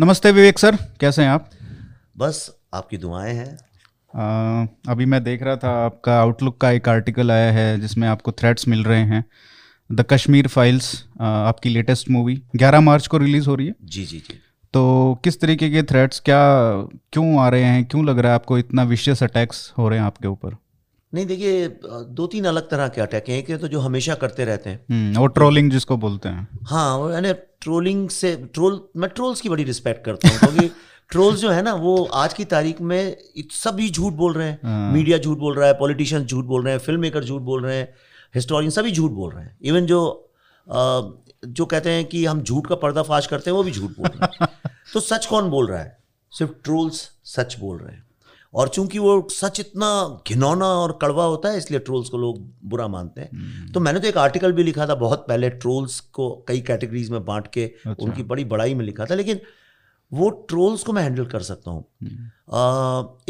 नमस्ते विवेक सर, कैसे हैं आप? बस आपकी दुआएं हैं। अभी मैं देख रहा था आपका आउटलुक का एक आर्टिकल आया है जिसमें आपको थ्रेट्स मिल रहे हैं। द कश्मीर फाइल्स आपकी लेटेस्ट मूवी 11 मार्च को रिलीज़ हो रही है। जी जी जी। तो किस तरीके के थ्रेट्स क्यों आ रहे हैं, क्यों लग रहा है आपको इतना विशियस अटैक्स हो रहे हैं आपके ऊपर? नहीं देखिए, दो तीन अलग तरह के अटैक हैं। एक तो जो हमेशा करते रहते हैं और ट्रोलिंग जिसको बोलते हैं। हाँ, और यानी ट्रोलिंग से मैं ट्रोल्स की बड़ी रिस्पेक्ट करता हूँ क्योंकि ट्रोल्स जो है ना वो आज की तारीख में सभी झूठ बोल रहे हैं। मीडिया झूठ बोल रहा है, पॉलिटिशियंस झूठ बोल रहे हैं, फिल्म मेकर झूठ बोल रहे हैं, हिस्टोरियन सभी झूठ बोल रहे हैं। इवन जो कहते हैं कि हम झूठ का पर्दाफाश करते हैं वो भी झूठ बोल रहे हैं। तो सच कौन बोल रहा है? सिर्फ ट्रोल्स सच बोल रहे हैं। और चूंकि वो सच इतना घिनौना और कड़वा होता है इसलिए ट्रोल्स को लोग बुरा मानते हैं। तो मैंने तो एक आर्टिकल भी लिखा था बहुत पहले, ट्रोल्स को कई कैटेगरीज में बांट के। अच्छा। उनकी बड़ी बड़ाई में लिखा था, लेकिन वो ट्रोल्स को मैं हैंडल कर सकता हूँ।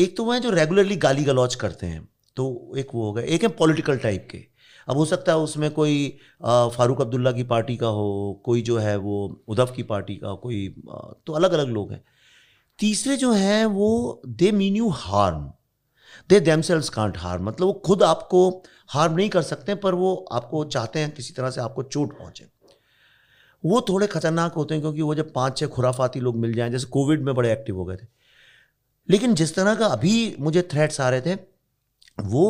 एक तो वो हैं जो रेगुलरली गाली गलौज करते हैं, तो एक वो हो गया। एक है पॉलिटिकल टाइप के। अब हो सकता है उसमें कोई फारूक अब्दुल्ला की पार्टी का हो, कोई जो है वो उद्धव की पार्टी का, कोई तो अलग अलग लोग हैं। तीसरे जो हैं वो they mean you harm, they themselves can't harm, मतलब वो खुद आपको हार्म नहीं कर सकते पर वो आपको चाहते हैं किसी तरह से आपको चोट पहुंचे। वो थोड़े खतरनाक होते हैं क्योंकि वो जब 5-6 खुराफाती लोग मिल जाएं, जैसे कोविड में बड़े एक्टिव हो गए थे। लेकिन जिस तरह का अभी मुझे थ्रेट्स आ रहे थे वो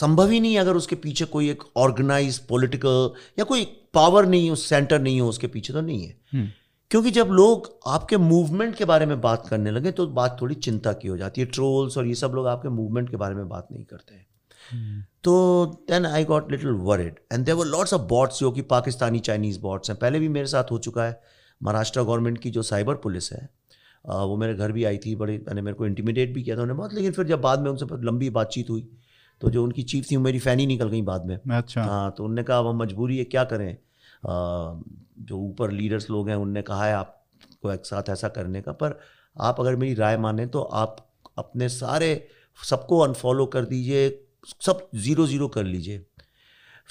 संभव ही नहीं अगर उसके पीछे कोई एक ऑर्गेनाइज पॉलिटिकल या कोई पावर नहीं हो, सेंटर नहीं हो उसके पीछे, तो नहीं है। क्योंकि जब लोग आपके मूवमेंट के बारे में बात करने लगे तो बात थोड़ी चिंता की हो जाती है। ट्रोल्स और ये सब लोग आपके मूवमेंट के बारे में बात नहीं करते हैं। तो then I got little worried and there were lots of bots जो कि पाकिस्तानी चाइनीज़ बॉट्स हैं। पहले भी मेरे साथ हो चुका है। महाराष्ट्र गवर्नमेंट की जो साइबर पुलिस है वो मेरे घर भी आई थी। बड़े मैंने मेरे को इंटिमिडेट भी किया था उन्होंने बहुत, लेकिन फिर जब बाद में उनसे लंबी बातचीत हुई तो जो उनकी चीफ थी मेरी फ़ैन ही निकल गई बाद में। अच्छा। हाँ, तो उनने कहा अब हम मजबूरी है, क्या करें। जो ऊपर लीडर्स लोग हैं उनने कहा है आपको एक साथ ऐसा करने का, पर आप अगर मेरी राय माने तो आप अपने सारे सबको अनफॉलो कर दीजिए, सब 0-0 कर लीजिए।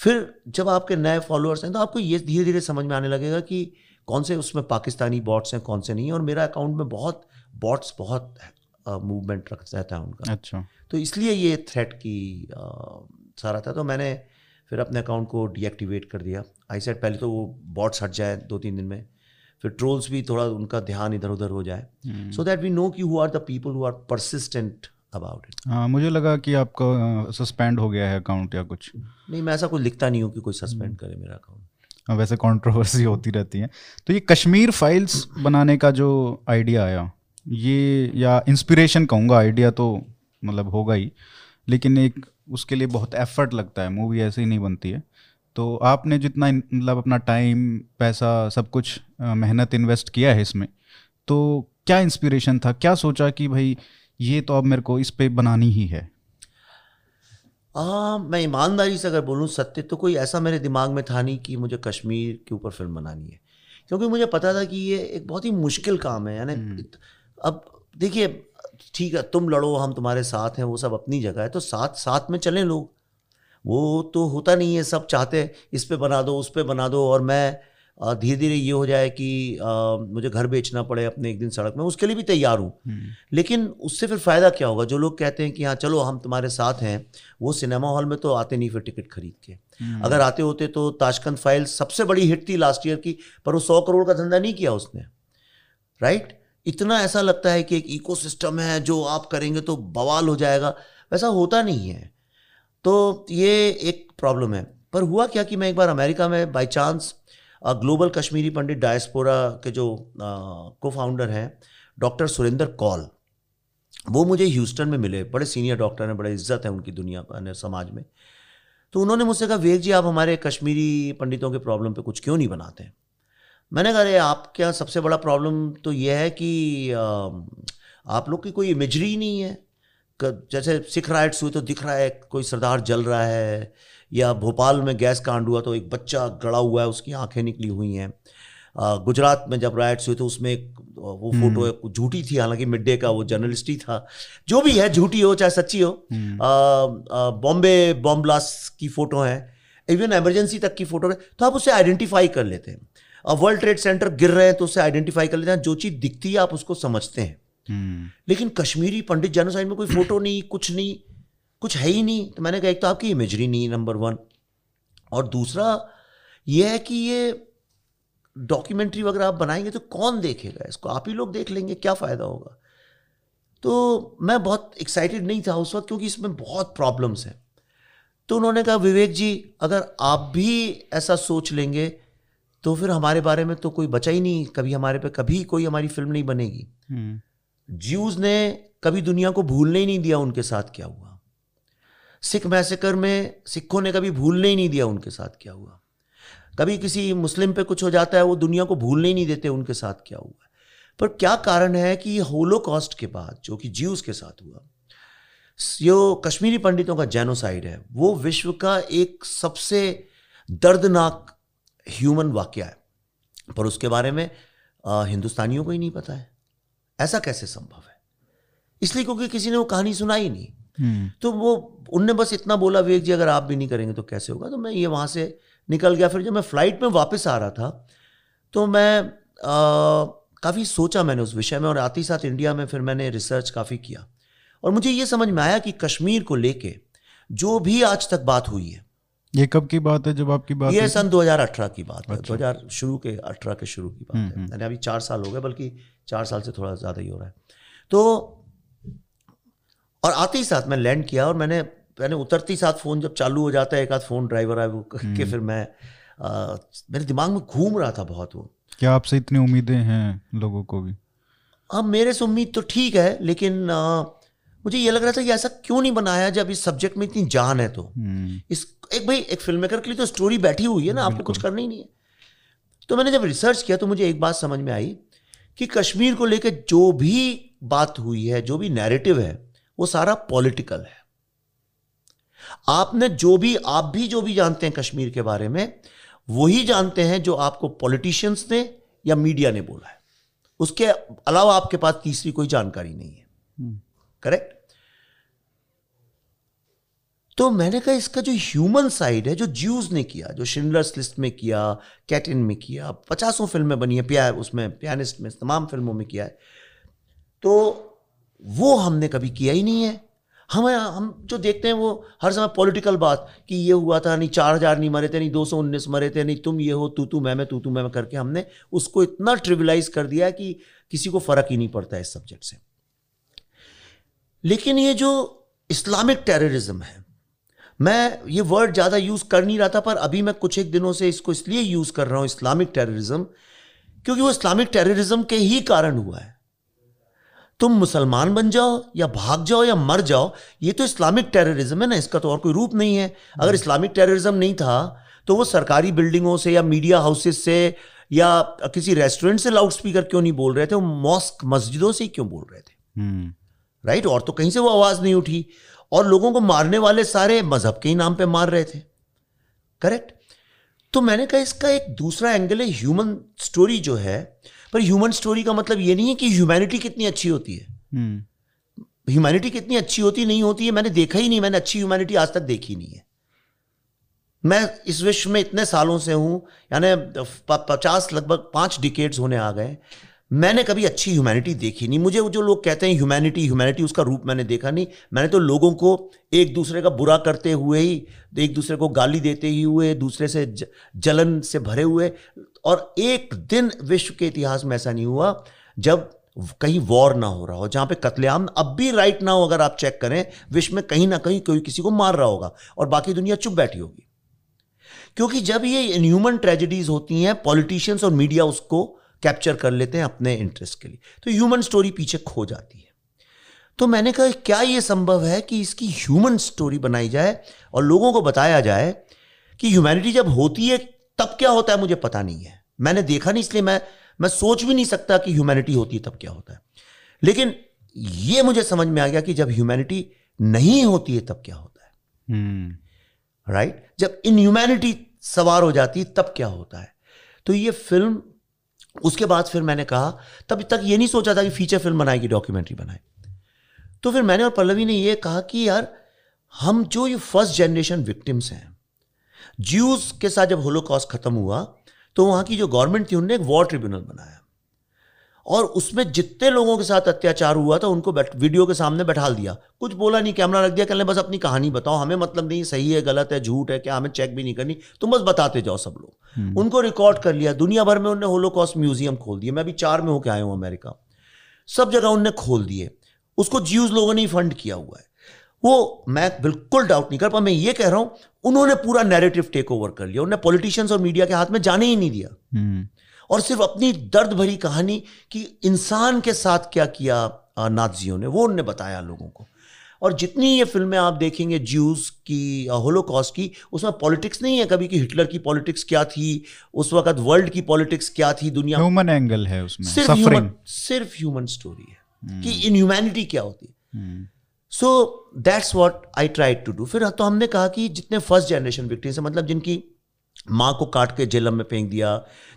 फिर जब आपके नए फॉलोअर्स हैं तो आपको ये धीरे धीरे समझ में आने लगेगा कि कौन से उसमें पाकिस्तानी बॉट्स हैं कौन से नहीं हैं। और मेरा अकाउंट में बहुत बॉट्स बहुत मूवमेंट रख रहता है उनका। अच्छा। तो इसलिए ये थ्रेट की सारा था। तो मैंने फिर अपने अकाउंट को डीएक्टिवेट कर दिया। आई सेड पहले तो वो बॉट्स हट जाए 2-3 दिन में, फिर ट्रोल्स भी थोड़ा उनका ध्यान इधर उधर हो जाए, सो दैट वी नो कि who are the people who are persistent about it. हाँ, मुझे लगा कि आपका सस्पेंड हो गया है अकाउंट या कुछ। नहीं, मैं ऐसा कुछ लिखता नहीं हूँ कि कोई सस्पेंड करे मेरा अकाउंट। वैसे कॉन्ट्रोवर्सी होती रहती है। तो ये कश्मीर फाइल्स बनाने का जो आइडिया आया, ये या इंस्पिरेशन कहूँगा, आइडिया तो मतलब होगा ही, लेकिन एक उसके लिए बहुत एफर्ट लगता है, मूवी ऐसे ही नहीं बनती है। तो आपने जितना मतलब अपना टाइम, पैसा, सब कुछ मेहनत इन्वेस्ट किया है इसमें, तो क्या इंस्पिरेशन था, क्या सोचा कि भाई ये तो अब मेरे को इस पे बनानी ही है? मैं ईमानदारी से अगर बोलूँ सत्य, तो कोई ऐसा मेरे दिमाग में था नहीं कि मुझे कश्मीर के ऊपर फिल्म बनानी है, क्योंकि मुझे पता था कि ये एक बहुत ही मुश्किल काम है। यानी अब देखिए, ठीक है तुम लड़ो हम तुम्हारे साथ हैं, वो सब अपनी जगह है, तो साथ साथ में चलें लोग। वो तो होता नहीं है, सब चाहते इस पे बना दो उस पे बना दो, और मैं धीरे धीरे ये हो जाए कि मुझे घर बेचना पड़े अपने एक दिन सड़क में, उसके लिए भी तैयार हूँ। लेकिन उससे फिर फ़ायदा क्या होगा? जो लोग कहते हैं कि हाँ चलो हम तुम्हारे साथ हैं, वो सिनेमा हॉल में तो आते नहीं फिर टिकट खरीद के। अगर आते होते तो ताशकंद फाइल सबसे बड़ी हिट थी लास्ट ईयर की, पर वो 100 करोड़ का धंधा नहीं किया उसने। राइट, इतना ऐसा लगता है कि एक इकोसिस्टम है जो आप करेंगे तो बवाल हो जाएगा, वैसा होता नहीं है। तो ये एक प्रॉब्लम है। पर हुआ क्या कि मैं एक बार अमेरिका में by chance global Kashmiri Pandit diaspora के जो को फाउंडर हैं डॉक्टर सुरेंद्र कौल, वो मुझे ह्यूस्टन में मिले। बड़े सीनियर डॉक्टर हैं, बड़े इज्जत है उनकी दुनिया पर समाज में। तो उन्होंने मुझसे कहा विवेक जी आप हमारे कश्मीरी पंडितों के प्रॉब्लम पर कुछ क्यों नहीं बनाते हैं? मैंने कहा अरे आपके यहाँ सबसे बड़ा प्रॉब्लम तो ये है कि आप लोग की कोई इमेजरी नहीं है। जैसे सिख राइट्स हुए तो दिख रहा है कोई सरदार जल रहा है, या भोपाल में गैस कांड हुआ तो एक बच्चा गड़ा हुआ है उसकी आंखें निकली हुई हैं। गुजरात में जब राइट्स हुए तो उसमें वो फोटो झूठी थी, हालांकि मिड डे का वो जर्नलिस्ट ही था। जो भी है झूठी हो चाहे सच्ची हो। बॉम्बे बॉम्ब ब्लास्ट की फ़ोटो है, इवन एमरजेंसी तक की फ़ोटो है, तो आप उसे आइडेंटिफाई कर लेते हैं। अब वर्ल्ड ट्रेड सेंटर गिर रहे हैं तो उसे आइडेंटिफाई कर लेते हैं, जो चीज़ दिखती है आप उसको समझते हैं। लेकिन कश्मीरी पंडित जेनोसाइड में कोई फोटो नहीं, कुछ नहीं, कुछ है ही नहीं। तो मैंने कहा एक तो आपकी इमेजरी नहीं नंबर 1, और दूसरा ये है कि ये डॉक्यूमेंट्री वगैरह आप बनाएंगे तो कौन देखेगा इसको, आप ही लोग देख लेंगे, क्या फ़ायदा होगा। तो मैं बहुत एक्साइटेड नहीं था उस वक्त क्योंकि इसमें बहुत प्रॉब्लम्स हैं। तो उन्होंने कहा विवेक जी अगर आप भी ऐसा सोच लेंगे तो फिर हमारे बारे में तो कोई बचा ही नहीं, कभी हमारे पे कभी कोई हमारी फिल्म नहीं बनेगी। ज्यूज़ ने कभी दुनिया को भूलने ही नहीं दिया उनके साथ क्या हुआ, सिख मैसेकर में सिखों ने कभी भूलने ही नहीं दिया उनके साथ क्या हुआ, कभी किसी मुस्लिम पे कुछ हो जाता है वो दुनिया को भूलने ही नहीं देते उनके साथ क्या हुआ। पर क्या कारण है कि ये होलोकॉस्ट के बाद जो कि ज्यूज़ के साथ हुआ, जो कश्मीरी पंडितों का जेनोसाइड है, वो विश्व का एक सबसे दर्दनाक ह्यूमन वाकया है, पर उसके बारे में हिंदुस्तानियों को ही नहीं पता है। ऐसा कैसे संभव है? इसलिए क्योंकि किसी ने वो कहानी सुनाई नहीं। तो वो उनने बस इतना बोला विवेक जी अगर आप भी नहीं करेंगे तो कैसे होगा। तो मैं ये वहाँ से निकल गया। फिर जब मैं फ्लाइट में वापस आ रहा था तो मैं काफ़ी सोचा मैंने उस विषय में, और आते ही साथ इंडिया में फिर मैंने रिसर्च काफ़ी किया और मुझे ये समझ में आया कि कश्मीर को लेके जो भी आज तक बात हुई है। ये कब की बात है जब आपकी बात? ये सन 2018 की बात है, 2018 के शुरू की बात है। मैंने अभी 4 साल हो गए, बल्कि 4 साल से थोड़ा ज़्यादा ही हो रहा है। तो और आते ही साथ मैं लैंड किया और मैंने उतरते ही साथ फ़ोन जब चालू हो जाता है, एक आध फ़ोन ड्राइवर आए वो के फिर मैं मेरे दिमाग में घूम रहा था बहुत वो। क्या आपसे इतनी उम्मीदें हैं लोगों को भी? हाँ मेरे से उम्मीद तो ठीक है, लेकिन मुझे ये लग रहा था कि ऐसा क्यों नहीं बनाया जब इस सब्जेक्ट में इतनी जान है। तो इस एक फिल्म मेकर के लिए तो स्टोरी बैठी हुई है ना, आपको कुछ करना ही नहीं है। तो मैंने जब रिसर्च किया तो मुझे एक बात समझ में आई कि कश्मीर को लेकर जो भी बात हुई है, जो भी नैरेटिव है, वो सारा पॉलिटिकल है। आपने जो भी जानते हैं कश्मीर के बारे में, वही जानते हैं जो आपको पॉलिटिशियंस ने या मीडिया ने बोला है। उसके अलावा आपके पास तीसरी कोई जानकारी नहीं है, करेक्ट? तो मैंने कहा इसका जो ह्यूमन साइड है, जो ज्यूज़ ने किया, जो शिंडलर्स लिस्ट में किया, कैटिन में किया, 50 फिल्में बनी है, पियानिस्ट में, तमाम फिल्मों में किया है, तो वो हमने कभी किया ही नहीं है। हम जो देखते हैं वो हर समय पॉलिटिकल बात कि ये हुआ था, नहीं 4000 नहीं मरे थे, नहीं 219 मरे थे, नहीं तुम ये हो, तू मैं करके हमने उसको इतना ट्रिविलाइज कर दिया कि किसी को फर्क ही नहीं पड़ता इस सब्जेक्ट से। लेकिन ये जो इस्लामिक टेररिज्म है, मैं ये वर्ड ज़्यादा यूज़ कर नहीं रहा था, पर अभी मैं कुछ एक दिनों से इसको इसलिए यूज़ कर रहा हूँ इस्लामिक टेररिज्म, क्योंकि वो इस्लामिक टेररिज्म के ही कारण हुआ है। तुम मुसलमान बन जाओ या भाग जाओ या मर जाओ, ये तो इस्लामिक टेररिज्म है ना, इसका तो और कोई रूप नहीं है। अगर इस्लामिक टेररिज्म नहीं था तो वो सरकारी बिल्डिंगों से या मीडिया हाउसेस से या किसी रेस्टोरेंट से लाउड स्पीकर क्यों नहीं बोल रहे थे, वो मॉस्क मस्जिदों से ही क्यों बोल रहे थे, राइट? और तो कहीं से वो आवाज़ नहीं उठी, और लोगों को मारने वाले सारे मजहब के ही नाम पर मार रहे थे, करेक्ट? तो मैंने कहा इसका एक दूसरा एंगल है ह्यूमन स्टोरी जो है, पर ह्यूमन स्टोरी का मतलब ये नहीं है कि ह्यूमैनिटी कितनी अच्छी होती है। ह्यूमैनिटी कितनी अच्छी होती नहीं होती है मैंने देखा ही नहीं, मैंने अच्छी ह्यूमैनिटी आज तक देखी नहीं है। मैं इस विश्व में इतने सालों से हूं, यानी 50 लगभग 5 डिकेड्स होने आ गए, मैंने कभी अच्छी ह्यूमैनिटी देखी नहीं। मुझे जो लोग कहते हैं ह्यूमैनिटी उसका रूप मैंने देखा नहीं। मैंने तो लोगों को एक दूसरे का बुरा करते हुए ही, एक दूसरे को गाली देते ही हुए, दूसरे से जलन से भरे हुए, और एक दिन विश्व के इतिहास में ऐसा नहीं हुआ जब कहीं वॉर ना हो रहा हो, जहाँ पे कत्लेआम अब भी राइट ना हो। अगर आप चेक करें विश्व में कहीं ना कहीं कोई किसी को मार रहा होगा और बाकी दुनिया चुप बैठी होगी, क्योंकि जब ये इनह्यूमन ट्रेजेडीज होती हैं पॉलिटिशियंस और मीडिया उसको कैप्चर कर लेते हैं अपने इंटरेस्ट के लिए, तो ह्यूमन स्टोरी पीछे खो जाती है। तो मैंने कहा क्या ये संभव है कि इसकी ह्यूमन स्टोरी बनाई जाए और लोगों को बताया जाए कि ह्यूमैनिटी जब होती है तब क्या होता है, मुझे पता नहीं है, मैंने देखा नहीं, इसलिए मैं सोच भी नहीं सकता कि ह्यूमैनिटी होती है तब क्या होता है। लेकिन ये मुझे समझ में आ गया कि जब ह्यूमैनिटी नहीं होती है तब क्या होता है, राइट? जब इनह्यूमैनिटी सवार हो जाती है तब क्या होता है। तो ये फिल्म उसके बाद फिर मैंने कहा, तब तक ये नहीं सोचा था कि फीचर फिल्म बनाए कि डॉक्यूमेंट्री बनाए। तो फिर मैंने और पल्लवी ने ये कहा कि यार हम जो ये फर्स्ट जनरेशन विक्टिम्स हैं, ज्यूज़ के साथ जब होलोकॉस्ट खत्म हुआ तो वहाँ की जो गवर्नमेंट थी उन्होंने एक वॉर ट्रिब्यूनल बनाया और उसमें जितने लोगों के साथ अत्याचार हुआ था उनको वीडियो के सामने बैठा दिया, कुछ बोला नहीं, कैमरा रख दिया, कहने बस अपनी कहानी बताओ, हमें मतलब नहीं सही है गलत है झूठ है क्या, हमें चेक भी नहीं करनी, तुम बस बताते जाओ सब लोग। उनको रिकॉर्ड कर लिया, दुनिया भर में उन्होंने होलोकॉस्ट म्यूजियम खोल दिए, मैं अभी 4 में होके आया हूँ अमेरिका, सब जगह उनने खोल दिए, उसको ज्यूज लोगों ने फंड किया हुआ है। वो मैं बिल्कुल डाउट नहीं कर पा, मैं ये कह रहा हूँ उन्होंने पूरा नैरेटिव टेक ओवर कर लिया, उन्होंने पॉलिटिशियंस और मीडिया के हाथ में जाने ही नहीं दिया और सिर्फ अपनी दर्द भरी कहानी कि इंसान के साथ क्या किया नाज़ियों ने वो उनने बताया लोगों को। और जितनी ये फिल्में आप देखेंगे ज्यूज़ की होलोकॉस्ट की, उसमें पॉलिटिक्स नहीं है कभी कि हिटलर की पॉलिटिक्स क्या थी उस वक्त, वर्ल्ड की पॉलिटिक्स क्या थी, दुनिया ह्यूमन एंगल है उसमें, सिर्फ ह्यूमन स्टोरी है कि इन ह्यूमैनिटी क्या होती है। So that's what I tried to do. फिर तो हमने कहा कि जितने फर्स्ट जनरेशन विक्टिम्स हैं, मतलब जिनकी माँ को काट के जेलम में फेंक दिया,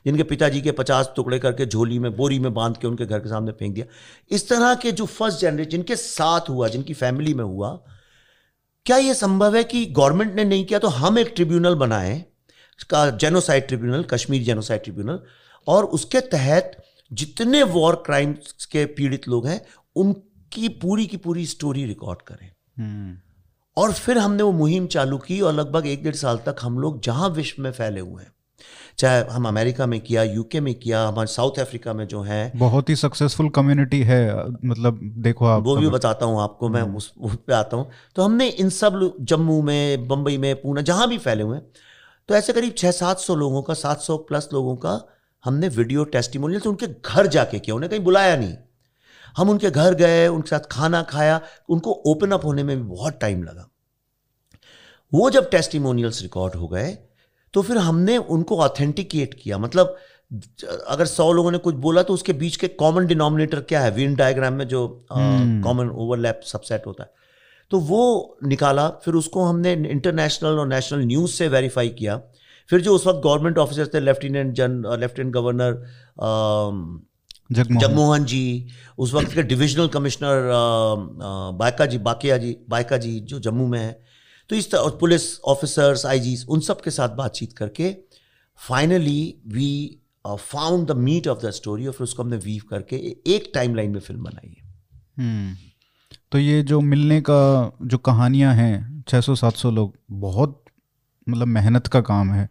जिनके पिताजी के 50 टुकड़े करके झोली में बोरी में बांध के उनके घर के सामने फेंक दिया, इस तरह के जो फर्स्ट जनरेशन जिनके साथ हुआ, जिनकी फैमिली में हुआ, क्या ये संभव है कि गवर्नमेंट ने नहीं किया? तो हम एक ट्रिब्यूनल बनाएं, genocide tribunal, Kashmir genocide tribunal, और उसके तहत जितने वॉर क्राइम्स के पीड़ित लोग हैं उनकी पूरी की पूरी स्टोरी रिकॉर्ड करें। और फिर हमने वो मुहिम चालू की और लगभग 1-1.5 साल तक हम लोग जहाँ विश्व में फैले हुए हैं, चाहे हम अमेरिका में किया, यूके में किया, हमारे साउथ अफ्रीका में जो है बहुत ही सक्सेसफुल कम्युनिटी है, मतलब देखो आप वो भी बताता हूँ आपको, मैं उस पे आता हूँ। तो हमने इन सब जम्मू में, बम्बई में, पूना, जहाँ भी फैले हुए हैं, तो ऐसे करीब 600-700 लोगों का, 700+ लोगों का हमने वीडियो टेस्टिमोनियल उनके घर जाके किया, उन्हें कहीं बुलाया नहीं, हम उनके घर गए, उनके साथ खाना खाया, उनको ओपन अप होने में भी बहुत टाइम लगा। वो जब टेस्टिमोनियल्स रिकॉर्ड हो गए तो फिर हमने उनको ऑथेंटिकेट किया, मतलब अगर 100 लोगों ने कुछ बोला तो उसके बीच के कॉमन डिनोमिनेटर क्या है, विन डायग्राम में जो कॉमन ओवरलैप सबसेट होता है, तो वो निकाला। फिर उसको हमने इंटरनेशनल और नेशनल न्यूज़ से वेरीफाई किया। फिर जो उस वक्त गवर्नमेंट ऑफिसर्स थे, लेफ्टिनेंट गवर्नर जगमोहन जी, उस वक्त के डिविजनल कमिश्नर बायका जी जो जम्मू में है, तो इस तरह पुलिस ऑफिसर्स, आईजी, उन सब के साथ बातचीत करके finally we found the meat of the story और फिर उसको हमने वीव करके एक टाइमलाइन में फिल्म बनाई है। तो ये जो मिलने का जो कहानियां हैं 600-700 लोग, बहुत मतलब मेहनत का काम है।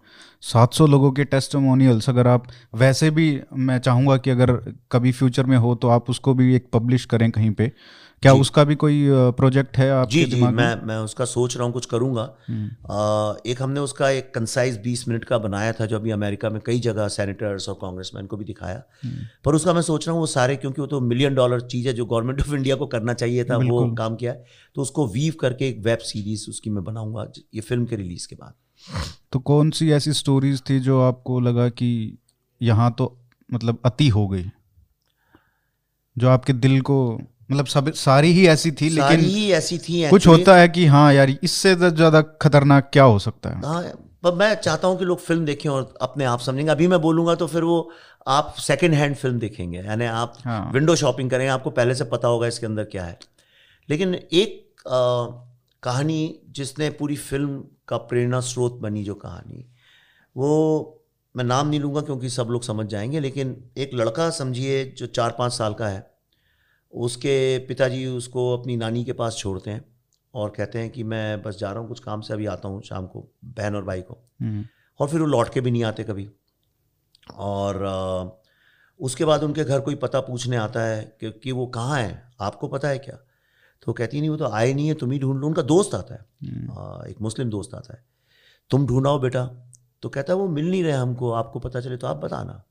700 लोगों के टेस्टिमोनियल्स अगर आप, वैसे भी मैं चाहूँगा कि अगर कभी फ्यूचर में हो तो आप उसको भी एक पब्लिश करें कहीं पे, क्या उसका भी कोई प्रोजेक्ट है आपके दिमाग में? मैं उसका सोच रहा हूँ, कुछ करूँगा। एक हमने उसका एक कंसाइज 20 मिनट का बनाया था जो अभी अमेरिका में कई जगह सेनेटर्स और कांग्रेसमैन को भी दिखाया, पर उसका मैं सोच रहा हूँ वो सारे, क्योंकि वो तो $1 मिलियन चीज़ है जो गवर्नमेंट ऑफ इंडिया को करना चाहिए था, वो काम किया है, तो उसको वीव करके एक वेब सीरीज उसकी मैं बनाऊँगा ये फिल्म के रिलीज के बाद। तो कौन सी ऐसी स्टोरीज थी जो आपको लगा कि यहाँ तो मतलब अति हो गई, जो आपके दिल को मतलब सब सारी ही ऐसी थी, लेकिन ही ऐसी थी कुछ होता है कि हाँ यार इससे ज़्यादा खतरनाक क्या हो सकता है? हाँ, पर मैं चाहता हूँ कि लोग फिल्म देखें और अपने आप समझेंगे। अभी मैं बोलूँगा तो फिर वो आप सेकेंड हैंड फिल्म देखेंगे, यानी आप विंडो शॉपिंग करेंगे, आपको पहले से पता होगा इसके अंदर क्या है। लेकिन एक कहानी जिसने पूरी फिल्म का प्रेरणा स्रोत बनी, जो कहानी, वो मैं नाम नहीं लूँगा क्योंकि सब लोग समझ जाएंगे, लेकिन एक लड़का समझिए जो 4-5 साल का है, उसके पिताजी उसको अपनी नानी के पास छोड़ते हैं और कहते हैं कि मैं बस जा रहा हूँ कुछ काम से, अभी आता हूँ शाम को, बहन और भाई को, और फिर वो लौट के भी नहीं आते कभी। और उसके बाद उनके घर कोई पता पूछने आता है कि वो कहाँ है, आपको पता है क्या? तो कहती नहीं, वो तो आए नहीं है, तुम ही ढूंढ लो। उनका दोस्त आता है, एक मुस्लिम दोस्त आता है, तुम ढूंढाओ बेटा। तो कहता है वो मिल नहीं रहे हमको, आपको पता चले तो आप बताना।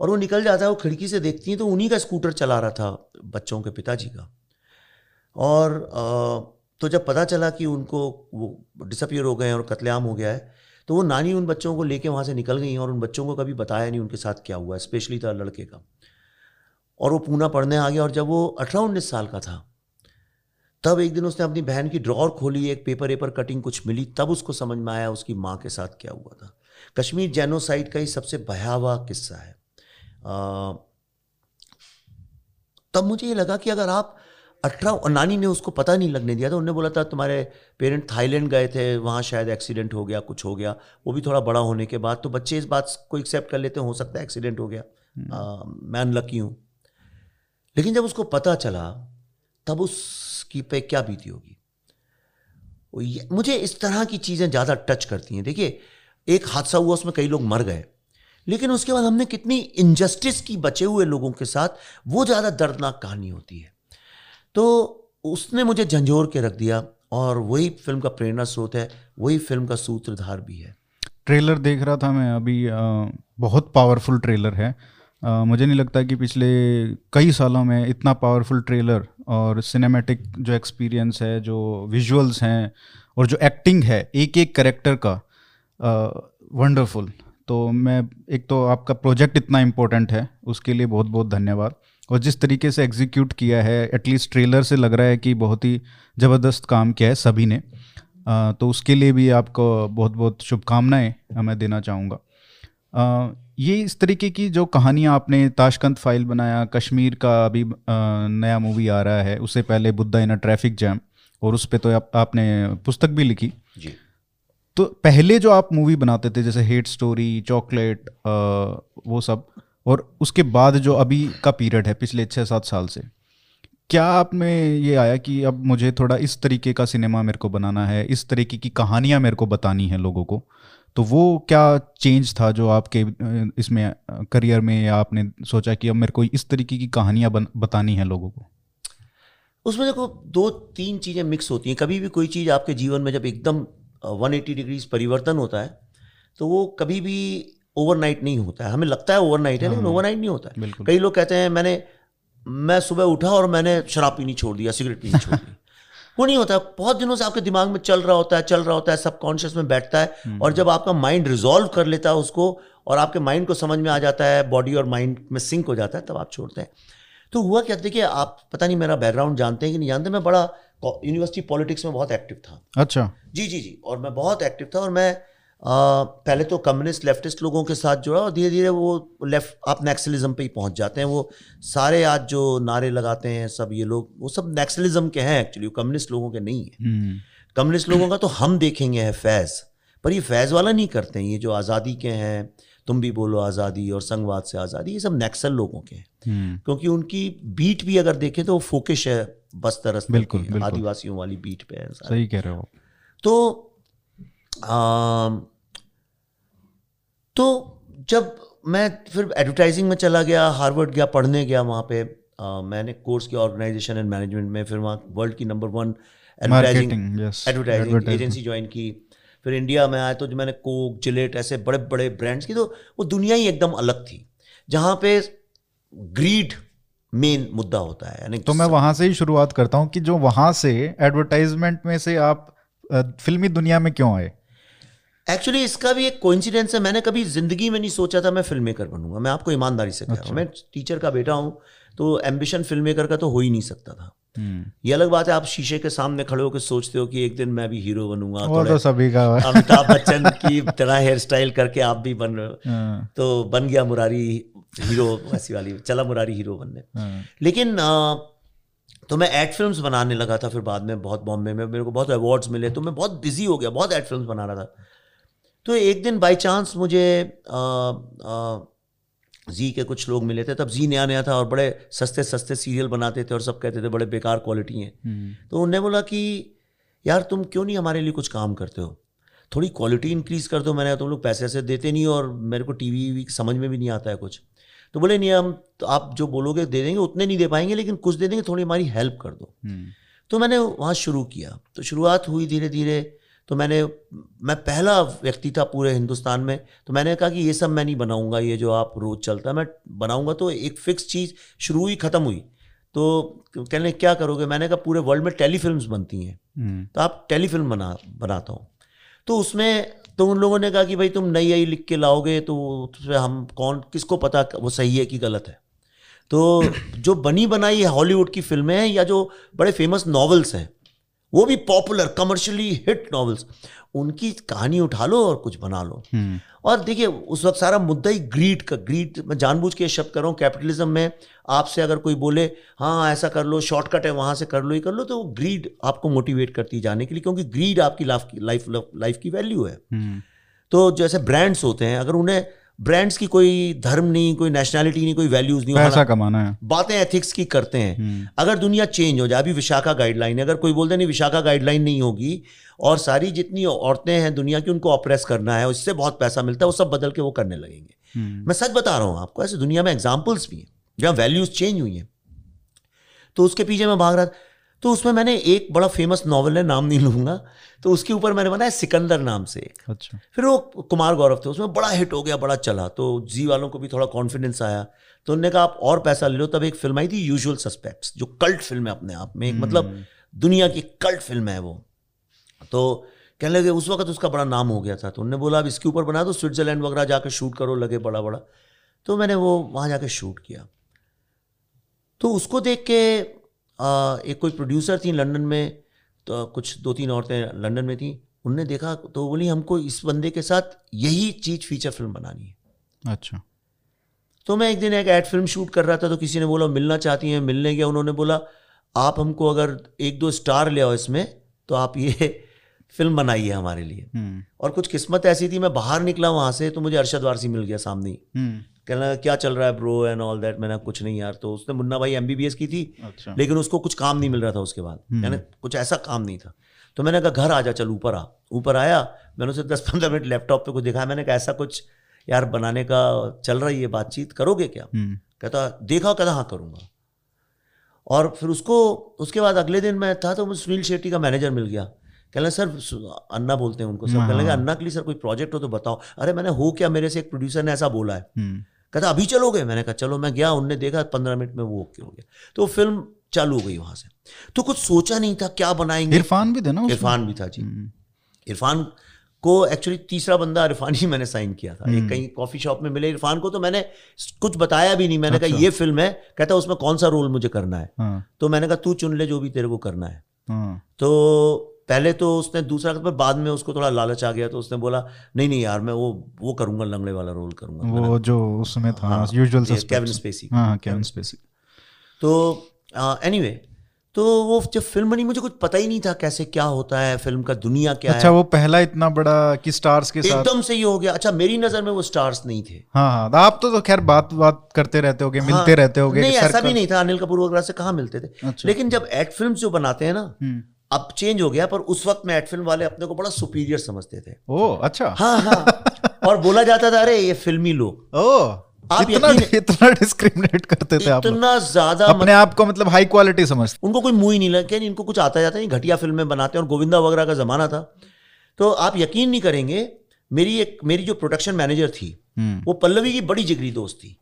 और वो निकल जाता है। वो खिड़की से देखती है तो उन्हीं का स्कूटर चला रहा था बच्चों के पिताजी का। और तो जब पता चला कि उनको वो डिसअपियर हो गए और कत्लेआम हो गया है, तो वो नानी उन बच्चों को लेके वहाँ से निकल गई और उन बच्चों को कभी बताया नहीं उनके साथ क्या हुआ, स्पेशली था लड़के का। और वो पूना पढ़ने आ गया और जब वो 18-19 साल का था तब एक दिन उसने अपनी बहन की ड्रॉअर खोली, एक पेपर कटिंग कुछ मिली, तब उसको समझ में आया उसकी माँ के साथ क्या हुआ था। कश्मीर जेनोसाइड का ही सबसे भयावह किस्सा है। तब मुझे ये लगा कि अगर आप 18, और नानी ने उसको पता नहीं लगने दिया था। उन्होंने बोला था तुम्हारे पेरेंट थाईलैंड गए थे, वहाँ शायद एक्सीडेंट हो गया, कुछ हो गया, वो भी थोड़ा बड़ा होने के बाद। तो बच्चे इस बात को एक्सेप्ट कर लेते हैं, हो सकता है एक्सीडेंट हो गया, मैं अनलकी हूँ। लेकिन जब उसको पता चला तब उसकी पे क्या बीती होगी। मुझे इस तरह की चीज़ें ज़्यादा टच करती हैं। देखिए, एक हादसा हुआ, उसमें कई लोग मर गए, लेकिन उसके बाद हमने कितनी इनजस्टिस की बचे हुए लोगों के साथ, वो ज़्यादा दर्दनाक कहानी होती है। तो उसने मुझे झंझोर के रख दिया, और वही फिल्म का प्रेरणा स्रोत है, वही फिल्म का सूत्रधार भी है। ट्रेलर देख रहा था मैं अभी, बहुत पावरफुल ट्रेलर है। मुझे नहीं लगता कि पिछले कई सालों में इतना पावरफुल ट्रेलर और सिनेमैटिक जो एक्सपीरियंस है, जो विजुअल्स हैं और जो एक्टिंग है एक एक कैरेक्टर का, वंडरफुल। तो मैं, एक तो आपका प्रोजेक्ट इतना इम्पोर्टेंट है, उसके लिए बहुत बहुत धन्यवाद, और जिस तरीके से एग्जीक्यूट किया है, एटलीस्ट ट्रेलर से लग रहा है कि बहुत ही ज़बरदस्त काम किया है सभी ने। तो उसके लिए भी आपको बहुत बहुत शुभकामनाएं मैं देना चाहूँगा। ये इस तरीके की जो कहानियाँ, आपने ताशकंद फाइल बनाया, कश्मीर का अभी नया मूवी आ रहा है, उससे पहले Buddha in a traffic jam, और उस पर तो आपने पुस्तक भी लिखी जी। तो पहले जो आप मूवी बनाते थे, जैसे हेट स्टोरी, चॉकलेट, वो सब, और उसके बाद जो अभी का पीरियड है पिछले 6-7 साल से, क्या आप में ये आया कि अब मुझे थोड़ा इस तरीके का सिनेमा मेरे को बनाना है, इस तरीके की कहानियाँ मेरे को बतानी है लोगों को? तो वो क्या चेंज था जो आपके इसमें करियर में, या आपने सोचा कि अब मेरे को इस तरीके की कहानियाँ बतानी है लोगों को? उसमें देखो 2-3 चीज़ें मिक्स होती हैं। कभी भी कोई चीज़ आपके जीवन में जब एकदम 180 डिग्रीज परिवर्तन होता है, तो वो कभी भी ओवरनाइट नहीं होता है। हमें लगता है ओवरनाइट है, लेकिन ओवरनाइट नहीं होता है। कई लोग कहते हैं मैं सुबह उठा और मैंने शराब पीनी छोड़ दिया, सिगरेट पीनी छोड़ दी। वो नहीं होता, बहुत दिनों से आपके दिमाग में चल रहा होता है, सबकॉन्शियस में बैठता है, और जब आपका माइंड रिजॉल्व कर लेता है उसको, और आपके माइंड को समझ में आ जाता है, बॉडी और माइंड में सिंक हो जाता है, तब आप छोड़ते हैं। तो हुआ क्या, देखिए आप पता नहीं मेरा बैकग्राउंड जानते हैं कि नहीं जानते, मैं बड़ा यूनिवर्सिटी पॉलिटिक्स में बहुत एक्टिव था। अच्छा जी, और मैं बहुत एक्टिव था, और मैं पहले तो कम्युनिस्ट लेफ्टिस्ट लोगों के साथ जुड़ा, और धीरे धीरे वो लेफ्ट, आप नैक्सलिज्म पे ही पहुंच जाते हैं। वो सारे आज जो नारे लगाते हैं सब ये लोग, वो सब नैक्सलिज्म के हैं एक्चुअली, कम्युनिस्ट लोगों के नहीं है। कम्युनिस्ट लोगों का तो हम देखेंगे है फैज़, पर ये फैज़ वाला नहीं करते हैं। ये जो आज़ादी के हैं, तुम भी बोलो आज़ादी और संघवाद से आज़ादी, ये सब नक्सल लोगों के हैं, क्योंकि उनकी बीट भी अगर देखें तो वो फोकस है बस्तर अस्तर आदिवासियों वाली बीट पे है। सही कह रहे हो। तो जब मैं फिर एडवर्टाइजिंग में चला गया, हार्वर्ड गया पढ़ने गया, वहाँ पे मैंने कोर्स किया ऑर्गेनाइजेशन एंड मैनेजमेंट में। फिर वहाँ वर्ल्ड की नंबर 1 एडवर्टाइजिंग एजेंसी ज्वाइन की। फिर इंडिया में आया तो जो मैंने कोक, जिलेट, ऐसे बड़े बड़े ब्रांड्स की, तो वो दुनिया ही एकदम अलग थी, जहाँ पे ग्रीड मेन मुद्दा होता है। तो मैं वहाँ से ही शुरुआत करता हूँ कि जो वहाँ से एडवर्टाइजमेंट में से आप फिल्मी दुनिया में क्यों आए? एक्चुअली इसका भी एक कोइंसिडेंस है। मैंने कभी ज़िंदगी में नहीं सोचा था मैं फिल्म मेकर बनूंगा। मैं आपको ईमानदारी से कह रहा हूँ, मैं टीचर का बेटा हूँ, तो एम्बिशन फिल्म मेकर का तो हो ही नहीं सकता था। ये अलग बात है आप शीशे के सामने खड़े होकर सोचते हो कि एक दिन मैं भी हीरो बनूंगा, वो तो सभी का है। अमिताभ बच्चन की तरह हेयर स्टाइल करके आप भी बन रहे हो, तो बन गया मुरारी हीरो, ऐसी वाली चला मुरारी हीरो बनने। लेकिन तो मैं एड फिल्म्स बनाने लगा था। फिर बाद में बहुत बॉम्बे में मेरे को बहुत अवार्ड्स मिले, तो मैं बहुत बिजी हो गया, बहुत एड फिल्म्स बना रहा था। तो एक दिन बाय चांस मुझे जी के कुछ लोग मिले थे, तब जी नया नया था और बड़े सस्ते सस्ते सीरियल बनाते थे और सब कहते थे बड़े बेकार क्वालिटी हैं। तो उन्होंने बोला कि यार तुम क्यों नहीं हमारे लिए कुछ काम करते हो, थोड़ी क्वालिटी इंक्रीज़ कर दो। मैंने कहा तुम लोग पैसे ऐसे देते नहीं और मेरे को टीवी समझ में भी नहीं आता है कुछ। तो बोले नहीं हम तो आप जो बोलोगे दे देंगे, उतने नहीं दे पाएंगे लेकिन कुछ दे देंगे, थोड़ी हमारी हेल्प कर दो। तो मैंने वहाँ शुरू किया, तो शुरुआत हुई धीरे धीरे। तो मैं पहला व्यक्ति था पूरे हिंदुस्तान में, तो मैंने कहा कि ये सब मैं नहीं बनाऊंगा, ये जो आप रोज़ चलता है मैं बनाऊंगा। तो एक फिक्स चीज़ शुरू हुई, ख़त्म हुई। तो कहने क्या करोगे, मैंने कहा पूरे वर्ल्ड में टेलीफिल्म्स बनती हैं, तो आप टेलीफिल्म बनाता हूँ। तो उसमें तो उन लोगों ने कहा कि भाई तुम नई लिख के लाओगे तो हम कौन, किसको पता वो सही है कि गलत है। तो जो बनी बनाई हॉलीवुड की फिल्में हैं या जो बड़े फेमस नॉवेल्स हैं वो भी पॉपुलर कमर्शियली हिट नॉवेल्स, उनकी कहानी उठा लो और कुछ बना लो। और देखिए उस वक्त सारा मुद्दा ही ग्रीड का, ग्रीड मैं जानबूझ के शब्द कर रहा हूँ। कैपिटलिज्म में आपसे अगर कोई बोले हाँ ऐसा कर लो, शॉर्टकट है वहाँ से कर लो ये कर लो, तो वो ग्रीड आपको मोटिवेट करती है जाने के लिए, क्योंकि ग्रीड आपकी लाइफ की वैल्यू है। तो जैसे ब्रांड्स होते हैं, अगर उन्हें ब्रांड्स की कोई धर्म नहीं, कोई नेशनैलिटी नहीं, कोई वैल्यूज नहीं, पैसा कमाना है, बातें एथिक्स की करते हैं। अगर दुनिया चेंज हो जाए, अभी विशाखा गाइडलाइन है, अगर कोई बोलते नहीं विशाखा गाइडलाइन नहीं होगी और सारी जितनी औरतें हैं दुनिया की उनको ऑपरेस करना है, उससे बहुत पैसा मिलता है, वो सब बदल के वो करने लगेंगे। मैं सच बता रहा हूँ आपको, ऐसे दुनिया में एग्जाम्पल्स भी हैं जहाँ वैल्यूज चेंज हुई हैं। तो उसके पीछे मैं भाग रहा था, तो उसमें मैंने एक बड़ा फेमस नॉवल है, नाम नहीं लूँगा, तो उसके ऊपर मैंने बनाया सिकंदर नाम से एक। अच्छा। फिर वो कुमार गौरव थे, उसमें बड़ा हिट हो गया, बड़ा चला, तो जी वालों को भी थोड़ा कॉन्फिडेंस आया, तो उन्होंने कहा आप और पैसा ले लो। तब एक फिल्म आई थी यूजुअल सस्पेक्ट्स, जो कल्ट फिल्म है अपने आप में, एक मतलब दुनिया की कल्ट फिल्म है वो। तो कहने लगे, उस वक्त उसका बड़ा नाम हो गया था, तो उन्होंने बोला अब इसके ऊपर बना दो, स्विट्जरलैंड वगैरह जाकर शूट करो, लगे बड़ा बड़ा। तो मैंने वो वहाँ जाकर शूट किया, तो उसको देख के एक कोई प्रोड्यूसर थी लंदन में, तो कुछ दो तीन औरतें लंदन में थीं, उनने देखा तो बोली हमको इस बंदे के साथ यही चीज़ फीचर फिल्म बनानी है। अच्छा। तो मैं एक दिन एक ऐड फिल्म शूट कर रहा था, तो किसी ने बोला मिलना चाहती हैं, मिलने गया, उन्होंने बोला आप हमको अगर 1-2 स्टार ले आओ इसमें तो आप ये फिल्म बनाइए हमारे लिए। और कुछ किस्मत ऐसी थी, मैं बाहर निकला वहाँ से तो मुझे अरशद वारसी मिल गया सामने ही, कहना क्या चल रहा है ब्रो एंड ऑल दैट। मैंने कुछ नहीं यार, तो उसने मुन्ना भाई MBBS की थी। अच्छा। लेकिन उसको कुछ काम नहीं मिल रहा था उसके बाद, यानी कुछ ऐसा काम नहीं था, तो मैंने कहा घर आ जा, चल ऊपर आ। ऊपर आया, मैंने उसे 10-15 मिनट लैपटॉप पे कुछ दिखाया, मैंने कहा ऐसा कुछ यार बनाने का चल रही है बातचीत, करोगे क्या? कहता देखा, कहता हाँ करूँगा। और फिर उसको उसके बाद अगले दिन मैं था, तो मुझे सुनील शेट्टी का मैनेजर मिल गया, कहना सर अन्ना बोलते हैं उनको, सर कहना अन्ना के लिए सर कोई प्रोजेक्ट हो तो बताओ। अरे मैंने हो क्या, मेरे से एक प्रोड्यूसर ने ऐसा बोला है। कहता अभी चलोगे? मैंने कहा चलो। मैं गया, उनने देखा 15 मिनट में वो ओके हो गया, तो फिल्म चालू हो गई वहाँ से। तो कुछ सोचा नहीं था क्या बनाएंगे। इरफान भी था ना? इरफान भी था जी। इरफान को एक्चुअली तीसरा बंदा इरफान ही मैंने साइन किया था, एक कहीं कॉफी शॉप में मिले इरफान को, तो मैंने कुछ बताया भी नहीं, मैंने कहा ये फिल्म है, कहता उसमें कौन सा रोल मुझे करना है, तो मैंने कहा तू चुन ले जो भी तेरे को करना है। तो पहले तो उसने दूसरा, बाद में उसको थोड़ा लालच आ गया, तो उसने बोला नहीं नहीं यार मैं वो करूंगा, लंगड़े वाला रोल करूंगा, वो जो उसमें था यूजुअल सस्पेक्ट्स, केविन स्पेसी। हाँ, केविन स्पेसी। तो एनीवे, तो वो जब फिल्म बनी मुझे कुछ पता ही नहीं था कैसे क्या होता है, फिल्म का दुनिया क्या है। अच्छा, वो पहला इतना बड़ा कि स्टार्स के साथ एकदम से ये हो गया। अच्छा, मेरी नजर में वो स्टार्स नहीं थे। हाँ, आप तो खैर बात करते रहते होगे, मिलते रहते होगे। नहीं, ऐसा भी नहीं था, अनिल कपूर वगैरह से कहाँ मिलते थे। लेकिन जब एड फिल्म जो बनाते हैं ना, अब चेंज हो गया, पर उस वक्त में एड फिल्म वाले अपने को बड़ा सुपीरियर समझते थे। ओह अच्छा। हाँ हाँ। और बोला जाता था अरे ये फिल्मी लोग। ओह, आप इतना डिस्क्रिमिनेट करते थे आप, इतना ज्यादा अपने आप को मतलब हाई क्वालिटी समझते, उनको कोई मुंह ही नहीं लगा, इनको कुछ आता जाता नहीं, घटिया फिल्में बनाते हैं। और गोविंदा वगैरह का जमाना था, तो आप यकीन नहीं करेंगे, मेरी जो प्रोडक्शन मैनेजर थी वो पल्लवी की बड़ी जिगरी दोस्त थी।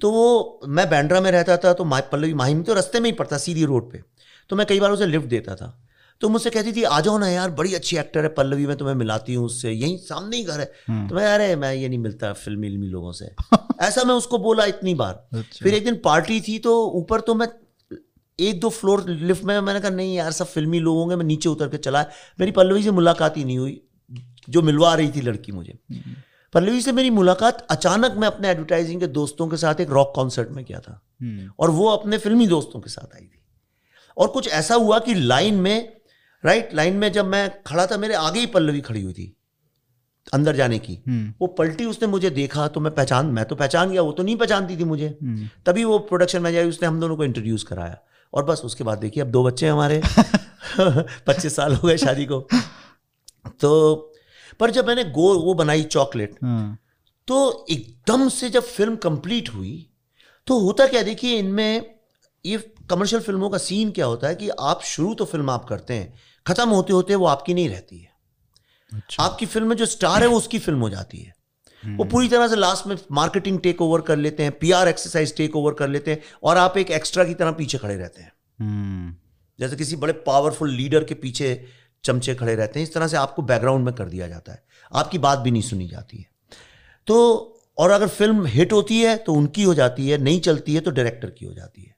तो वो, मैं बैंड्रा में रहता था, तो पल्लवी माहिम तो रास्ते में ही पड़ता सीधी रोड पे, तो मैं कई बार उसे लिफ्ट देता था, तो मुझसे कहती थी आ जाओ ना यार बड़ी अच्छी एक्टर है पल्लवी, मैं तुम्हें मिलाती हूँ उससे, यहीं सामने ही घर है। तो मैं अरे मैं ये नहीं मिलता फिल्मी लोगों से। ऐसा मैं उसको बोला इतनी बार। अच्छा। फिर एक दिन पार्टी थी, तो ऊपर तो मैं 1-2 फ्लोर लिफ्ट में, मैंने कहा नहीं यार सब फिल्मी लोग होंगे, मैं नीचे उतर के चला। मेरी पल्लवी से मुलाकात ही नहीं हुई, जो मिलवा रही थी लड़की मुझे पल्लवी से। मेरी मुलाकात अचानक, मैं अपने एडवर्टाइजिंग के दोस्तों के साथ एक रॉक कॉन्सर्ट में किया था, और वो अपने फिल्मी दोस्तों के साथ आई थी। और कुछ ऐसा हुआ कि लाइन में जब मैं खड़ा था, मेरे आगे ही पल्लवी खड़ी हुई थी अंदर जाने की। वो पलटी, उसने मुझे देखा, तो मैं तो पहचान गया, वो तो नहीं पहचानती थी मुझे। तभी वो प्रोडक्शन मैनेजर, उसने हम दोनों को इंट्रोड्यूस कराया, और बस उसके बाद देखिए अब 2 बच्चे हैं हमारे। 25 साल हो गए शादी को। तो पर जब मैंने वो बनाई चॉकलेट, तो एकदम से जब फिल्म कंप्लीट हुई, तो होता क्या देखिए, इनमें ये कमर्शियल फिल्मों का सीन क्या होता है कि आप शुरू तो फिल्म आप करते हैं, खत्म होते होते वो आपकी नहीं रहती है। अच्छा। आपकी फिल्म में जो स्टार है वो उसकी फिल्म हो जाती है, वो पूरी तरह से लास्ट में मार्केटिंग टेक ओवर कर लेते हैं, PR एक्सरसाइज टेक ओवर कर लेते हैं, और आप एक एक्स्ट्रा की तरह पीछे खड़े रहते हैं, जैसे किसी बड़े पावरफुल लीडर के पीछे चमचे खड़े रहते हैं। इस तरह से आपको बैकग्राउंड में कर दिया जाता है, आपकी बात भी नहीं सुनी जाती है। तो और अगर फिल्म हिट होती है तो उनकी हो जाती है, नहीं चलती है तो डायरेक्टर की हो जाती है,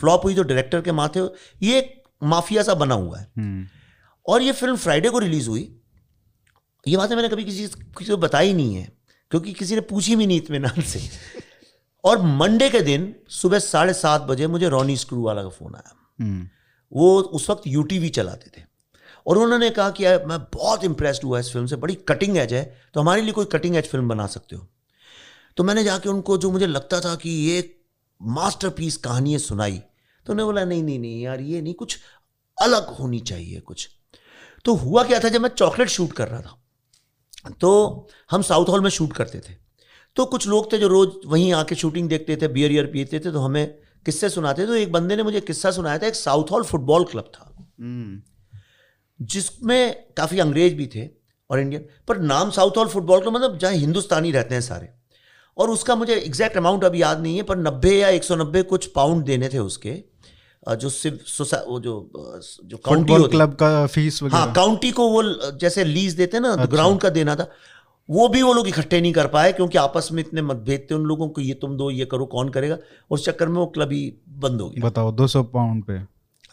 फ्लॉप हुई तो डायरेक्टर के माथे। ये माफिया सा बना हुआ है। और ये फिल्म फ्राइडे को रिलीज हुई, ये बात मैंने कभी किसी को बताई नहीं है क्योंकि किसी ने पूछी भी नहीं इत्मीनान से। और मंडे के दिन सुबह 7:30 बजे मुझे रोनी स्क्रू वाला का फोन आया। वो उस वक्त यूटीवी चलाते थे और उन्होंने कहा कि मैं बहुत इंप्रेस्ड हुआ इस फिल्म से, बड़ी कटिंग एज है, तो हमारे लिए कोई कटिंग एज फिल्म बना सकते हो। तो मैंने जाके उनको जो मुझे लगता था कि ये मास्टरपीस कहानी है सुनाई, तो उन्हें बोला नहीं नहीं नहीं यार ये नहीं, कुछ अलग होनी चाहिए कुछ। तो हुआ क्या था, जब मैं चॉकलेट शूट कर रहा था तो हम साउथ हॉल में शूट करते थे, तो कुछ लोग थे जो रोज़ वहीं आके शूटिंग देखते थे, बियर ईयर पीते थे, तो हमें किस्से सुनाते थे। तो एक बंदे ने मुझे किस्सा सुनाया था, एक साउथ हॉल फुटबॉल क्लब था जिसमें काफ़ी अंग्रेज भी थे और इंडियन, पर नाम साउथ हॉल फुटबॉल क्लब मतलब जहाँ हिंदुस्तानी रहते हैं सारे। और उसका मुझे एग्जैक्ट अमाउंट अब याद नहीं है, पर 90 या 190 कुछ पाउंड देने थे उसके, जो जो काउंटी क्लब का फीस वगैरह। हाँ, काउंटी को वो जैसे लीज देते ना, अच्छा। ग्राउंड का देना था, वो भी वो लोग इकट्ठे नहीं कर पाए क्योंकि आपस में इतने मतभेद थे उन लोगों को, ये तुम दो ये करो कौन करेगा, उस चक्कर में वो क्लब ही बंद हो गया। बताओ 200 पाउंड पे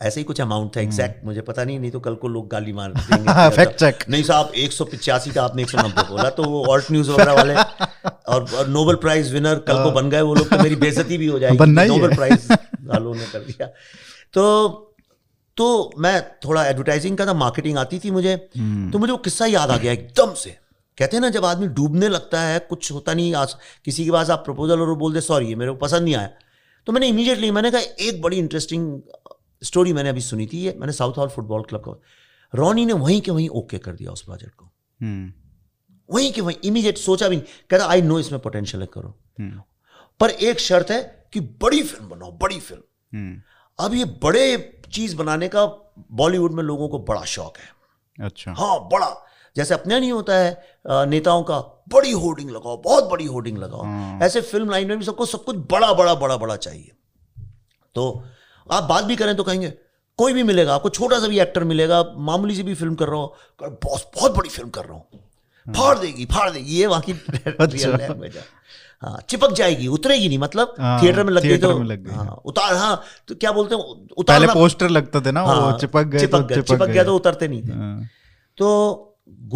ऐसे ही कुछ अमाउंट था एग्जैक्ट मुझे पता नहीं, नहीं तो कल को लोग गाली मार देंगे फैक्ट चेक। नहीं साहब 185 का आपने 190 बोला, तो वो ऑल्ट न्यूज वगैरह वाले और नोबेल प्राइज विनर कल को बन गए वो लोग, तो मेरी बेइज्जती भी हो जाएगी, नोबेल प्राइज वालों ने कर दिया। तो मैं थोड़ा एडवर्टाइजिंग का था, मार्केटिंग आती थी मुझे, तो मुझे वो किस्सा याद आ गया एकदम से। कहते हैं ना जब आदमी डूबने लगता है, कुछ होता नहीं, किसी के पास आप प्रपोजल और वो बोल दे सॉरी ये मेरे को पसंद नहीं आया, तो मैंने इमीडिएटली मैंने कहा एक बड़ी इंटरेस्टिंग स्टोरी मैंने अभी सुनी थी, ये मैंने साउथ हॉल फुटबॉल क्लब का, रोनी ने वहीं के वहीं ओके कर दिया उस प्रोजेक्ट को, वहीं के वहीं इमीडिएट, सोचा भी नहीं, कहता आई नो इसमें पोटेंशियल है करो, पर एक शर्त है कि बड़ी फिल्म बनाओ, बड़ी फिल्म। अब ये बड़े चीज बनाने का बॉलीवुड में लोगों को बड़ा शौक है, अच्छा हाँ बड़ा, जैसे अपने नहीं होता है नेताओं का, बड़ी होर्डिंग लगाओ, बहुत बड़ी होर्डिंग लगाओ, ऐसे फिल्म लाइन में भी सबको सब कुछ बड़ा बड़ा बड़ा बड़ा चाहिए। तो आप बात भी करें तो कहेंगे कोई भी मिलेगा आपको, छोटा सा भी एक्टर मिलेगा, मामूली सी भी फिल्म कर रहा हो, बहुत बड़ी फिल्म कर रहा हूँ, फाड़ देगी ये वाकई रियल लैंग्वेज है। हाँ, चिपक जाएगी, उतरेगी नहीं, मतलब थिएटर में लग गई तो हाँ, उतार हाँ तो क्या बोलते हैं उतार, पोस्टर लगता था ना वो चिपक गया तो उतरते नहीं थे। तो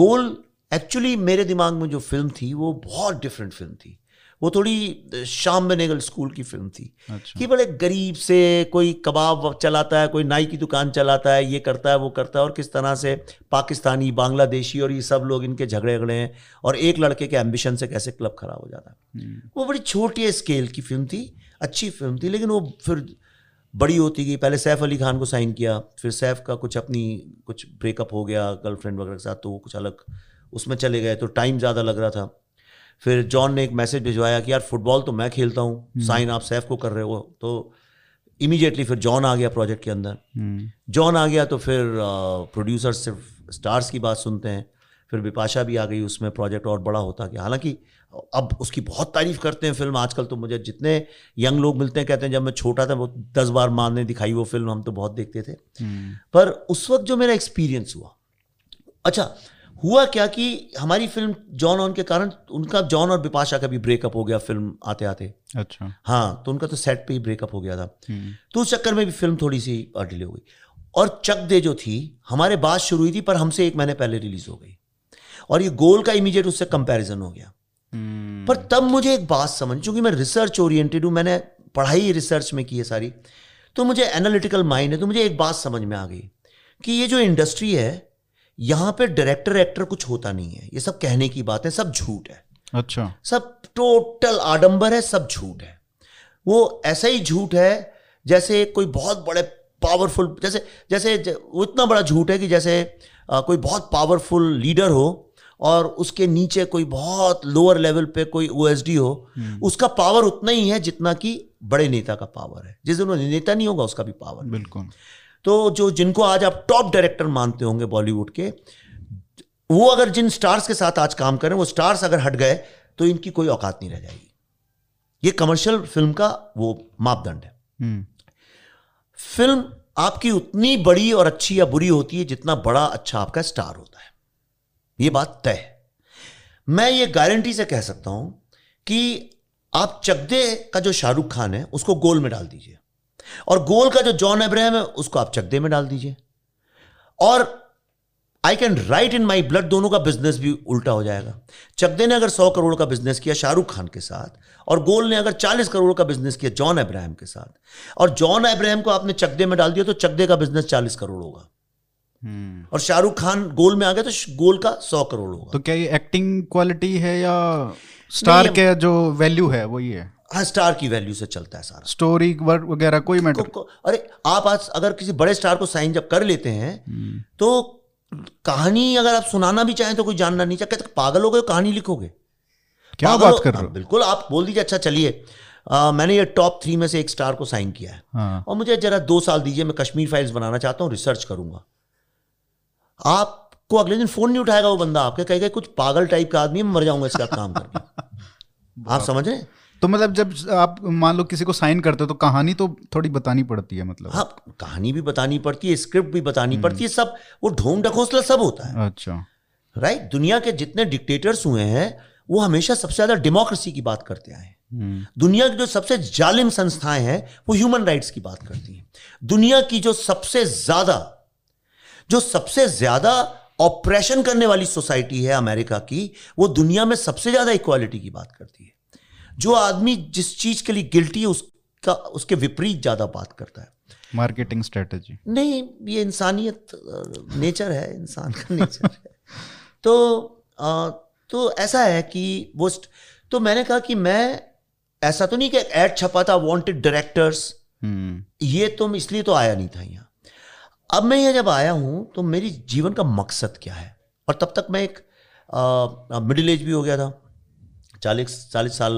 गोल एक्चुअली मेरे दिमाग में जो फिल्म थी वो बहुत डिफरेंट फिल्म थी, वो थोड़ी शाम बेनेगल स्कूल की फिल्म थी, अच्छा। कि बड़े गरीब से, कोई कबाब चलाता है, कोई नाई की दुकान चलाता है, ये करता है वो करता है, और किस तरह से पाकिस्तानी बांग्लादेशी और ये सब लोग इनके झगड़े हैं, और एक लड़के के एम्बिशन से कैसे क्लब खराब हो जाता है। वो बड़ी छोटी स्केल की फिल्म थी, अच्छी फिल्म थी, लेकिन वो फिर बड़ी होती गई। पहले सैफ अली खान को साइन किया, फिर सैफ का कुछ अपनी कुछ ब्रेकअप हो गया गर्लफ्रेंड वगैरह के साथ, तो वो कुछ अलग उसमें चले गए, तो टाइम ज़्यादा लग रहा था। फिर जॉन ने एक मैसेज भिजवाया कि यार फुटबॉल तो मैं खेलता हूँ, साइन आप सैफ को कर रहे हो, तो इमीडिएटली फिर जॉन आ गया प्रोजेक्ट के अंदर। जॉन आ गया तो फिर प्रोड्यूसर सिर्फ स्टार्स की बात सुनते हैं, फिर बिपाशा भी आ गई उसमें, प्रोजेक्ट और बड़ा होता गया। हालांकि अब उसकी बहुत तारीफ करते हैं फिल्म, आजकल तो मुझे जितने यंग लोग मिलते हैं कहते हैं जब मैं छोटा था वो 10 बार माँ ने दिखाई वो फिल्म, हम तो बहुत देखते थे। पर उस वक्त जो मेरा एक्सपीरियंस हुआ, अच्छा हुआ क्या कि हमारी फिल्म जॉन ऑन के कारण उनका, जॉन और बिपाशा का भी ब्रेकअप हो गया फिल्म आते आते, अच्छा हाँ, तो उनका तो सेट पे ही ब्रेकअप हो गया था, तो उस चक्कर में भी फिल्म थोड़ी सी डिले हो गई। और चक दे जो थी हमारे बाद शुरू हुई थी पर हमसे 1 महीने पहले रिलीज हो गई, और ये गोल का इमीडिएट उससे कंपैरिजन हो गया। पर तब मुझे एक बात समझ, चूंकि मैं रिसर्च ओरिएंटेड हूँ, मैंने पढ़ाई रिसर्च में की है सारी, तो मुझे एनालिटिकल माइंड है, तो मुझे एक बात समझ में आ गई कि ये जो इंडस्ट्री है यहाँ पे डायरेक्टर एक्टर कुछ होता नहीं है, ये सब कहने की बात है, सब झूठ है, अच्छा सब टोटल आडंबर है, सब झूठ है। वो ऐसा ही झूठ है जैसे कोई बहुत बड़े पावरफुल, जैसे जैसे वो इतना बड़ा झूठ है कि जैसे कोई बहुत पावरफुल लीडर हो और उसके नीचे कोई बहुत लोअर लेवल पे कोई ओएसडी हो, उसका पावर उतना ही है जितना कि बड़े नेता का पावर है, जिस दिन वो नेता नहीं होगा उसका भी पावर, बिल्कुल। तो जो जिनको आज आप टॉप डायरेक्टर मानते होंगे बॉलीवुड के, वो अगर जिन स्टार्स के साथ आज काम करें, वो स्टार्स अगर हट गए तो इनकी कोई औकात नहीं रह जाएगी। ये कमर्शियल फिल्म का वो मापदंड है। फिल्म आपकी उतनी बड़ी और अच्छी या बुरी होती है जितना बड़ा अच्छा आपका स्टार होता है, ये बात तय है। मैं ये गारंटी से कह सकता हूं कि आप चक दे का जो शाहरुख खान है उसको गोल में डाल दीजिए, और गोल का जो जॉन अब्राहम है उसको आप चकदे में डाल दीजिए और I can write in my blood, दोनों का बिजनेस भी उल्टा हो जाएगा। चकदे ने अगर 100 करोड़ का बिजनेस किया शाहरुख खान के साथ और गोल ने अगर 40 करोड़ का बिजनेस किया जॉन अब्राहम के साथ, और जॉन अब्राहम को आपने चकदे में डाल दिया तो चकदे का बिजनेस 40 करोड़ होगा और शाहरुख खान गोल में आ गया तो गोल का 100 करोड़ होगा। तो क्या ये एक्टिंग क्वालिटी है या स्टार के जो वैल्यू है वो ये है? हाँ, स्टार की वैल्यू से चलता है सारा, स्टोरी वगैरह कोई मैटर। अरे आप आज अगर किसी बड़े स्टार को साइन जब कर लेते हैं तो कहानी अगर आप सुनाना भी चाहें तो कोई जानना नहीं चाहता, कहते पागल हो गए कहानी लिखोगे, क्या बात कर रहे हो। बिल्कुल आप बोल दीजिए अच्छा चलिए मैंने ये टॉप 3 में से एक स्टार को साइन किया है और मुझे जरा 2 साल दीजिए, मैं कश्मीर फाइल्स बनाना चाहता हूँ, रिसर्च करूंगा। आपको अगले दिन फोन नहीं उठाएगा वो बंदा, आपके कहेगा कुछ पागल टाइप का आदमी, मैं मर जाऊंगा इसका काम करके। आप समझ रहे हैं? तो मतलब जब आप मान लो किसी को साइन करते हो तो कहानी तो थोड़ी बतानी पड़ती है, मतलब हाँ कहानी भी बतानी पड़ती है, स्क्रिप्ट भी बतानी पड़ती है, सब वो ढोंग ढकोसला सब होता है। अच्छा राइट, दुनिया के जितने डिक्टेटर्स हुए हैं वो हमेशा सबसे ज्यादा डेमोक्रेसी की बात करते आए हैं। दुनिया की जो सबसे जालिम संस्थाएं हैं वो ह्यूमन राइट्स की बात करती हैं। दुनिया की जो सबसे ज्यादा ऑपरेशन करने वाली सोसाइटी है अमेरिका की, वो दुनिया में सबसे ज्यादा इक्वालिटी की बात करती है। जो आदमी जिस चीज के लिए गिल्टी है उसका उसके विपरीत ज्यादा बात करता है। मार्केटिंग स्ट्रेटजी नहीं, ये इंसानियत नेचर है, इंसान का नेचर है। तो ऐसा है कि वो, तो मैंने कहा कि मैं ऐसा तो नहीं कि एड छपा था वांटेड डायरेक्टर्स, ये तो इसलिए तो आया नहीं था यहाँ। अब मैं यहाँ जब आया हूँ तो मेरी जीवन का मकसद क्या है, और तब तक मैं एक मिडिल एज भी हो गया था, 40 साल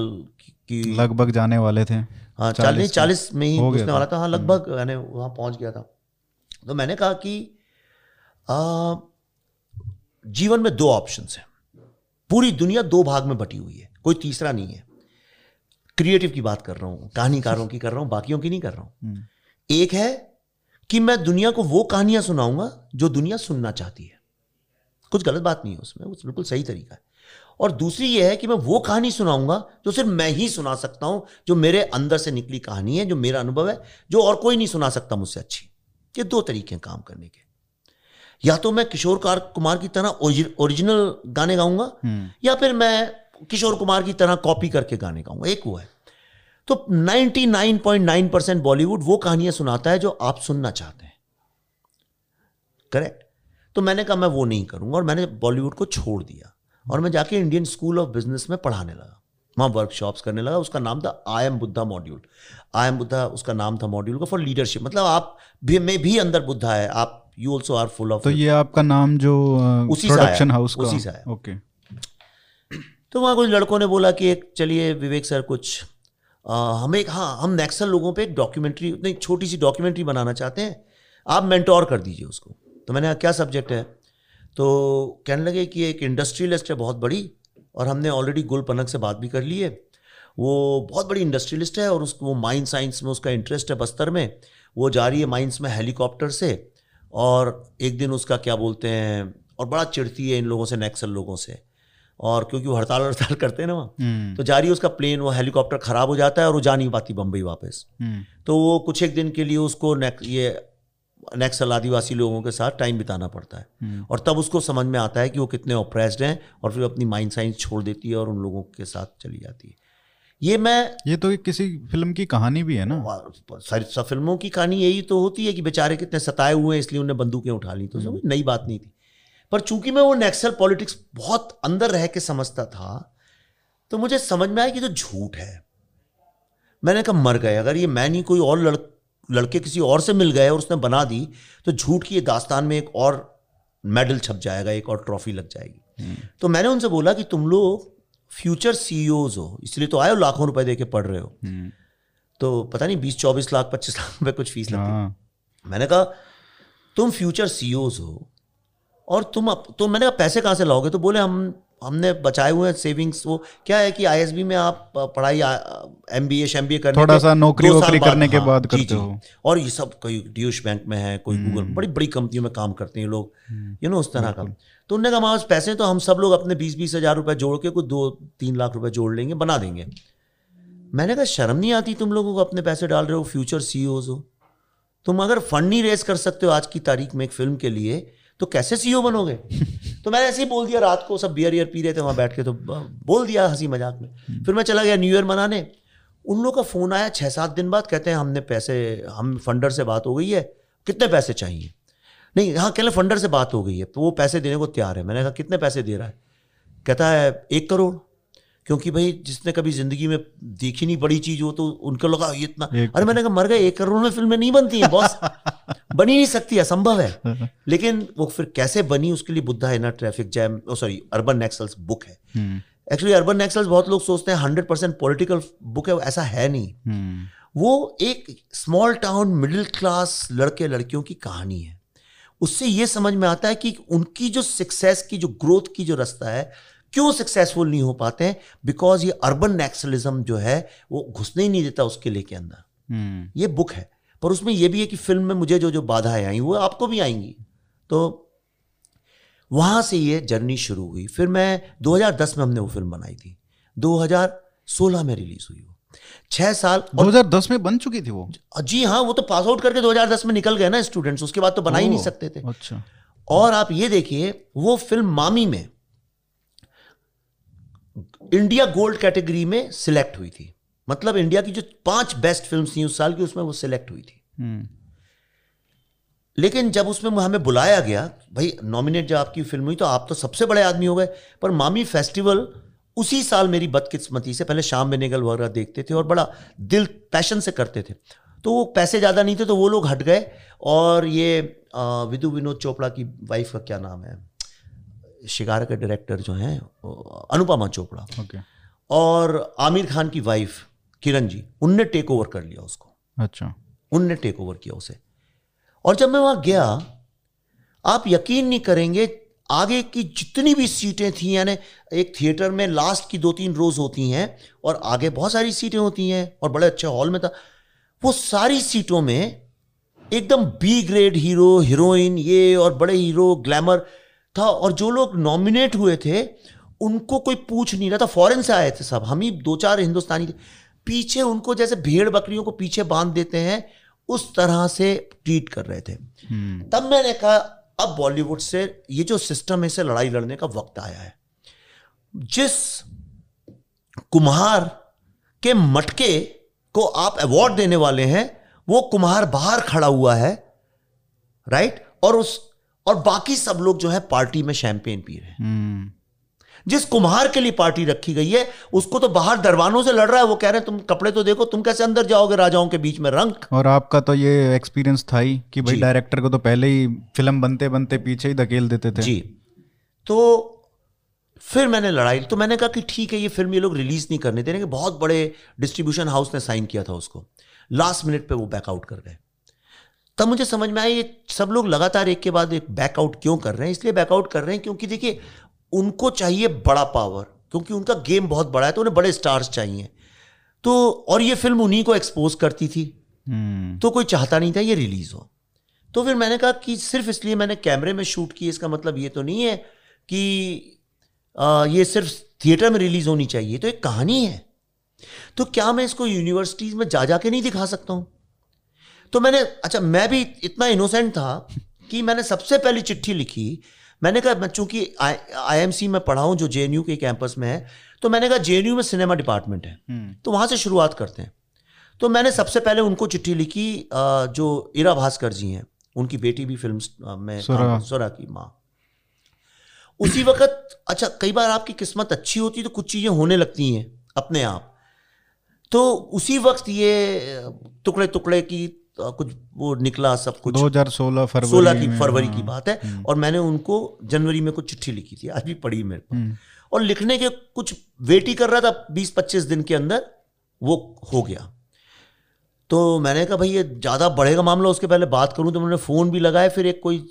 की लगभग जाने वाले थे। हाँ 40 में ही घुसने वाला था, हाँ लगभग मैंने वहाँ पहुँच गया था। तो मैंने कहा कि जीवन में 2 ऑप्शंस हैं। पूरी दुनिया 2 भाग में बटी हुई है, कोई तीसरा नहीं है। क्रिएटिव की बात कर रहा हूँ, कहानीकारों की कर रहा हूँ, बाकियों की नहीं कर रहा हूँ। एक है कि मैं दुनिया को वो कहानियां सुनाऊंगा जो दुनिया सुनना चाहती है, कुछ गलत बात नहीं है उसमें, वो बिल्कुल सही तरीका है। और दूसरी ये है कि मैं वो कहानी सुनाऊंगा जो सिर्फ मैं ही सुना सकता हूं, जो मेरे अंदर से निकली कहानी है, जो मेरा अनुभव है, जो और कोई नहीं सुना सकता मुझसे अच्छी। ये 2 तरीके हैं काम करने के। या तो मैं किशोर कुमार की तरह ओरिजिनल गाने गाऊंगा या फिर मैं किशोर कुमार की तरह कॉपी करके गाने गाऊंगा, एक वो है। तो 99.9% बॉलीवुड वो कहानियां सुनाता है जो आप सुनना चाहते हैं, करेक्ट। तो मैंने कहा मैं वो नहीं करूंगा और मैंने बॉलीवुड को छोड़ दिया और मैं जाके इंडियन स्कूल ऑफ बिजनेस में पढ़ाने लगा, वहाँ वर्कशॉप्स करने लगा। उसका नाम था I am Buddha module, I am Buddha उसका नाम था मॉड्यूल का, फॉर लीडरशिप, मतलब आप भी मैं भी अंदर बुद्धा है, आप you also are full of. तो ये आपका नाम जो उसी प्रोडक्शन हाउस का, उसी सा है, ओके। तो वहाँ कुछ लड़कों ने बोला कि एक चलिए विवेक सर कुछ हम नक्सल लोगों पे डॉक्यूमेंट्री, नहीं छोटी सी डॉक्यूमेंट्री बनाना चाहते हैं, आप मेंटोर कर दीजिए उसको। तो मैंने कहा क्या सब्जेक्ट है, तो कहने लगे कि एक इंडस्ट्रियलिस्ट है बहुत बड़ी, और हमने ऑलरेडी गुल पनक से बात भी कर ली है, वो बहुत बड़ी इंडस्ट्रियलिस्ट है और उसको माइन साइंस में उसका इंटरेस्ट है, बस्तर में वो जा रही है माइंस में हेलीकॉप्टर से, और एक दिन उसका क्या बोलते हैं, और बड़ा चिढ़ती है इन लोगों से, नक्सल लोगों से, और क्योंकि वो हड़ताल करते हैं ना वहाँ, तो जारी उसका प्लेन, वो हेलीकॉप्टर खराब हो जाता है और वो जा नहीं पाती बम्बई वापस। तो वो कुछ एक दिन के लिए उसको ये नक्सल आदिवासी लोगों के साथ टाइम बिताना पड़ता है, और तब उसको समझ में आता है कि वो कितने ऑप्रेस्ड हैं, और फिर अपनी माइंड साइंस छोड़ देती है और उन लोगों के साथ चली जाती है। ये तो किसी फिल्म की कहानी भी है ना, सब फिल्मों की कहानी यही तो होती है कि बेचारे कितने सताए हुए हैं इसलिए उन्हें बंदूकें उठा ली, तो नई बात नहीं थी। पर चूंकि मैं वो नक्सल पॉलिटिक्स बहुत अंदर रह के समझता था, तो मुझे समझ में आया कि तो झूठ है। मैंने कहा मर गए, अगर ये मैं नहीं कोई और लड़के किसी और से मिल गए और उसने बना दी तो झूठ की ये दास्तान में एक और मेडल छप जाएगा, एक और ट्रॉफी लग जाएगी। तो मैंने उनसे बोला कि तुम लोग फ्यूचर CEOs हो, इसलिए तो आए हो, लाखों रुपए दे के पढ़ रहे हो, तो पता नहीं 20-24 लाख 25 लाख रुपये कुछ फीस लगती। मैंने कहा तुम फ्यूचर CEOs हो और तो मैंने कहा पैसे कहाँ से लाओगे, तो बोले हमने बचाए हुए हैं सेविंग्स। वो क्या है कि ISB में आप पढ़ाई MBA करने, थोड़ा सा नौकरी करने के बाद करते हो, और ये सब कोई ड्यूश बैंक में है, कोई गूगल, बड़ी बड़ी कंपनियों में काम करते हैं लोग, यू नो उस तरह का। तो उन्होंने कहा हमारे पास पैसे हैं तो हम सब लोग अपने 20-20 हज़ार रुपये जोड़ के कुछ 2-3 लाख रुपये जोड़ लेंगे, बना देंगे। मैंने कहा शर्म नहीं आती तुम लोगों को, अपने पैसे डाल रहे हो, फ्यूचर सीईओज हो तुम, अगर फंड नहीं रेज कर सकते हो आज की तारीख में एक फिल्म के लिए तो कैसे सीईओ बनोगे? तो मैंने ऐसे ही बोल दिया, रात को सब बियर ईयर पी रहे थे वहाँ बैठ के, तो बोल दिया हंसी मजाक में। फिर मैं चला गया न्यू ईयर मनाने, उन लोगों का फ़ोन आया 6-7 दिन बाद, कहते हैं हमने पैसे, हम फंडर से बात हो गई है, कितने पैसे चाहिए? नहीं हाँ, कह रहे फंडर से बात हो गई है तो वो पैसे देने को तैयार है। मैंने कहा कितने पैसे दे रहा है? कहता है 1 करोड़, क्योंकि भाई जिसने कभी ज़िंदगी में देखी नहीं बड़ी चीज़ हो तो उनको लगा ये इतना। अरे मैंने कहा मर गए, 1 करोड़ में फिल्में नहीं बनती हैं बॉस, बनी नहीं सकती, असंभव है। लेकिन वो फिर कैसे बनी उसके लिए बुद्धा है ना traffic jam, sorry urban axles book है। एक्चुअली अर्बन एक्सल्स बहुत लोग सोचते हैं 100% पॉलिटिकल बुक है, ऐसा है नहीं। वो एक स्मॉल टाउन मिडिल क्लास लड़के लड़कियों की कहानी है। उससे ये समझ में आता है कि उनकी जो सक्सेस की, जो ग्रोथ की जो रास्ता है, क्यों सक्सेसफुल नहीं हो पाते हैं, बिकॉज ये अर्बन एक्सलिज्म जो है वो घुसने ही नहीं देता उसके किले के अंदर। ये बुक है, पर उसमें ये भी है कि फिल्म में मुझे जो जो बाधाएं आई वो आपको भी आएंगी। तो वहाँ से ये जर्नी शुरू हुई। फिर मैं 2010 में हमने वो फिल्म बनाई थी, 2016 में रिलीज हुई वो, 6 साल। 2010 में बन चुकी थी वो? जी हाँ, वो तो पास आउट करके 2010 में निकल गए ना स्टूडेंट्स, उसके बाद तो बना ही नहीं सकते थे। अच्छा। और आप ये देखिए वो फिल्म मामी में इंडिया गोल्ड कैटेगरी में सिलेक्ट हुई थी, मतलब इंडिया की जो 5 बेस्ट फिल्म्स थी उस साल की, उसमें वो सिलेक्ट हुई थी। लेकिन जब उसमें हमें बुलाया गया, भाई नॉमिनेट जब आपकी फिल्म हुई तो आप तो सबसे बड़े आदमी हो गए, पर मामी फेस्टिवल उसी साल मेरी बदकिस्मती से, पहले शाम में नेगल वगैरह देखते थे और बड़ा दिल पैशन से करते थे, तो वो पैसे ज़्यादा नहीं थे तो वो लोग हट गए। और ये विदु विनोद चोपड़ा की वाइफ का क्या नाम है, शिकारा के डायरेक्टर जो हैं, अनुपमा चोपड़ा, okay. और आमिर खान की वाइफ किरण जी, उनने टेक ओवर कर लिया उसको। अच्छा। उनने टेक ओवर किया उसे। और जब मैं वहाँ गया, आप यकीन नहीं करेंगे, आगे की जितनी भी सीटें थी, यानी एक थिएटर में लास्ट की 2-3 रोज होती हैं और आगे बहुत सारी सीटें होती हैं और बड़े अच्छे हॉल में था, वो सारी सीटों में एकदम बी ग्रेड हीरो हीरोइन ये और बड़े हीरो ग्लैमर था। और जो लोग नॉमिनेट हुए थे उनको कोई पूछ नहीं रहा था, फॉरेन से आए थे सब, हम ही 2-4 हिंदुस्तानी थे। पीछे उनको जैसे भेड़ बकरियों को पीछे बांध देते हैं उस तरह से ट्रीट कर रहे थे। तब मैंने कहा अब बॉलीवुड से ये जो सिस्टम है इससे लड़ाई लड़ने का वक्त आया है। जिस कुम्हार के मटके को आप अवॉर्ड देने वाले हैं वो कुम्हार बाहर खड़ा हुआ है, राइट, और बाकी सब लोग जो है पार्टी में शैंपेन पी रहे हैं। जिस कुम्हार के लिए पार्टी रखी गई है उसको तो बाहर दरवानों से लड़ रहा है, वो कह रहे हैं तुम कपड़े तो देखो, तुम कैसे अंदर जाओगे राजाओं के बीच में रंग। और आपका तो ये एक्सपीरियंस था ही कि भाई डायरेक्टर को तो पहले ही फिल्म बनते बनते पीछे ही धकेल देते थे। जी। तो फिर मैंने लड़ाई, तो मैंने कहा कि ठीक है ये फिल्म ये लोग रिलीज नहीं करने दे रहे, बहुत बड़े डिस्ट्रीब्यूशन हाउस ने साइन किया था उसको, लास्ट मिनट पर वो बैकआउट कर गए। तब मुझे समझ में आया ये सब लोग लगातार एक के बाद एक बैकआउट क्यों कर रहे हैं। इसलिए बैकआउट कर रहे हैं क्योंकि देखिए उनको चाहिए बड़ा पावर, क्योंकि उनका गेम बहुत बड़ा है तो उन्हें बड़े स्टार्स चाहिए। तो और ये फिल्म उन्हीं को एक्सपोज करती थी, तो कोई चाहता नहीं था ये रिलीज हो। तो फिर मैंने कहा कि सिर्फ इसलिए मैंने कैमरे में शूट की, इसका मतलब ये तो नहीं है कि ये सिर्फ थिएटर में रिलीज होनी चाहिए, तो एक कहानी है। तो क्या मैं इसको यूनिवर्सिटीज में जा जाके नहीं दिखा सकता हूँ? तो मैंने, अच्छा मैं भी इतना इनोसेंट था कि मैंने सबसे पहली चिट्ठी लिखी। मैंने कहा, चूंकि IMC में पढ़ा हूँ जो JNU के कैंपस में है, तो मैंने कहा JNU में सिनेमा डिपार्टमेंट है तो वहाँ से शुरुआत करते हैं। तो मैंने सबसे पहले उनको चिट्ठी लिखी, जो इरा भास्कर जी हैं, उनकी बेटी भी फिल्म में, स्वरा की माँ उसी वक्त। अच्छा, कई बार आपकी किस्मत अच्छी होती है तो कुछ चीज़ें होने लगती हैं अपने आप। तो उसी वक्त ये टुकड़े टुकड़े की कुछ वो निकला सब कुछ, 2016 फरवरी की बात है। और मैंने उनको जनवरी में कुछ चिट्ठी लिखी थी, आज भी पड़ी मेरे पास, और लिखने के कुछ वेट ही कर रहा था, 20-25 दिन के अंदर वो हो गया। तो मैंने कहा भाई ये ज़्यादा बढ़ेगा मामला, उसके पहले बात करूँ। तो उन्होंने फ़ोन भी लगाया, फिर एक कोई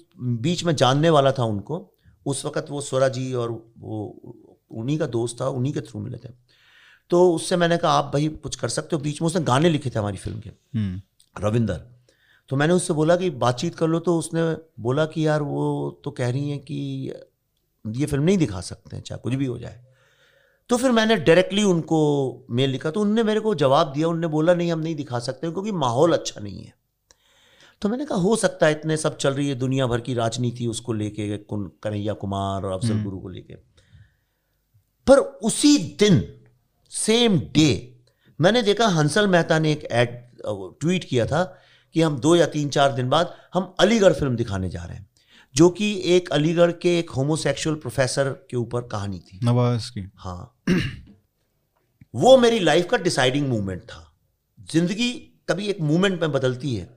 बीच में जानने वाला था उनको उस वक्त, वो स्वरा जी और वो उन्हीं का दोस्त था, उन्हीं के थ्रू मिले थे। तो उससे मैंने कहा आप भाई कुछ कर सकते हो, बीच में उसने गाने लिखे थे हमारी फिल्म के, रविंदर। तो मैंने उससे बोला कि बातचीत कर लो, तो उसने बोला कि यार वो तो कह रही हैं कि ये फिल्म नहीं दिखा सकते हैं चाहे कुछ भी हो जाए। तो फिर मैंने डायरेक्टली उनको मेल लिखा, तो उनने मेरे को जवाब दिया, उनने बोला नहीं हम नहीं दिखा सकते क्योंकि माहौल अच्छा नहीं है। तो मैंने कहा हो सकता है, इतने सब चल रही है दुनिया भर की राजनीति उसको लेके, कन्हैया कुमार और अफजल गुरु को लेके। पर उसी दिन सेम डे मैंने देखा हंसल मेहता ने एक एड ट्वीट किया था कि हम 2 या 3-4 दिन बाद हम अलीगढ़ फिल्म दिखाने जा रहे हैं, जो कि एक अलीगढ़ के एक होमोसेक्सुअल प्रोफेसर के ऊपर कहानी थी, नवाज की। हाँ वो मेरी लाइफ का डिसाइडिंग मोमेंट था। जिंदगी कभी एक मोमेंट में बदलती है।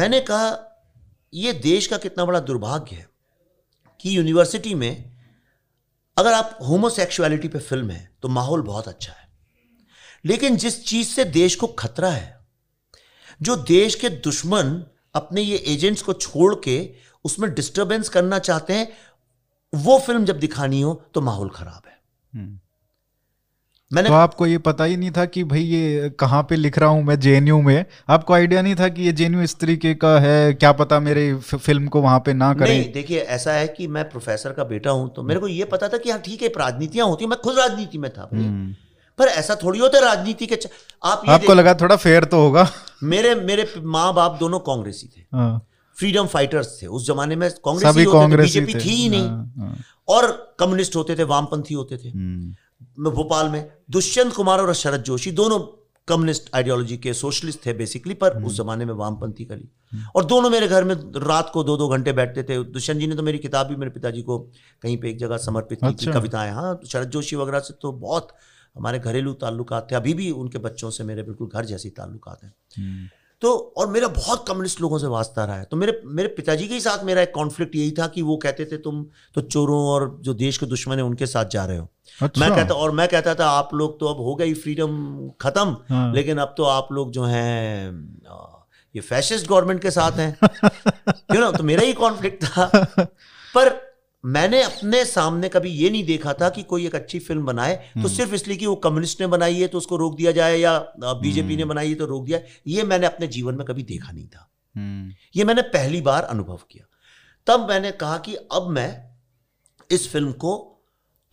मैंने कहा ये देश का कितना बड़ा दुर्भाग्य है कि यूनिवर्सिटी में अगर आप होमोसेक्सुअलिटी पे फिल्म है तो माहौल बहुत अच्छा है, लेकिन जिस चीज से देश को खतरा है, जो देश के दुश्मन अपने ये एजेंट्स को छोड़ के उसमें डिस्टर्बेंस करना चाहते हैं, वो फिल्म जब दिखानी हो तो माहौल खराब है। मैंने तो आपको ये पता ही नहीं था कि भाई ये कहाँ पे लिख रहा हूँ मैं, जेएनयू में। आपको आइडिया नहीं था कि ये जेएनयू इस तरीके का है, क्या पता मेरे फिल्म को वहां पे ना करें। देखिए ऐसा है कि मैं प्रोफेसर का बेटा हूं, तो मेरे को ये पता था कि हाँ ठीक है राजनीतियां होती है, मैं खुद राजनीति में था, पर ऐसा थोड़ी होता है राजनीति के। आपको लगा थोड़ा फेयर तो होगा। मेरे माँ बाप दोनों कांग्रेसी थे, फ्रीडम फाइटर्स थे। उस जमाने में कांग्रेस ही होते थे, बीजेपी थी ही नहीं, और कम्युनिस्ट होते थे, वामपंथी होते थे। भोपाल में दुष्यंत कुमार और शरद जोशी दोनों कम्युनिस्ट आइडियोलॉजी के सोशलिस्ट थे बेसिकली, पर उस जमाने में वामपंथी का ली। और दोनों मेरे घर में रात को 2-2 घंटे बैठते थे। दुष्यंत जी ने तो मेरी किताब भी मेरे पिताजी को कहीं पे एक जगह समर्पित की थी, कविताएं। हाँ शरद जोशी वगैरह से तो बहुत हमारे घरेलू ताल्लुकात थे, अभी भी उनके बच्चों से मेरे बिल्कुल घर जैसे ताल्लुकात हैं। तो और मेरा बहुत कम्युनिस्ट लोगों से वास्ता रहा है। तो मेरे पिताजी के साथ मेरा एक कॉन्फ्लिक्ट यही था कि वो कहते थे तुम तो चोरों और जो देश के दुश्मन है उनके साथ जा रहे हो। अच्छा। मैं कहता था आप लोग तो अब हो गई फ्रीडम खत्म। हाँ। लेकिन अब तो आप लोग जो हैं ये फैसिस्ट गवर्नमेंट के साथ हैं। यू नो, तो मेरा ही कॉन्फ्लिक्ट था। पर मैंने अपने सामने कभी ये नहीं देखा था कि कोई एक अच्छी फिल्म बनाए तो सिर्फ इसलिए कि वो कम्युनिस्ट ने बनाई है तो उसको रोक दिया जाए, या बीजेपी ने बनाई है तो रोक दिया। ये मैंने अपने जीवन में कभी देखा नहीं था। ये मैंने पहली बार अनुभव किया। तब मैंने कहा कि अब मैं इस फिल्म को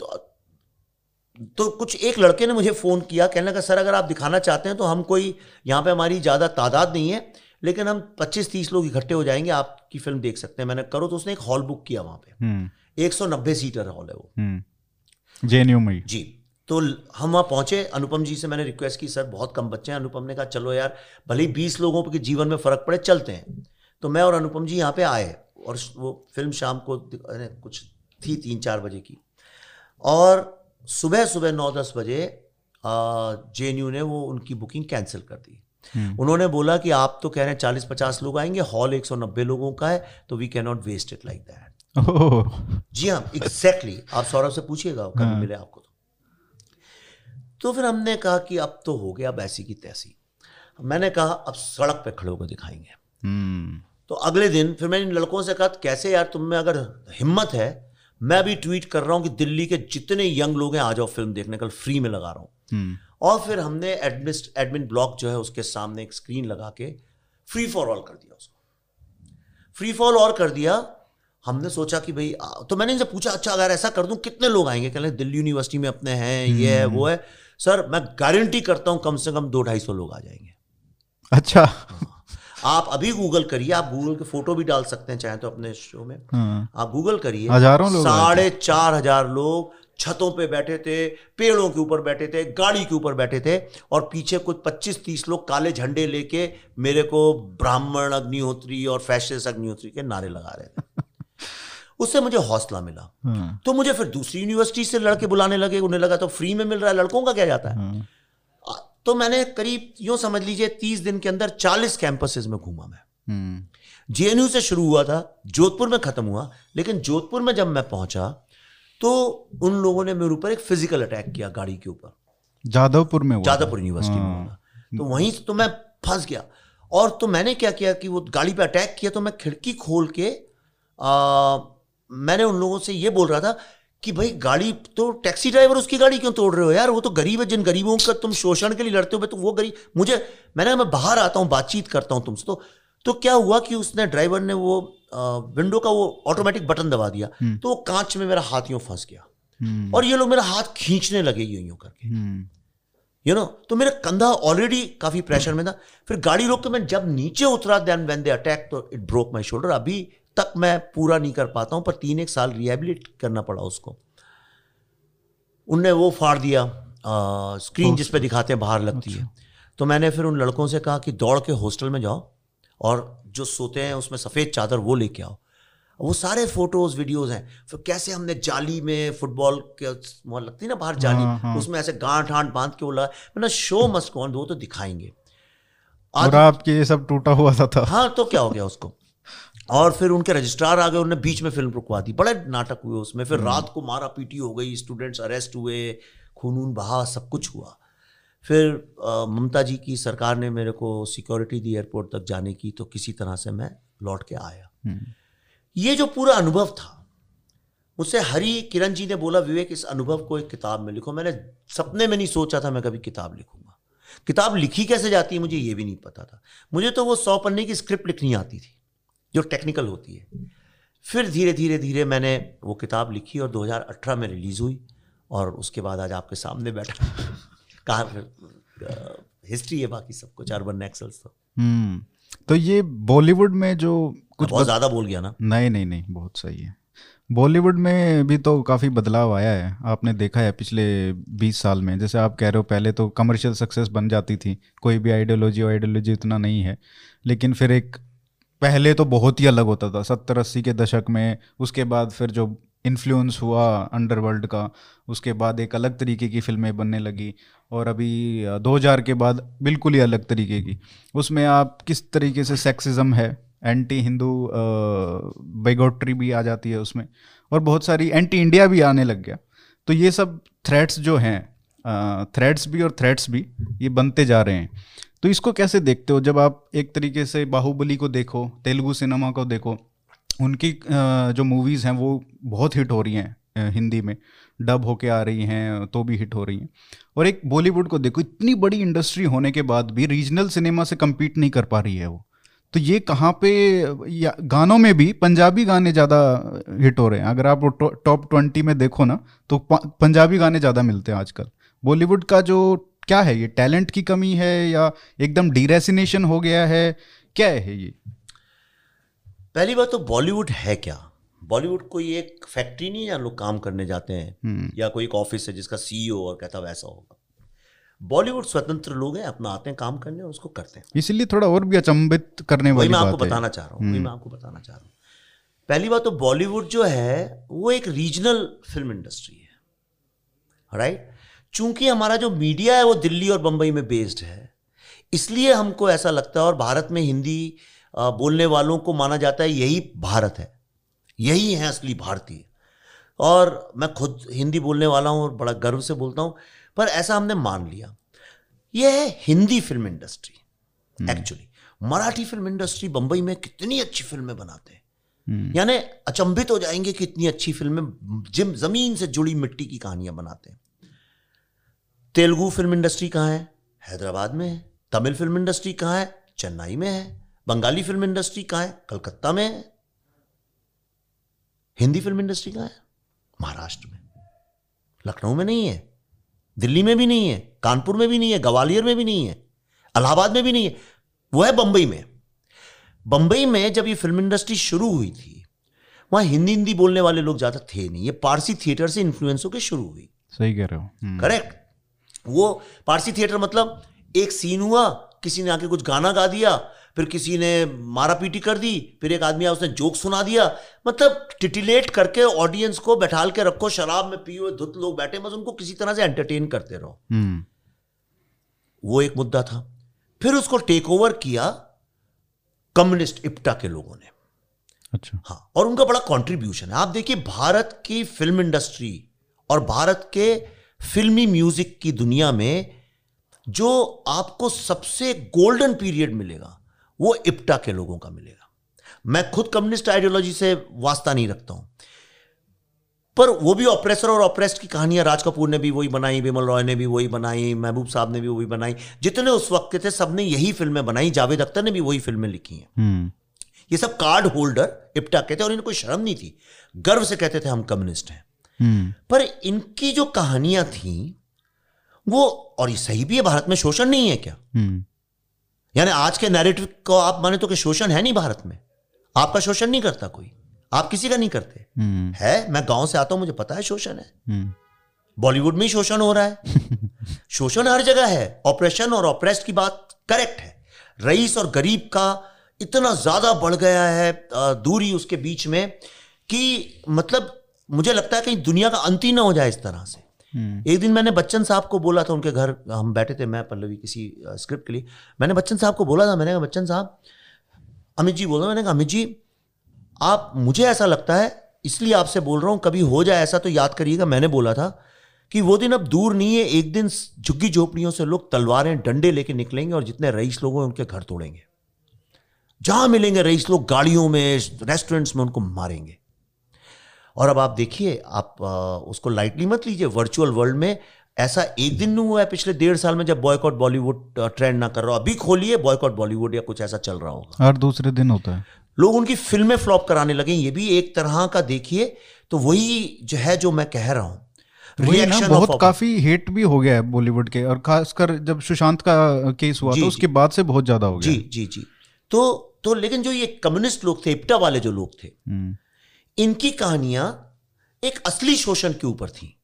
तो कुछ एक लड़के ने मुझे फोन किया, कहने लगा सर अगर आप दिखाना चाहते हैं तो हम कोई यहाँ पे हमारी ज्यादा तादाद नहीं है, लेकिन हम 25-30 लोग इकट्ठे हो जाएंगे, आपकी फिल्म देख सकते हैं। मैंने करो, तो उसने एक हॉल बुक किया वहां पे, 190 सीटर हॉल है वो जेएनयू में जी। तो हम वहां पहुंचे, अनुपम जी से मैंने रिक्वेस्ट की सर बहुत कम बच्चे हैं। अनुपम ने कहा चलो यार भले 20 लोगों के जीवन में फर्क पड़े, चलते हैं। तो मैं और अनुपम जी यहाँ पे आए, और वो फिल्म शाम को कुछ थी 3-4 बजे की, और सुबह 9-10 बजे जेएनयू ने वो उनकी बुकिंग कैंसिल कर दी। उन्होंने बोला कि आप तो कह रहे हैं 40-50 लोग आएंगे, हॉल 190 लोगों का है, तो we can not waste it like that. जी हाँ, एग्जैक्टली। आप सौरभ से पूछिएगा कभी मिले आपको। तो फिर हमने कहा कि अब तो हो गया, अब ऐसी की तैसी। मैंने कहा अब सड़क पे खड़े होकर दिखाएंगे। तो अगले दिन फिर मैंने इन लड़कों से कहा कैसे यार तुम में अगर हिम्मत है, मैं अभी ट्वीट कर रहा हूँ कि दिल्ली के जितने यंग लोग हैं आ जाओ फिल्म देखने, कल फ्री में लगा रहा हूँ। और फिर हमने एडमिन ब्लॉक जो है उसके सामने एक स्क्रीन लगा के फ्री फॉर ऑल कर दिया उसको। फ्री फॉर ऑल कर दिया। हमने सोचा कि भाई, तो मैंने इनसे पूछा अच्छा अगर ऐसा कर दूं कितने लोग आएंगे, कह रहे दिल्ली यूनिवर्सिटी में अपने हैं, ये है वो है। सर मैं गारंटी करता हूं कम से कम 200-250 लोग आ जाएंगे। अच्छा। आप अभी गूगल करिए, आप गूगल के फोटो भी डाल सकते हैं चाहे तो अपने शो में। आप गूगल करिए, 4500 लोग छतों पे बैठे थे, पेड़ों के ऊपर बैठे थे, गाड़ी के ऊपर बैठे थे, और पीछे कुछ 25-30 लोग काले झंडे लेके मेरे को ब्राह्मण अग्निहोत्री और फैसिस्ट अग्निहोत्री के नारे लगा रहे थे। उससे मुझे हौसला मिला। तो मुझे फिर दूसरी यूनिवर्सिटी से लड़के बुलाने लगे, उन्हें लगा तो फ्री में मिल रहा है, लड़कों का क्या जाता है। तो मैंने करीब यूं समझ लीजिए 30 दिन के अंदर 40 कैंपसेस में घूमा मैं। जेएनयू से शुरू हुआ था, जोधपुर में खत्म हुआ, लेकिन जोधपुर में जब मैं पहुंचा तो उन लोगों ने मेरे ऊपर एक फिजिकल अटैक किया गाड़ी के ऊपर। जादवपुर यूनिवर्सिटी में। तो वहीं तो मैं फंस गया। और तो मैंने क्या किया कि वो गाड़ी पे अटैक किया, तो मैं खिड़की खोल के मैंने उन लोगों से ये बोल रहा था कि भाई गाड़ी तो टैक्सी ड्राइवर उसकी गाड़ी क्यों तोड़ रहे हो यार, वो तो गरीब है, जिन गरीबों का तुम शोषण के लिए लड़ते हो तो वो गरीब। मैं बाहर आता हूँ, बातचीत करता हूँ तुमसे। तो क्या हुआ कि उसने ड्राइवर ने वो विंडो का वो ऑटोमेटिक बटन दबा दिया, तो वो कांच में मेरा हाथ यूं फंस गया। और ये लोग मेरा हाथ खींचने लगे यूं करके, यू नो। तो मेरा कंधा ऑलरेडी काफी प्रेशर में था। फिर गाड़ी रोक के मैं जब नीचे उतरा, देन व्हेन दे अटैक, तो इट ब्रोक माय शोल्डर। अभी तक मैं पूरा नहीं कर पाता हूं, पर 3-1 साल रिहेबिलिट करना पड़ा उसको। उनने वो फाड़ दिया स्क्रीन जिसपे दिखाते हैं बाहर लगती है। तो मैंने फिर उन लड़कों से कहा कि दौड़ के हॉस्टल में जाओ और जो सोते हैं उसमें सफ़ेद चादर वो लेके आओ। वो सारे फोटोज वीडियोस हैं। फिर कैसे हमने जाली में फुटबॉल के वहाँ लगती है ना बाहर जाली, उसमें ऐसे गांठ आंठ बांध के बोला, मैंने शो मस्ट गो ऑन, वो तो दिखाएंगे। और आपके ये सब टूटा हुआ था। हाँ, तो क्या हो गया उसको। और फिर उनके रजिस्ट्रार आ गए, उन्होंने बीच में फिल्म रुकवा दी। बड़े नाटक हुए उसमें। फिर रात को मारा पीटी हो गई, स्टूडेंट्स अरेस्ट हुए, खून बहा, सब कुछ हुआ। फिर ममता जी की सरकार ने मेरे को सिक्योरिटी दी एयरपोर्ट तक जाने की, तो किसी तरह से मैं लौट के आया। ये जो पूरा अनुभव था, मुझसे हरी किरण जी ने बोला, विवेक इस अनुभव को एक किताब में लिखो। मैंने सपने में नहीं सोचा था मैं कभी किताब लिखूंगा। किताब लिखी कैसे जाती है मुझे ये भी नहीं पता था। मुझे तो वो 100 पन्ने की स्क्रिप्ट लिखनी आती थी जो टेक्निकल होती है। फिर धीरे धीरे मैंने वो किताब लिखी और 2018 में रिलीज़ हुई, और उसके बाद आज आपके सामने बैठा कहा हिस्ट्री है, बाकी सब कुछ अर्बन एक्सेल्स। तो ये बॉलीवुड में जो कुछ बहुत ज़्यादा बोल गया ना। नहीं, बहुत सही है। बॉलीवुड में भी तो काफ़ी बदलाव आया है, आपने देखा है पिछले 20 साल में। जैसे आप कह रहे हो पहले तो कमर्शियल सक्सेस बन जाती थी, कोई भी आइडियोलॉजी उतना नहीं है, लेकिन फिर एक पहले तो बहुत ही अलग होता था 70-80 के दशक में। उसके बाद फिर जो इन्फ्लुएंस हुआ अंडरवर्ल्ड का, उसके बाद एक अलग तरीके की फिल्में बनने लगी, और अभी 2000 के बाद बिल्कुल ही अलग तरीके की। उसमें आप किस तरीके से सेक्सिज्म है, एंटी हिंदू बेगोट्री भी आ जाती है उसमें, और बहुत सारी एंटी इंडिया भी आने लग गया। तो ये सब थ्रेट्स जो हैं, थ्रेट्स भी ये बनते जा रहे हैं। तो इसको कैसे देखते हो? जब आप एक तरीके से बाहुबली को देखो, तेलुगु सिनेमा को देखो, उनकी जो मूवीज़ हैं वो बहुत हिट हो रही हैं, हिंदी में डब होके आ रही हैं तो भी हिट हो रही हैं। और एक बॉलीवुड को देखो, इतनी बड़ी इंडस्ट्री होने के बाद भी रीजनल सिनेमा से कम्पीट नहीं कर पा रही है वो। तो ये कहाँ पे, या गानों में भी पंजाबी गाने ज़्यादा हिट हो रहे हैं। अगर आप टॉप 20 में देखो ना, तो पंजाबी गाने ज़्यादा मिलते हैं आजकल। बॉलीवुड का जो क्या है, ये टैलेंट की कमी है या एकदम डीरेसिनेशन हो गया है, क्या है ये? पहली बात तो बॉलीवुड है क्या? बॉलीवुड कोई एक फैक्ट्री नहीं है लोग काम करने जाते हैं, या कोई एक ऑफिस है जिसका CEO और कहता वैसा होगा। बॉलीवुड स्वतंत्र लोग हैं, अपना आते हैं काम करने और उसको करते हैं। इसीलिए थोड़ा और भी अचंभित करने वाली बात है, वही मैं आपको बताना चाह रहा हूँ। पहली बात तो बॉलीवुड जो है वो एक रीजनल फिल्म इंडस्ट्री है, राइट। चूंकि हमारा जो मीडिया है वो दिल्ली और बम्बई में बेस्ड है, इसलिए हमको ऐसा लगता है। और भारत में हिंदी बोलने वालों को माना जाता है यही भारत है, यही है असली भारतीय। और मैं खुद हिंदी बोलने वाला हूँ और बड़ा गर्व से बोलता हूँ, पर ऐसा हमने मान लिया। यह है Hindi film industry. Actually Marathi film industry Bombay में कितनी अच्छी फिल्में बनाते हैं, यानी अचंभित हो जाएंगे कि इतनी अच्छी फिल्में जमीन से जुड़ी मिट्टी की कहानियां बनाते हैं। तेलुगु फिल्म इंडस्ट्री कहाँ है? हैदराबाद में है। तमिल फिल्म इंडस्ट्री कहाँ है? चेन्नई में है। बंगाली फिल्म इंडस्ट्री कहाँ है? कलकत्ता में है। हिंदी फिल्म इंडस्ट्री कहाँ है? महाराष्ट्र में। लखनऊ में नहीं है, दिल्ली में भी नहीं है, कानपुर में भी नहीं है, ग्वालियर में भी नहीं है, इलाहाबाद में भी नहीं है, वो है बम्बई में। बम्बई में जब ये फिल्म इंडस्ट्री शुरू हुई थी, वहाँ हिंदी बोलने वाले लोग ज़्यादा थे नहीं। ये पारसी थिएटर से इन्फ्लुएंस होकर शुरू हुई। सही कह रहे हो, करेक्ट। वो पारसी थिएटर मतलब एक सीन हुआ, किसी ने आके कुछ गाना गा दिया, फिर किसी ने मारा पीटी कर दी, फिर एक आदमी आया उसने जोक सुना दिया। मतलब टिटिलेट करके ऑडियंस को बैठाल के रखो, शराब में पिए हुए धुत लोग बैठे, बस उनको किसी तरह से एंटरटेन करते रहो। वो एक मुद्दा था। फिर उसको टेक ओवर किया कम्युनिस्ट इप्टा के लोगों ने। अच्छा, हाँ। और उनका बड़ा कॉन्ट्रीब्यूशन है। आप देखिए भारत की फिल्म इंडस्ट्री और भारत के फिल्मी म्यूजिक की दुनिया में जो आपको सबसे गोल्डन पीरियड मिलेगा वो इप्टा के लोगों का मिलेगा। मैं खुद कम्युनिस्ट आइडियोलॉजी से वास्ता नहीं रखता हूं, पर वो भी ऑपरेसर और ऑपरेस्ट की कहानियां राज कपूर ने भी वही बनाई, बिमल रॉय ने भी वही बनाई, महबूब साहब ने भी वही बनाई, जितने उस वक्त के थे सबने यही फिल्में बनाई, जावेद अख्तर ने भी वही फिल्में लिखी हैं। ये सब कार्ड होल्डर इप्टा के थे और इनको कोई शर्म नहीं थी, गर्व से कहते थे हम कम्युनिस्ट हैं। पर इनकी जो कहानियां थी वो, और ये सही भी है, भारत में शोषण नहीं है क्या? यानी आज के नैरेटिव को आप माने तो कि शोषण है नहीं भारत में, आपका शोषण नहीं करता कोई, आप किसी का नहीं करते है। मैं गांव से आता हूं, मुझे पता है शोषण है, बॉलीवुड में शोषण हो रहा है, शोषण हर जगह है, ऑपरेशन और ऑपरेस्ट की बात करेक्ट है। रईस और गरीब का इतना ज्यादा बढ़ गया है दूरी उसके बीच में कि मतलब मुझे लगता है कहीं दुनिया का अंत ही ना हो जाए इस तरह से। एक दिन मैंने बच्चन साहब को बोला था, उनके घर हम बैठे थे, मैं पल्लवी किसी स्क्रिप्ट के लिए, मैंने बच्चन साहब को बोला था, मैंने कहा बच्चन साहब, अमित जी बोल रहे हैं, मैंने कहा अमित जी आप, मुझे ऐसा लगता है इसलिए आपसे बोल रहा हूँ, कभी हो जाए ऐसा तो याद करिएगा, मैंने बोला था कि वो दिन अब दूर नहीं है, एक दिन झुग्गी झोपड़ियों से लोग तलवारें डंडे लेके निकलेंगे और जितने रईस लोग हैं उनके घर तोड़ेंगे, जहां मिलेंगे रईस लोग गाड़ियों में रेस्टोरेंट्स में उनको मारेंगे। और अब आप देखिए, आप उसको लाइटली मत लीजिए, वर्चुअल वर्ल्ड में ऐसा एक दिन नहीं हुआ है पिछले 1.5 साल में जब बॉयकॉट बॉलीवुड ट्रेंड ना कर रहा हो। अभी खोलिए बॉयकॉट बॉलीवुड या कुछ ऐसा चल रहा होगा, हर दूसरे दिन होता है, लोग उनकी फिल्में फ्लॉप कराने लगे। ये भी एक तरह का देखिए तो वही जो है, जो मैं कह रहा हूँ बहुत काफी हेट भी हो गया है बॉलीवुड के, और खासकर जब सुशांत का केस हुआ था उसके बाद से बहुत ज्यादा हो गया। जी जी जी। तो लेकिन जो ये कम्युनिस्ट लोग थे, इप्टा वाले जो लोग थे, इनकी कहानियां एक असली शोषण के ऊपर थी,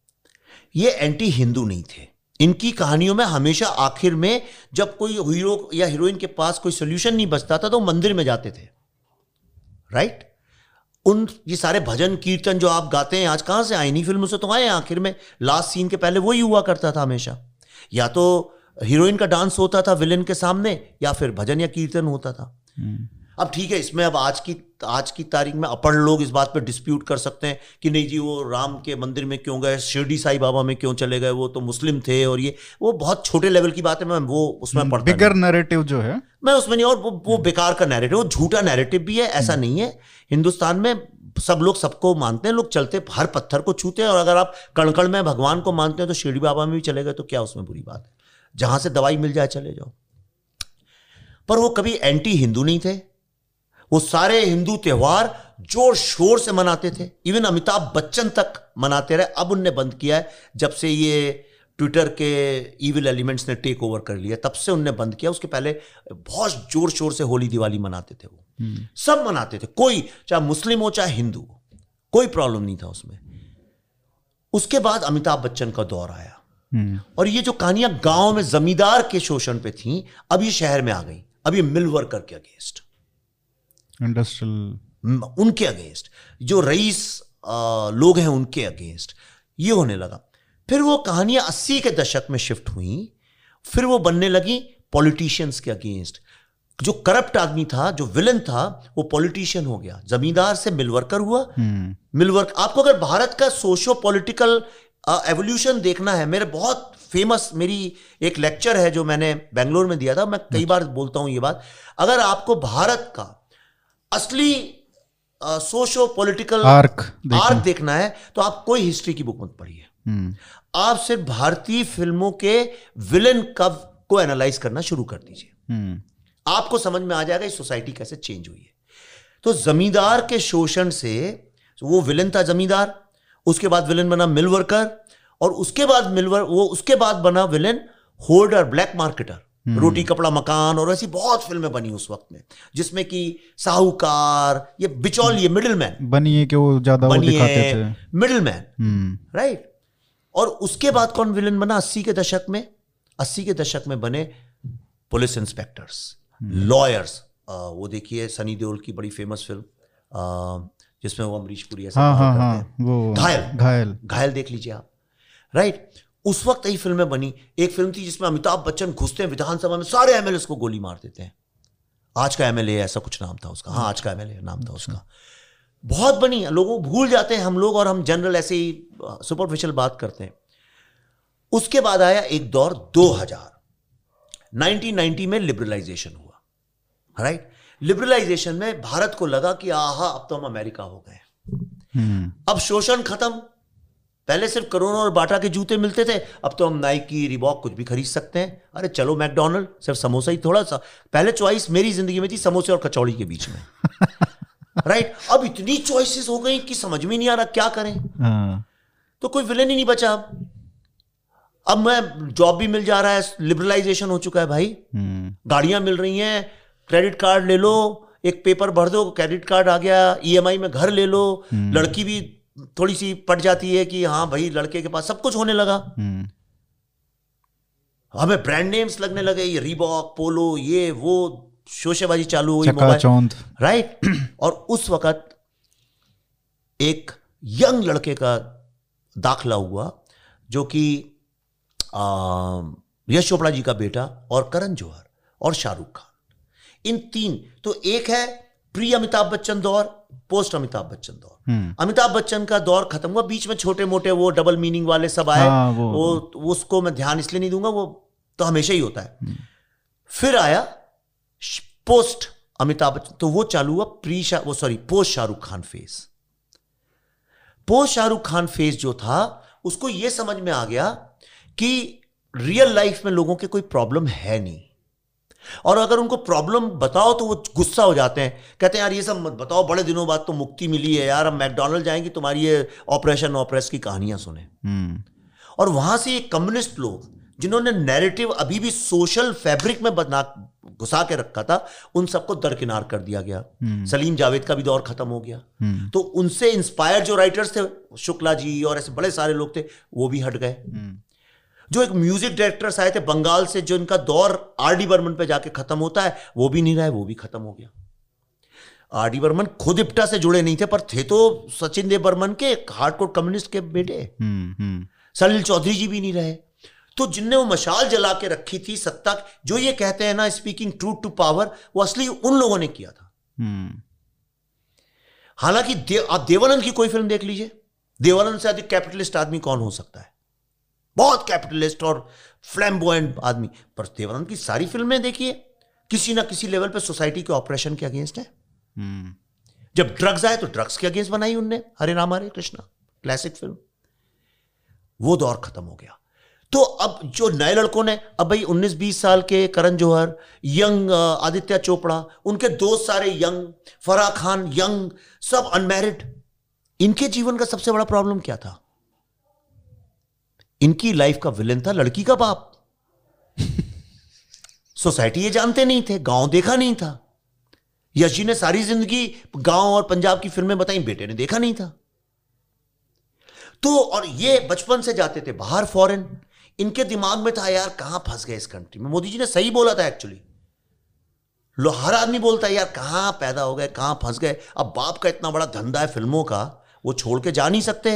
ये एंटी हिंदू नहीं थे। इनकी कहानियों में हमेशा आखिर में जब कोई हीरो या हीरोइन के पास कोई सोल्यूशन नहीं बचता था तो मंदिर में जाते थे, राइट? उन ये सारे भजन कीर्तन जो आप गाते हैं आज कहाँ से आए? नहीं फिल्मों से तो आए, आखिर में लास्ट सीन के पहले वही हुआ करता था हमेशा, या तो हीरोइन का डांस होता था विलेन के सामने या फिर भजन या कीर्तन होता था। अब ठीक है, इसमें अब आज की तारीख में अपढ़ लोग इस बात पे डिस्प्यूट कर सकते हैं कि नहीं जी वो राम के मंदिर में क्यों गए, शिरडी साई बाबा में क्यों चले गए, वो तो मुस्लिम थे, और ये वो बहुत छोटे लेवल की बात है, मैं वो उसमें पढ़ता बिगर नैरेटिव जो है मैं उसमें नहीं, और वो बेकार का नैरेटिव, वो झूठा नैरेटिव भी है, ऐसा नहीं है। हिंदुस्तान में सब लोग सबको मानते हैं, लोग चलते हर पत्थर को छूते हैं, और अगर आप कणकण में भगवान को मानते हैं तो शिरडी बाबा में भी चले गए तो क्या उसमें बुरी बात है? जहां से दवाई मिल जाए चले जाओ। पर वो कभी एंटी हिंदू नहीं थे, वो सारे हिंदू त्यौहार जोर शोर से मनाते थे, इवन अमिताभ बच्चन तक मनाते रहे। अब उनने बंद किया है जब से ये ट्विटर के इविल एलिमेंट्स ने टेक ओवर कर लिया, तब से उनने बंद किया। उसके पहले बहुत जोर शोर से होली दिवाली मनाते थे, वो सब मनाते थे, कोई चाहे मुस्लिम हो चाहे हिंदू हो, कोई प्रॉब्लम नहीं था उसमें। उसके बाद अमिताभ बच्चन का दौर आया और ये जो कहानियां गांव में जमींदार के शोषण पे थी अब ये शहर में आ गई, अब ये मिल वर्कर के अगेंस्ट, इंडस्ट्रियल उनके अगेंस्ट, जो रईस लोग हैं उनके अगेंस्ट ये होने लगा। फिर वो कहानियां 80 के दशक में शिफ्ट हुई, फिर वो बनने लगी पॉलिटिशियंस के अगेंस्ट। जो करप्ट आदमी था, जो विलन था, वो पॉलिटिशियन हो गया, जमींदार से मिलवर्कर हुआ, मिलवर्कर। आपको अगर भारत का सोशो पॉलिटिकल एवोल्यूशन देखना है, मेरे बहुत फेमस, मेरी एक लेक्चर है जो मैंने बेंगलोर में दिया था, मैं कई बार बोलता हूं ये बात, अगर आपको भारत का असली सोशो पॉलिटिकल आर्क देखना है तो आप कोई हिस्ट्री की बुक मत पढ़िए, आप सिर्फ भारतीय फिल्मों के विलेन को एनालाइज करना शुरू कर दीजिए, आपको समझ में आ जाएगा इस सोसाइटी कैसे चेंज हुई है। तो जमींदार के शोषण से, वो विलेन था जमींदार, उसके बाद विलेन बना मिल वर्कर, और उसके बाद बना विलेन होर्डर, ब्लैक मार्केटर, रोटी कपड़ा मकान, और ऐसी बहुत फिल्में बनी उस वक्त में जिसमें कि साहूकार, ये बिचौल, ये मिडिलमैन बनिए कि वो ज्यादा दिखाते थे, मिडिलमैन, राइट। और उसके बाद कौन विलेन बना? 80 के दशक में बने पुलिस इंस्पेक्टर्स, लॉयर्स, वो देखिए सनी देओल की बड़ी फेमस फिल्म जिसमें वो अमरीश पुरी ऐसा करते हैं, घायल देख लीजिए आप, राइट। उस वक्त यही फिल्में बनी। एक फिल्म थी जिसमें अमिताभ बच्चन घुसते हैं विधानसभा में, सारे एमएलए को गोली मार देते हैं, आज का एमएलए ऐसा कुछ नाम था उसका, हाँ आज का एमएलए नाम था उसका, बहुत बनी, लोगों को भूल जाते हैं हम लोग, और हम जनरल ऐसे ही सुपरफिशियल बात करते हैं। उसके बाद आया एक दौर 1990 में लिबरलाइजेशन हुआ, राइट। लिबरलाइजेशन में भारत को लगा कि आहा अब तो हम अमेरिका हो गए, अब शोषण खत्म, पहले सिर्फ कोरोना और बाटा के जूते मिलते थे, अब तो हम नाइकी रिबॉक कुछ भी खरीद सकते हैं, अरे चलो मैकडोनल्ड, सिर्फ समोसा ही थोड़ा सा, पहले चॉइस मेरी जिंदगी में थी समोसे और कचौड़ी के बीच में राइट। अब इतनी चॉइसेस हो गई कि समझ में नहीं आ रहा क्या करें। तो कोई विलेन ही नहीं बचा। अब मैं जॉब भी मिल जा रहा है, लिबरलाइजेशन हो चुका है भाई, गाड़ियां मिल रही हैं, क्रेडिट कार्ड ले लो, एक पेपर भर दो क्रेडिट कार्ड आ गया, ईएमआई में घर ले लो, लड़की भी थोड़ी सी पट जाती है कि हाँ भाई लड़के के पास सब कुछ होने लगा। हमें ब्रांड नेम्स लगने लगे, ये रीबॉक, पोलो, ये वो, शोशेबाजी चालू हुई मोबाइल, राइट। और उस वक्त एक यंग लड़के का दाखला हुआ जो कि यश चोपड़ा जी का बेटा और करण जौहर और शाहरुख खान, इन तीन, तो एक है प्री अमिताभ बच्चन दौर, पोस्ट अमिताभ बच्चन दौर। अमिताभ बच्चन का दौर खत्म हुआ, बीच में छोटे मोटे वो डबल मीनिंग वाले सब आए, वो उसको मैं ध्यान इसलिए नहीं दूंगा, वो तो हमेशा ही होता है। फिर आया पोस्ट अमिताभ बच्चन, तो वो चालू हुआ post Shahrukh Khan phase. Post Shahrukh Khan phase जो था उसको ये समझ में आ गया कि रियल लाइफ में लोगों के कोई प्रॉब्लम है नहीं, और अगर उनको प्रॉब्लम बताओ तो वो गुस्सा हो जाते हैं, कहते हैं यार ये सब मत बताओ, बड़े दिनों बाद तो मुक्ति मिली है यार, हम मैकडोनल्ड जाएंगे, तुम्हारी ये ऑपरेशन ऑपरेस की कहानियां सुने। और वहां से ये कम्युनिस्ट लोग जिन्होंने नैरेटिव अभी भी सोशल फैब्रिक में बना घुसा के रखा था, उन सबको दरकिनार कर दिया गया। सलीम जावेद का भी दौर खत्म हो गया, तो उनसे इंस्पायर्ड जो राइटर्स थे, शुक्ला जी और ऐसे बड़े सारे लोग थे, वो भी हट गए। जो एक म्यूजिक डायरेक्टर्स आए थे बंगाल से, जो इनका दौर आरडी बर्मन पे जाके खत्म होता है, वो भी नहीं रहे, वो भी खत्म हो गया। आरडी बर्मन खुद इप्टा से जुड़े नहीं थे, पर थे तो सचिन देव बर्मन के हार्डकोर कम्युनिस्ट के बेटे। सलिल चौधरी जी भी नहीं रहे। तो जिनने वो मशाल जला के रखी थी सत्ता, जो ये कहते हैं ना स्पीकिंग ट्रूथ टू पावर, वो असली उन लोगों ने किया था। हालांकि आप देवानंद की कोई फिल्म देख लीजिए, देवानंद से अधिक कैपिटलिस्ट आदमी कौन हो सकता है, बहुत कैपिटलिस्ट और फ्लैम्बोएंट आदमी। पर देवानंद की सारी फिल्में देखिए, किसी ना किसी लेवल पे सोसाइटी के ऑपरेशन के अगेंस्ट है। जब ड्रग्स आए तो ड्रग्स के अगेंस्ट बनाई उनने, हरे राम हरे कृष्णा, क्लासिक फिल्म। वो दौर खत्म हो गया। तो अब जो नए लड़कों ने, अब भाई 19-20 साल के करण जौहर यंग, आदित्य चोपड़ा, उनके दोस्त सारे यंग, फराह खान यंग, सब अनमैरिड। इनके जीवन का सबसे बड़ा प्रॉब्लम क्या था? इनकी लाइफ का विलेन था लड़की का बाप। सोसाइटी ये जानते नहीं थे, गांव देखा नहीं था। यश जी ने सारी जिंदगी गांव और पंजाब की फिल्में बताई, बेटे ने देखा नहीं था। तो और ये बचपन से जाते थे बाहर फॉरेन, इनके दिमाग में था यार कहां फंस गए इस कंट्री में। मोदी जी ने सही बोला था एक्चुअली, हर आदमी बोलता है यार कहां पैदा हो गए, कहां फंस गए। अब बाप का इतना बड़ा धंधा है फिल्मों का, वो छोड़ के जा नहीं सकते।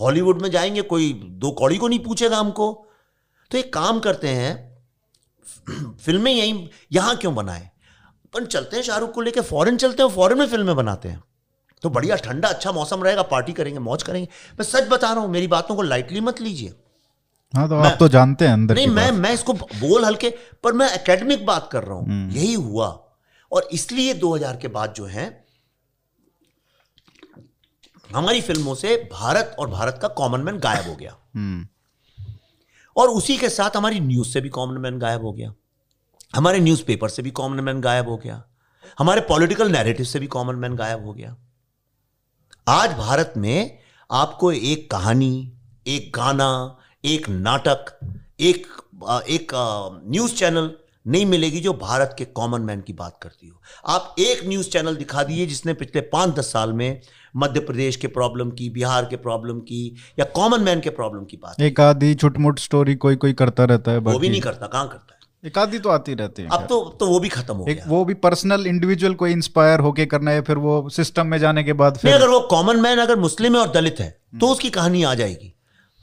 हॉलीवुड में जाएंगे कोई दो कौड़ी को नहीं पूछेगा हमको। तो एक काम करते हैं, फिल्में यहीं यहां क्यों बनाए, अपन चलते हैं शाहरुख को लेके फॉरेन चलते हैं, फॉरेन में फिल्में बनाते हैं, तो बढ़िया ठंडा अच्छा मौसम रहेगा, पार्टी करेंगे, मौज करेंगे। मैं सच बता रहा हूं, मेरी बातों को लाइटली मत लीजिए। हाँ तो आप तो जानते हैं अंदर नहीं, मैं इसको बोल हल्के, पर मैं एकेडमिक बात कर रहा हूं। यही हुआ, और इसलिए 2000 के बाद जो है हमारी फिल्मों से भारत और भारत का कॉमन मैन गायब हो गया, और उसी के साथ हमारी न्यूज से भी कॉमन मैन गायब हो गया, हमारे न्यूज़पेपर से भी कॉमन मैन गायब हो गया, हमारे पॉलिटिकल नैरेटिव से भी कॉमन मैन गायब हो गया। आज भारत में आपको एक कहानी, एक गाना, एक नाटक, एक न्यूज चैनल नहीं मिलेगी जो भारत के कॉमन मैन की बात करती हो। आप एक न्यूज चैनल दिखा दिए जिसने पिछले 5-10 साल में मध्य प्रदेश के प्रॉब्लम की, बिहार के प्रॉब्लम की, या कॉमन मैन के प्रॉब्लम की बात। एक आधी छोटमोट स्टोरी कोई करता रहता है, वो भी नहीं करता, कहाँ करता है, एक आधी तो आती रहती है। अब तो वो भी खत्म हो गया। वो भी पर्सनल इंडिविजुअल को इंस्पायर होके करना है, फिर वो सिस्टम में जाने के बाद फिर अगर वो कॉमन मैन अगर मुस्लिम है और दलित है तो उसकी कहानी आ जाएगी,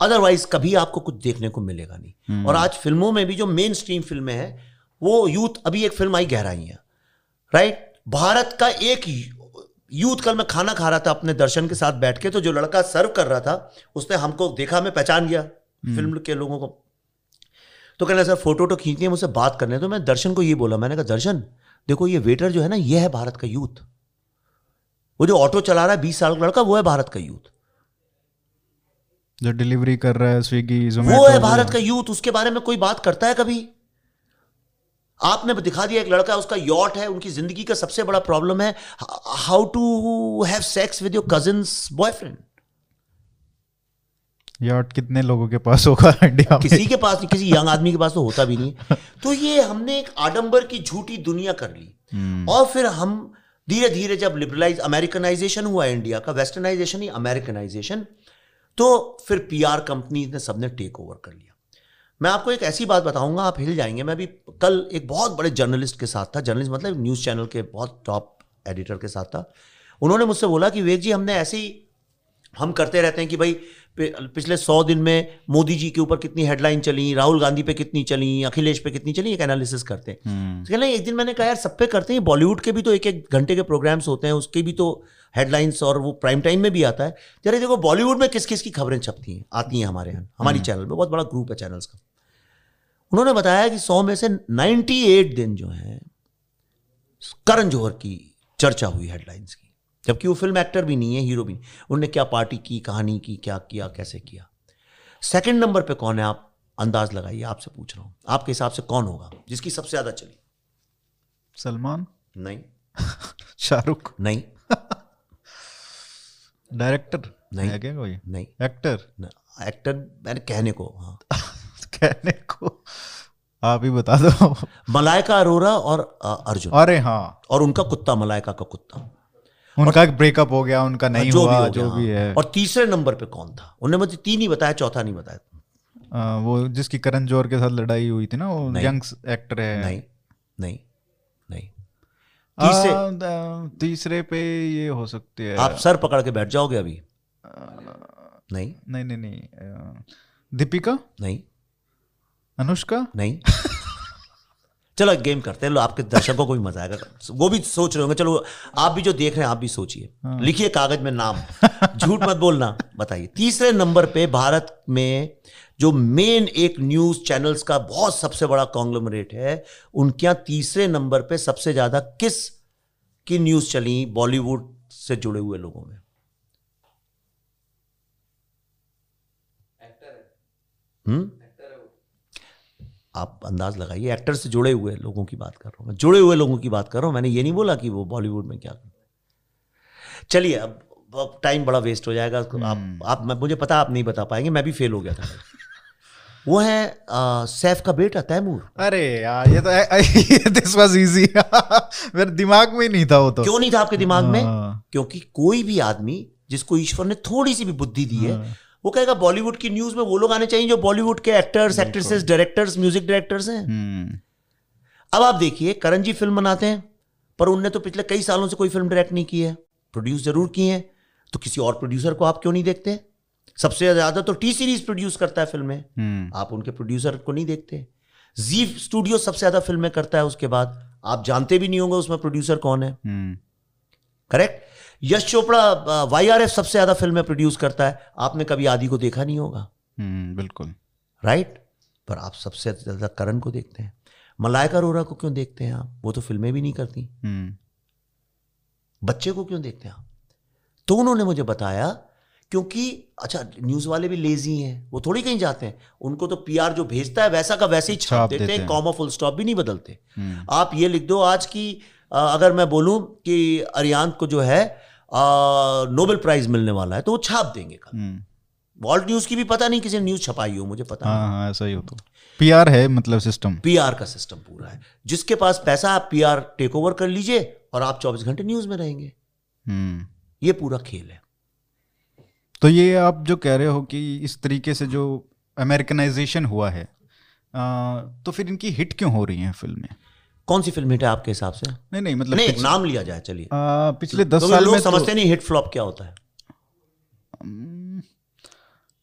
अदरवाइज कभी आपको कुछ देखने को मिलेगा नहीं। और आज फिल्मों में भी जो मेन स्ट्रीम फिल्में हैं वो यूथ, अभी एक फिल्म आई गहराइयां, राइट, भारत का एक यूथ। कल मैं खाना खा रहा था अपने दर्शन के साथ बैठ के, तो जो लड़का सर्व कर रहा था उसने हमको देखा, मैं पहचान गया फिल्म के लोगों को, तो कहना सर फोटो तो खींचनी है, मुझसे बात करने। तो मैं दर्शन को ये बोला, मैंने कहा दर्शन देखो ये वेटर जो है ना, ये है भारत का यूथ, वो जो ऑटो चला रहा है 20 साल का लड़का, वो है भारत का यूथ, जो डिलीवरी कर रहा है स्विगी ज़ोमैटो, वो है भारत का यूथ। उसके बारे में कोई बात करता है कभी? आपने दिखा दिया एक लड़का, उसका यॉट है, उनकी जिंदगी का सबसे बड़ा प्रॉब्लम है how to have sex with your cousin's boyfriend. यार कितने लोगों के पास होगा इंडिया में? किसी के पास नहीं, किसी यंग आदमी के पास तो होता भी नहीं। तो ये हमने एक आडंबर की झूठी दुनिया कर ली। और फिर हम धीरे धीरे जब लिबरलाइज अमेरिकनाइजेशन हुआ इंडिया का, वेस्टर्नाइजेशन ही अमेरिकनाइजेशन, तो फिर पीआर कंपनीज ने सबने टेक ओवर कर लिया। मैं आपको एक ऐसी बात बताऊंगा, आप हिल जाएंगे। मैं अभी कल एक बहुत बड़े जर्नलिस्ट के साथ था, जर्नलिस्ट मतलब न्यूज़ चैनल के बहुत टॉप एडिटर के साथ था। उन्होंने मुझसे बोला कि विवेक जी हमने ऐसे ही हम करते रहते हैं कि भाई पिछले 100 दिन में मोदी जी के ऊपर कितनी हेडलाइन चली, राहुल गांधी पे कितनी चली, अखिलेश पे कितनी चली, एक एनालिसिस करते हैं। तो एक दिन मैंने कहा यार सब पे करते हैं, बॉलीवुड के भी तो 1-1 घंटे के प्रोग्राम्स होते हैं, उसके भी तो हेडलाइंस, और वो प्राइम टाइम में भी आता है। यार देखो बॉलीवुड में किस किस की खबरें छपती हैं, आती हैं हमारे यहाँ, हमारी चैनल पर, बहुत बड़ा ग्रुप है चैनल्स का। उन्होंने बताया कि 100 में से 98 दिन जो है करण जौहर की चर्चा हुई हेडलाइंस की, जबकि वो फिल्म एक्टर भी नहीं है, हीरो भी नहीं। उनने क्या पार्टी की, कहानी की, क्या किया, कैसे किया। सेकंड नंबर पे कौन है, आप अंदाज लगाइए, आपसे पूछ रहा हूं, आपके हिसाब से कौन होगा जिसकी सबसे ज्यादा चली? सलमान? नहीं। शाहरुख? नहीं। डायरेक्टर? नहीं। क्या कोई? नहीं। एक्टर? एक्टर मैंने कहने को, हाँ। कहने को आप ही बता दो। मलाइका अरोरा और अर्जुन। अरे हाँ, और उनका कुत्ता, मलाइका का कुत्ता, उनका ब्रेकअप हो गया, उनका नहीं हुआ, जो भी है। और तीसरे नंबर पे कौन था? उन्होंने मुझे 3 ही बताया, चौथा नहीं बताया। वो जिसकी करण जौहर के साथ लड़ाई हुई थी ना, वो यंग एक्टर है। नहीं नहीं नहीं। तीसरे पे ये हो सकते हैं, आप सर पकड़ के बैठ जाओगे अभी। नहीं नहीं नहीं नहीं। दीपिका? नहीं। अनुष्का? नहीं। चलो गेम करते हैं, लो आपके दर्शकों को भी मजा आएगा, वो भी सोच रहे होंगे। चलो आप भी जो देख रहे हैं, आप भी सोचिए, लिखिए कागज में नाम, झूठ मत बोलना। बताइए तीसरे नंबर पे भारत में जो मेन एक न्यूज चैनल्स का बहुत सबसे बड़ा कॉन्ग्लोमरेट है, उनके यहाँ तीसरे नंबर पे सबसे ज्यादा किस की न्यूज चली बॉलीवुड से जुड़े हुए लोगों में? आप अंदाज लगाइए। एक्टर से जुड़े हुए लोगों की बात कर रहा हूँ मैं, जुड़े हुए लोगों की बात कर रहा हूँ, मैंने ये नहीं बोला कि वो बॉलीवुड में क्या कर रहे हैं। चलिए अब टाइम बड़ा वेस्ट हो जाएगा। आप मुझे पता आप नहीं बता पाएंगे, मैं भी फेल हो गया था। वो है सैफ का बेटा तैमूर। अरे यार ये तो दिस वाज इजी, मेरे दिमाग में ही नहीं था वो। तो क्यों नहीं था आपके दिमाग में? क्योंकि कोई भी आदमी जिसको ईश्वर ने थोड़ी सी भी बुद्धि दी है, वो कहेगा बॉलीवुड की न्यूज में वो लोग आने चाहिए जो बॉलीवुड के actors, actresses, directors, music directors हैं। अब आप देखिए, करण जी फिल्म बनाते हैं, पर उनने तो पिछले कई सालों से कोई फिल्म डायरेक्ट नहीं की है, प्रोड्यूस जरूर की है। तो किसी और प्रोड्यूसर को आप क्यों नहीं देखते? सबसे ज्यादा तो T-सीरीज प्रोड्यूस करता है फिल्में, आप उनके प्रोड्यूसर को नहीं देखते। जी स्टूडियो सबसे ज्यादा फिल्में करता है, उसके बाद आप जानते भी नहीं होंगे उसमें प्रोड्यूसर कौन है। करेक्ट। यश चोपड़ा YRF सबसे ज्यादा फिल्में प्रोड्यूस करता है, आपने कभी आदि को देखा नहीं होगा। बिल्कुल राइट। पर आप सबसे ज्यादा करण को देखते हैं, मलाइका अरोरा को क्यों देखते हैं आप? वो तो फिल्में भी नहीं करती। बच्चे को क्यों देखते हैं आप? तो उन्होंने मुझे बताया क्योंकि अच्छा न्यूज वाले भी लेजी हैं, वो थोड़ी कहीं जाते हैं, उनको तो PR जो भेजता है वैसा का वैसे ही छाप देते हैं, कॉमा फुल स्टॉप भी नहीं बदलते। आप ये लिख दो आज की, अगर मैं बोलूं कि अरियांत को जो है नोबेल प्राइज मिलने वाला है, तो वो छाप देंगे कल। वर्ल्ड न्यूज की भी पता नहीं किसी ने न्यूज छपाई हो, मुझे पता नहीं। ऐसा ही हो तो PR है, मतलब सिस्टम, PR का सिस्टम पूरा है। जिसके पास पैसा, आप PR टेक ओवर कर लीजिए और आप 24 घंटे न्यूज में रहेंगे। ये पूरा खेल है। तो ये आप जो कह रहे हो कि इस तरीके से जो अमेरिकनाइजेशन हुआ है, तो फिर इनकी हिट क्यों हो रही है फिल्में? कौन सी फिल्म हिट है आपके हिसाब से? नहीं नहीं मतलब नहीं, नाम लिया जाए। चलिए पिछले 10 साल में समझते तो नहीं हिट फ्लॉप क्या होता है।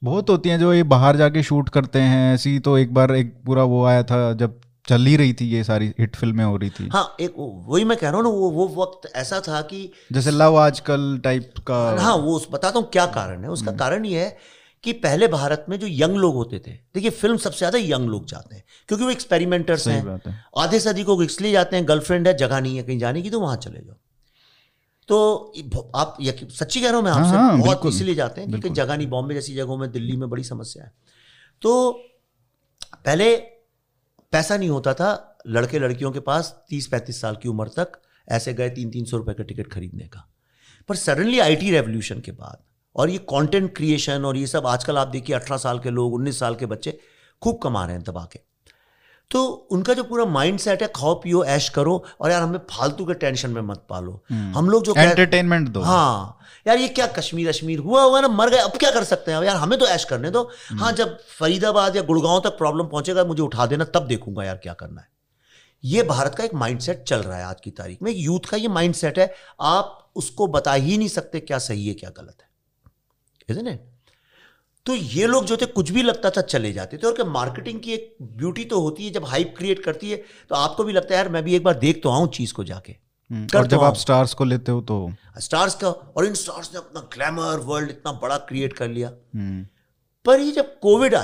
बहुत होती हैं जो ये बाहर जाके शूट करते हैं ऐसी। तो एक बार एक पूरा वो आया था जब चल ही रही थी, ये सारी हिट फिल्में हो रही थी। हाँ एक वही मैं कह रहा हूँ ना, वो वक्त ऐसा था कि जैसे लव आजकल टाइप का। हाँ वो बताता हूँ क्या कारण है उसका। कारण ये है कि पहले भारत में जो यंग लोग होते थे, देखिए फिल्म सबसे ज्यादा यंग लोग जाते हैं क्योंकि वो एक्सपेरिमेंटर्स हैं। आधे से अधिक लोग इसलिए जाते हैं, गर्लफ्रेंड है, जगह नहीं है कहीं जाने की, तो वहां चले जाओ। तो आप सच्ची कह रहा हूं मैं आपसे, बहुत इसलिए जाते हैं क्योंकि जगह नहीं। बॉम्बे जैसी जगहों में, दिल्ली में बड़ी समस्या है। तो पहले पैसा नहीं होता था, लड़के लड़कियों के पास 30-35 साल की उम्र तक ऐसे गए 300-300 रुपए का टिकट खरीदने का। पर सडनली IT रेवोल्यूशन के बाद और ये कंटेंट क्रिएशन और ये सब आजकल आप देखिए 18 साल के लोग 19 साल के बच्चे खूब कमा रहे हैं दबा के। तो उनका जो पूरा माइंड सेट है खाओ पियो ऐश करो और यार हमें फालतू के टेंशन में मत पालो, हम लोग जो एंटरटेनमेंट दो। हाँ यार ये क्या कश्मीर कश्मीर हुआ हुआ ना, मर गए, अब क्या कर सकते हैं यार, हमें तो ऐश करने दो। हाँ जब फरीदाबाद या गुड़गांव तक प्रॉब्लम पहुंचेगा मुझे उठा देना, तब देखूंगा यार क्या करना है। ये भारत का एक माइंडसेट चल रहा है आज की तारीख में, यूथ का ये माइंडसेट है, आप उसको बता ही नहीं सकते क्या सही है क्या गलत है, इज़न्ट इट। तो ये लोग जो थे कुछ भी लगता था चले जाते थे। और कि मार्केटिंग की एक ब्यूटी तो होती है, जब हाइप क्रिएट करती है तो आपको भी लगता है यार मैं भी एक बार देख तो आऊं चीज को जाके। और जब आप स्टार्स को लेते हो तो स्टार्स का, और इन स्टार्स ने अपना ग्लैमर वर्ल्ड इतना बड़ा क्रिएट कर लिया। पर ये जब कोविड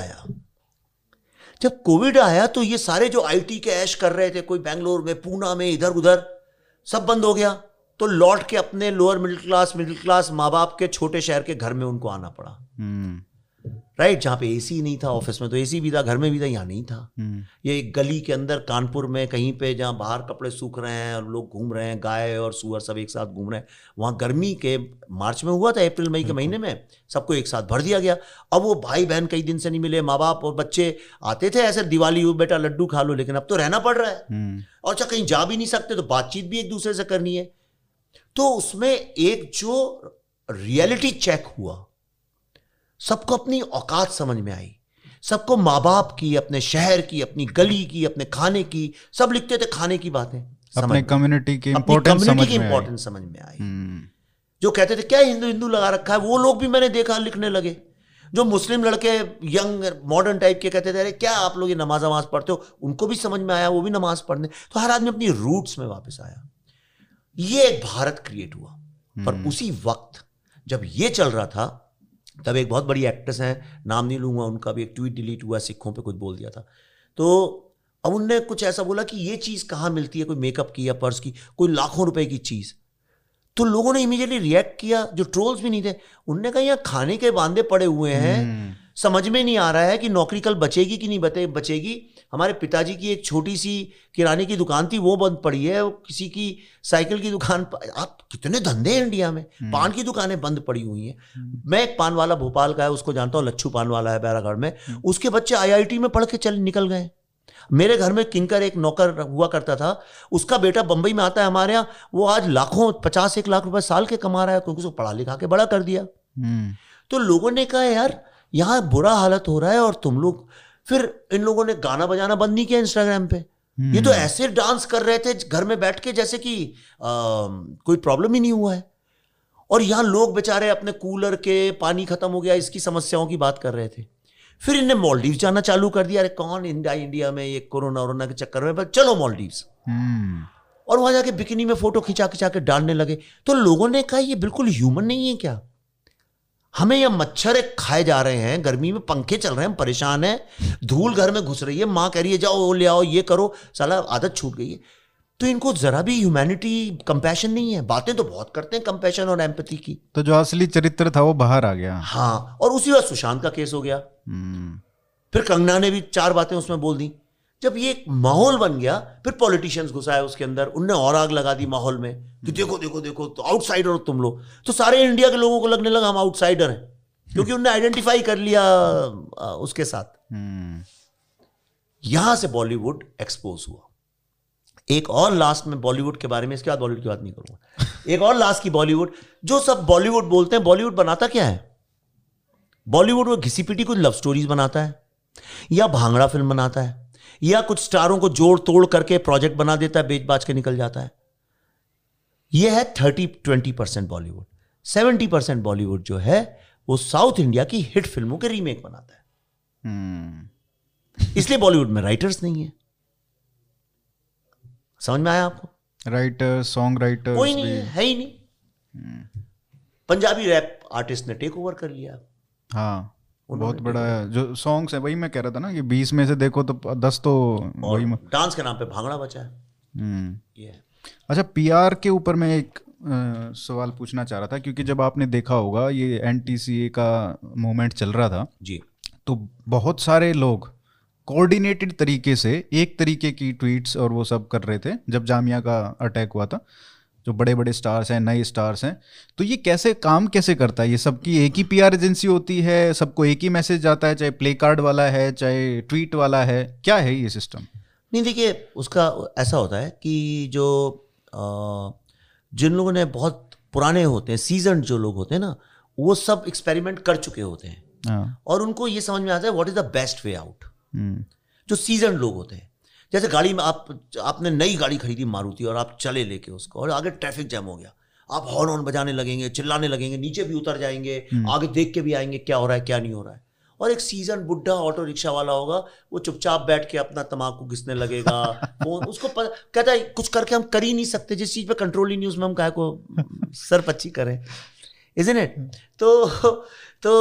आया तो ये सारे जो IT के ऐश कर रहे थे, कोई बैंगलोर में, पूना में, इधर उधर, सब बंद हो गया। तो लौट के अपने लोअर मिडिल क्लास माँ बाप के छोटे शहर के घर में उनको आना पड़ा, राइट, जहाँ पे AC नहीं था। ऑफिस में तो AC भी था, घर में भी था, यहाँ नहीं था। ये एक गली के अंदर कानपुर में कहीं पे जहाँ बाहर कपड़े सूख रहे हैं और लोग घूम रहे हैं, गाय और सूअर सब एक साथ घूम रहे हैं, वहाँ गर्मी के मार्च में हुआ था, अप्रैल मई के महीने में सबको एक साथ भर दिया गया। अब वो भाई बहन कई दिन से नहीं मिले, माँ बाप और बच्चे आते थे ऐसे दिवाली हो बेटा लड्डू खा लो, लेकिन अब तो रहना पड़ रहा है। और अच्छा कहीं जा भी नहीं सकते तो बातचीत भी एक दूसरे से करनी है। तो उसमें एक जो रियलिटी चेक हुआ, सबको अपनी औकात समझ में आई, सबको माँ बाप की, अपने शहर की, अपनी गली की, अपने खाने की, सब लिखते थे खाने की बातें, अपने कम्युनिटी की इम्पोर्टेंस समझ में आई। जो कहते थे क्या हिंदू हिंदू लगा रखा है, वो लोग भी मैंने देखा लिखने लगे। जो मुस्लिम लड़के यंग मॉडर्न टाइप के कहते थे अरे क्या आप लोग ये नमाज पढ़ते हो, उनको भी समझ में आया, वो भी नमाज पढ़ने। तो हर आदमी अपनी रूट्स में वापस आया। ये एक भारत क्रिएट हुआ। पर उसी वक्त जब ये चल रहा था तब एक बहुत बड़ी एक्ट्रेस हैं, नाम नहीं लूँगा उनका, भी एक ट्वीट डिलीट हुआ, सिखों पे कुछ बोल दिया था। तो अब उनने कुछ ऐसा बोला कि ये चीज़ कहाँ मिलती है, कोई मेकअप की या पर्स की, कोई लाखों रुपए की चीज़। तो लोगों ने इमीडिएटली रिएक्ट किया, जो ट्रोल्स भी नहीं थे। उनने कहा यहाँ खाने के बांधे पड़े हुए हैं, समझ में नहीं आ रहा है कि नौकरी कल बचेगी कि नहीं बचेगी। हमारे पिताजी की एक छोटी सी किराने की दुकान थी, वो बंद पड़ी है, किसी की साइकिल की दुकान। आप कितने धंधे हैं इंडिया में, पान की दुकानें बंद पड़ी हुई हैं। मैं एक पान वाला भोपाल का है, उसको जानता हूँ, लच्छू पान वाला है बैरागढ़ में, उसके बच्चे IIT में पढ़ के निकल गए। मेरे घर में किंकर एक नौकर हुआ करता था, उसका बेटा बंबई में आता है हमारे यहाँ, वो आज लाखों 50-1 लाख रुपए साल के कमा रहा है, क्योंकि उसको पढ़ा लिखा के बड़ा कर दिया। तो लोगों ने कहा यार यहाँ बुरा हालत हो रहा है और तुम लोग, फिर इन लोगों ने गाना बजाना बंद नहीं किया इंस्टाग्राम पे। ये तो ऐसे डांस कर रहे थे घर में बैठ के जैसे कि कोई प्रॉब्लम ही नहीं हुआ है। और यहाँ लोग बेचारे अपने कूलर के पानी खत्म हो गया इसकी समस्याओं की बात कर रहे थे। फिर इनने मालदीव जाना चालू कर दिया। अरे कौन इंडिया में ये कोरोना के चक्कर में, पर चलो मालदीव्स। और वहां जाके बिकिनी में फोटो खिंचा के डालने लगे। तो लोगों ने कहा ये बिल्कुल ह्यूमन नहीं है क्या, हमें यह मच्छर खाए जा रहे हैं, गर्मी में पंखे चल रहे हैं, हम परेशान हैं, धूल घर में घुस रही है, माँ कह रही है जाओ ले आओ ये करो, साला आदत छूट गई है। तो इनको जरा भी ह्यूमैनिटी कंपैशन नहीं है। बातें तो बहुत करते हैं कंपैशन और एम्पैथी की, तो जो असली चरित्र था वो बाहर आ गया। हाँ, और उसी बार सुशांत का केस हो गया, फिर कंगना ने भी 4 बातें उसमें बोल दी। जब ये एक माहौल बन गया, फिर पॉलिटिशियंस घुसाए उसके अंदर, उनने और आग लगा दी माहौल में कि देखो देखो देखो तो आउटसाइडर हो तुम लोग। तो सारे इंडिया के लोगों को लगने लगा हम आउटसाइडर हैं, क्योंकि उनने आइडेंटिफाई कर लिया उसके साथ। यहां से बॉलीवुड एक्सपोज हुआ। एक और लास्ट में बॉलीवुड के बारे में, इसके बाद बॉलीवुड की बात नहीं करूंगा। एक और लास्ट की बॉलीवुड, जो सब बॉलीवुड बोलते हैं, बॉलीवुड बनाता क्या है? बॉलीवुड वो घिसी पिटी कुछ लव स्टोरीज बनाता है, या भांगड़ा फिल्म बनाता है, या कुछ स्टारों को जोड़ तोड़ करके प्रोजेक्ट बना देता है, बेच बाज के निकल जाता है। यह है 30-20% बॉलीवुड। 70% बॉलीवुड जो है वो साउथ इंडिया की हिट फिल्मों के रीमेक बनाता है। इसलिए बॉलीवुड में राइटर्स नहीं है। समझ में आया आपको? राइटर, सॉन्ग राइटर कोई नहीं है ही नहीं। पंजाबी रैप आर्टिस्ट ने टेक ओवर कर लिया। हाँ, बहुत बड़ा है। जो सॉन्ग्स है, वही मैं कह रहा था ना कि 20 में से देखो तो 10 तो वही डांस के नाम पे भांगड़ा बचा है। ये अच्छा, PR के ऊपर मैं एक सवाल पूछना चाह रहा था, क्योंकि जब आपने देखा होगा ये NTCA का मूवमेंट चल रहा था जी, तो बहुत सारे लोग कोऑर्डिनेटेड तरीके से एक तरीके की ट्वीट्स और वो सब कर रहे थे। जब जामिया का अटैक हुआ था, जो बड़े बड़े स्टार्स हैं, नए स्टार्स हैं, तो ये कैसे काम कैसे करता है? ये सबकी एक ही पीआर एजेंसी होती है, सबको एक ही मैसेज जाता है, चाहे प्ले कार्ड वाला है चाहे ट्वीट वाला है, क्या है ये सिस्टम? नहीं देखिए, उसका ऐसा होता है कि जो जिन लोगों ने बहुत पुराने होते हैं, सीजन जो लोग होते हैं ना, वो सब एक्सपेरिमेंट कर चुके होते हैं और उनको ये समझ में आता है what is the best way out. जो सीजन लोग होते हैं, जैसे गाड़ी में आपने नई गाड़ी खरीदी मारुति और आप चले लेके उसको और आगे ट्रैफिक जैम हो गया, आप हॉर्न ऑन बजाने लगेंगे, चिल्लाने लगेंगे, नीचे भी उतर जाएंगे, आगे देख के भी आएंगे क्या हो रहा है क्या नहीं हो रहा है। और एक सीजन बुढ़ा ऑटो रिक्शा वाला होगा, वो चुपचाप बैठ के अपना तम्बाकू घिसने लगेगा, फोन उसको कहता है कुछ करके हम कर ही नहीं सकते, जिस चीज़ पे कंट्रोल ही नहीं, उसमें हम काहे को सर पच्ची करें, इज़न्ट इट। तो